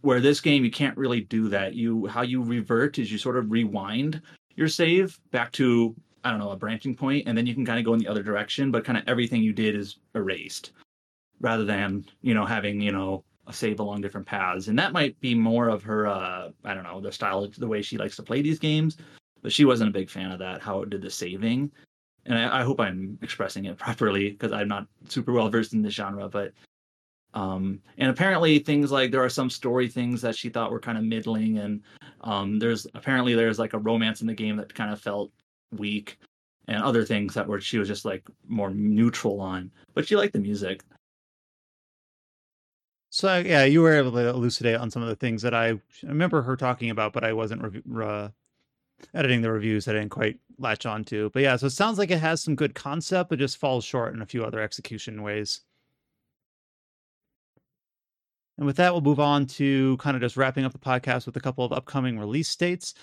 Where this game, you can't really do that. How you revert is you sort of rewind your save back to, I don't know, a branching point, and then you can kind of go in the other direction, but kind of everything you did is erased rather than, having, save along different paths. And that might be more of her, I don't know, the style, the way she likes to play these games. But she wasn't a big fan of that, how it did the saving. And I hope I'm expressing it properly because I'm not super well versed in this genre. But and apparently things like there are some story things that she thought were kind of middling. And there's like a romance in the game that kind of felt weak and other things that were she was just like more neutral on. But she liked the music. So, yeah, you were able to elucidate on some of the things that I remember her talking about, but I wasn't editing the reviews. I didn't quite latch on to. But yeah, so it sounds like it has some good concept, but just falls short in a few other execution ways. And with that, we'll move on to kind of just wrapping up the podcast with a couple of upcoming release dates.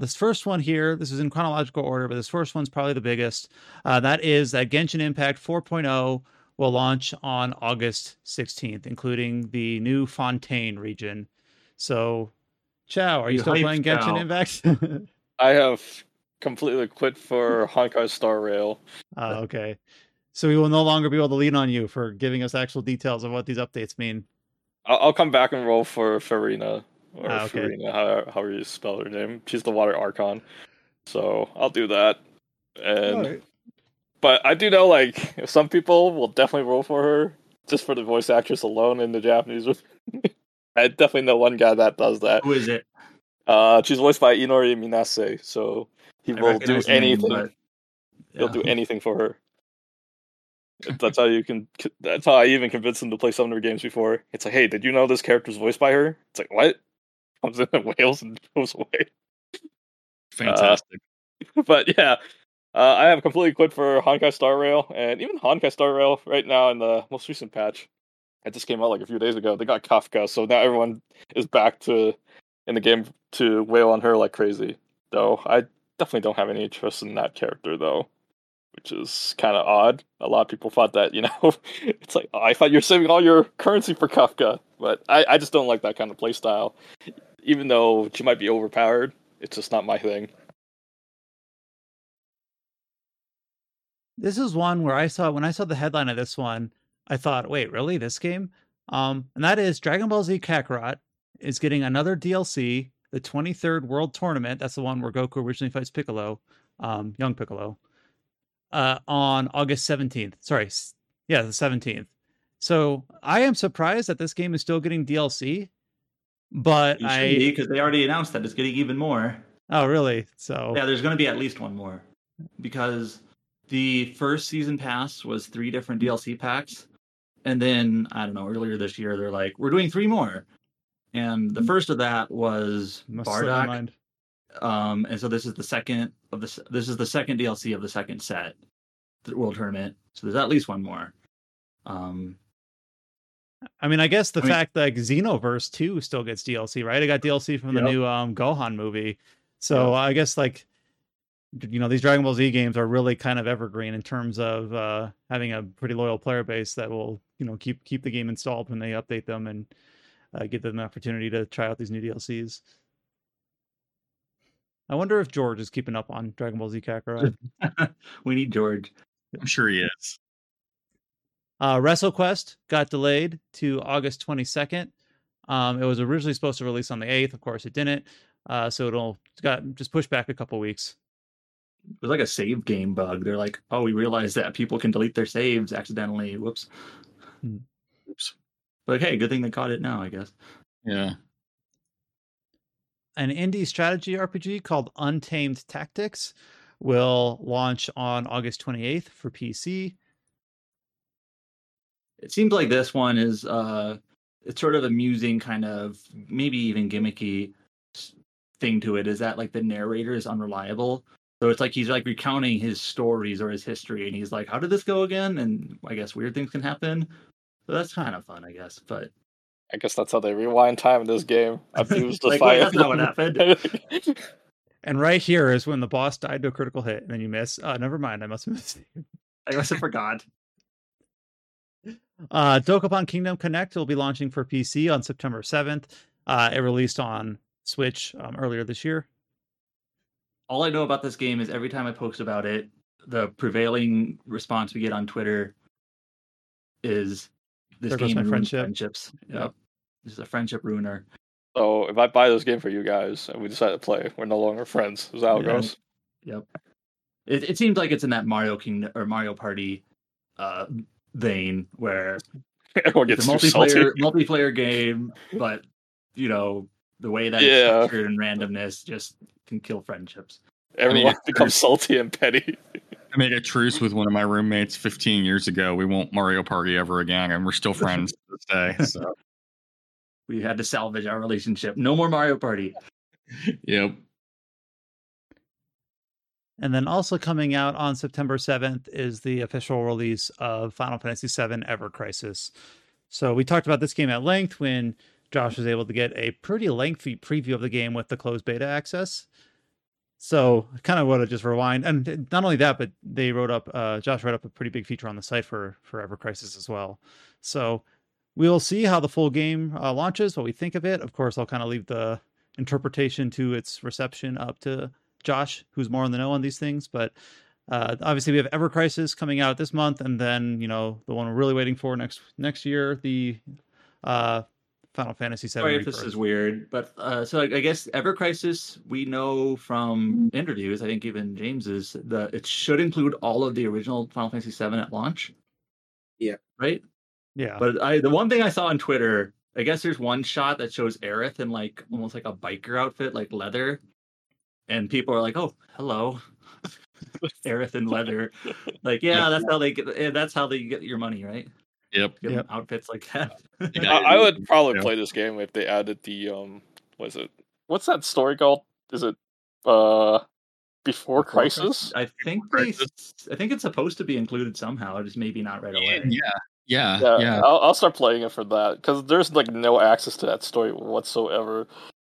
This first one here, this is in chronological order, but this first one's probably the biggest. That is that Genshin Impact 4.0 will launch on August 16th, including the new Fontaine region. So, Chow, are you still playing Genshin Impact? I have completely quit for Honkai Star Rail. Okay. So we will no longer be able to lean on you for giving us actual details of what these updates mean. I'll come back and roll for Farina, or Farina, however you spell her name. She's the Water Archon, so I'll do that. And right. But I do know, like, some people will definitely roll for her just for the voice actress alone in the Japanese. I definitely know one guy that does that. Who is it? She's voiced by Inori Minase, so he will do anything. He'll do anything for her. That's how I even convinced him to play some of her games before. It's like, hey, did you know this character's voiced by her? It's like, what? Comes in Wales and goes away. Fantastic. But yeah, I have completely quit for Honkai Star Rail, and even Honkai Star Rail right now in the most recent patch. It just came out like a few days ago. They got Kafka, so now everyone is back to in the game to wail on her like crazy. Though I definitely don't have any interest in that character though. Which is kind of odd. A lot of people thought that, you know, it's like, oh, I thought you're saving all your currency for Kafka. But I just don't like that kind of playstyle. Even though she might be overpowered, it's just not my thing. This is one where when I saw the headline of this one, I thought, wait, really? This game? And that is Dragon Ball Z Kakarot is getting another DLC, the 23rd World Tournament. That's the one where Goku originally fights Piccolo, young Piccolo. On August 17th. Sorry. Yeah, the 17th. So I am surprised that this game is still getting DLC, but because they already announced that it's getting even more. Oh, really? So yeah, there's going to be at least one more because the first season pass was 3 different DLC packs. And then, I don't know, earlier this year, they're like, we're doing 3 more. And the first of that was Bardock. And so this is the second of this is the second DLC of the second set, the World Tournament. So there's at least one more. I guess the fact that like Xenoverse 2 still gets DLC, right? It got DLC from the new Gohan movie. So I guess like, you know, these Dragon Ball Z games are really kind of evergreen in terms of having a pretty loyal player base that will, you know, keep the game installed when they update them and give them the opportunity to try out these new DLCs. I wonder if George is keeping up on Dragon Ball Z Kakarot. We need George. I'm sure he is. WrestleQuest got delayed to August 22nd. It was originally supposed to release on the 8th. Of course, it didn't. So it got pushed back a couple weeks. It was like a save game bug. They're like, oh, we realized that people can delete their saves accidentally. Whoops. Oops. But hey, good thing they caught it now, I guess. Yeah. An indie strategy RPG called Untamed Tactics will launch on August 28th for PC. It seems like this one is it's sort of amusing, kind of maybe even gimmicky thing to it. Is that like the narrator is unreliable? So it's like he's like recounting his stories or his history, and he's like, "How did this go again?" And I guess weird things can happen. So that's kind of fun, I guess, but. I guess that's how they rewind time in this game. That's not what happened. And right here is when the boss died to a critical hit, and then you miss. Never mind, I must have missed. I must have forgot. Dokapon Kingdom Connect will be launching for PC on September 7th. It released on Switch earlier this year. All I know about this game is every time I post about it, the prevailing response we get on Twitter is, this game ruins friendships. Yep. This is a friendship ruiner. So if I buy this game for you guys and we decide to play, we're no longer friends. Is that how it goes? Yep. It seems like it's in that Mario Kingdom or Mario Party vein where everyone gets too salty. Multiplayer game, but you know the way that it's structured and randomness just can kill friendships. Everyone becomes salty and petty. I made a truce with one of my roommates 15 years ago. We won't Mario Party ever again, and we're still friends to this day. So. We had to salvage our relationship. No more Mario Party. Yep. And then also coming out on September 7th is the official release of Final Fantasy VII Ever Crisis. So we talked about this game at length when Josh was able to get a pretty lengthy preview of the game with the closed beta access. So I kind of want to just rewind. And not only that, but they wrote up, Josh wrote up a pretty big feature on the site for Ever Crisis as well. So we'll see how the full game launches, what we think of it. Of course, I'll kind of leave the interpretation to its reception up to Josh, who's more in the know on these things. But obviously we have Ever Crisis coming out this month. And then, you know, the one we're really waiting for next year, the Final Fantasy VII. Sorry if this is weird, but so I guess Ever Crisis, we know from interviews, I think even James's, it should include all of the original Final Fantasy VII at launch. Yeah. Right? Yeah. But the one thing I saw on Twitter, I guess there's one shot that shows Aerith in like almost like a biker outfit, like leather. And people are like, oh, hello. Aerith in leather. Like, yeah, that's how they get, that's how they get your money, right? Yep. Yep. Outfits like that. I would probably play this game if they added the what's that story called? Is it Before Crisis? I think it's supposed to be included somehow, just maybe not right away. Yeah. I'll start playing it for that because there's like no access to that story whatsoever.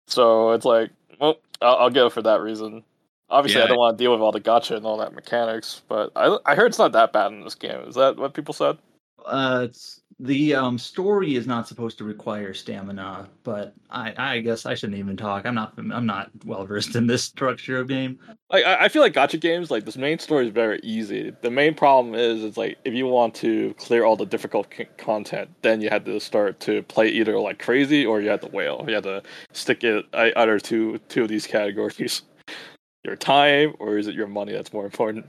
So it's like, well, I'll go for that reason. Obviously, I don't want to deal with all the gacha and all that mechanics, but I heard it's not that bad in this game. Is that what people said? The story is not supposed to require stamina, but I guess I shouldn't even talk. I'm not well versed in this structure of game. Like I feel like gacha games, like this main story is very easy. The main problem is it's like if you want to clear all the difficult content, then you had to start to play either like crazy or you had to wail. You had to stick it either two of these categories: your time or is it your money that's more important.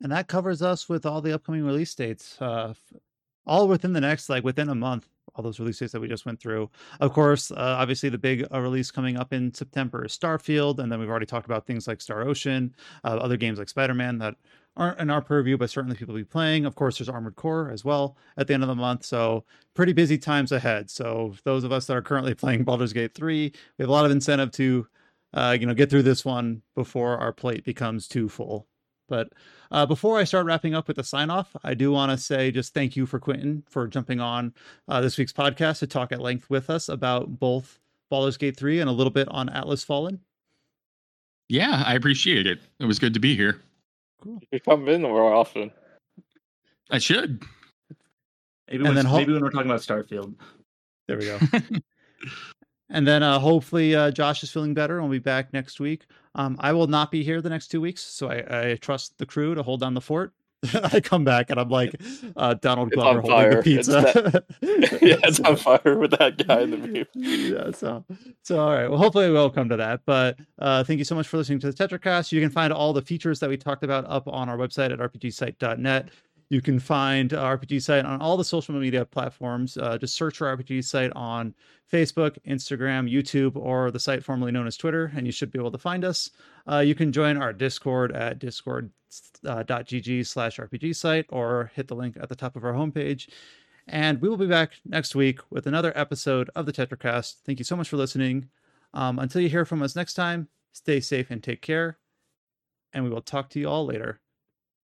And that covers us with all the upcoming release dates, all within the next, like within a month, all those release dates that we just went through. Of course, obviously the big release coming up in September is Starfield. And then we've already talked about things like Star Ocean, other games like Spider-Man that aren't in our purview, but certainly people will be playing. Of course, there's Armored Core as well at the end of the month. So pretty busy times ahead. So those of us that are currently playing Baldur's Gate 3, we have a lot of incentive to, get through this one before our plate becomes too full. But before I start wrapping up with the sign-off, I do want to say just thank you for Quentin for jumping on this week's podcast to talk at length with us about both Baldur's Gate 3 and a little bit on Atlas Fallen. Yeah, I appreciate it. It was good to be here. Cool. You come in more often. I should. Maybe when we're talking about Starfield. There we go. And then hopefully Josh is feeling better and we'll be back next week. I will not be here the next 2 weeks, so I trust the crew to hold down the fort. I come back and I'm like Donald Glover holding the pizza. It's on fire with that guy in the view. Yeah, so all right. Well, hopefully we'll come to that. But thank you so much for listening to the TetraCast. You can find all the features that we talked about up on our website at rpgsite.net. You can find RPG Site on all the social media platforms. Just search for RPG Site on Facebook, Instagram, YouTube, or the site formerly known as Twitter, and you should be able to find us. You can join our Discord at discord.gg/RPG Site or hit the link at the top of our homepage. And we will be back next week with another episode of the TetraCast. Thank you so much for listening. Until you hear from us next time, stay safe and take care. And we will talk to you all later.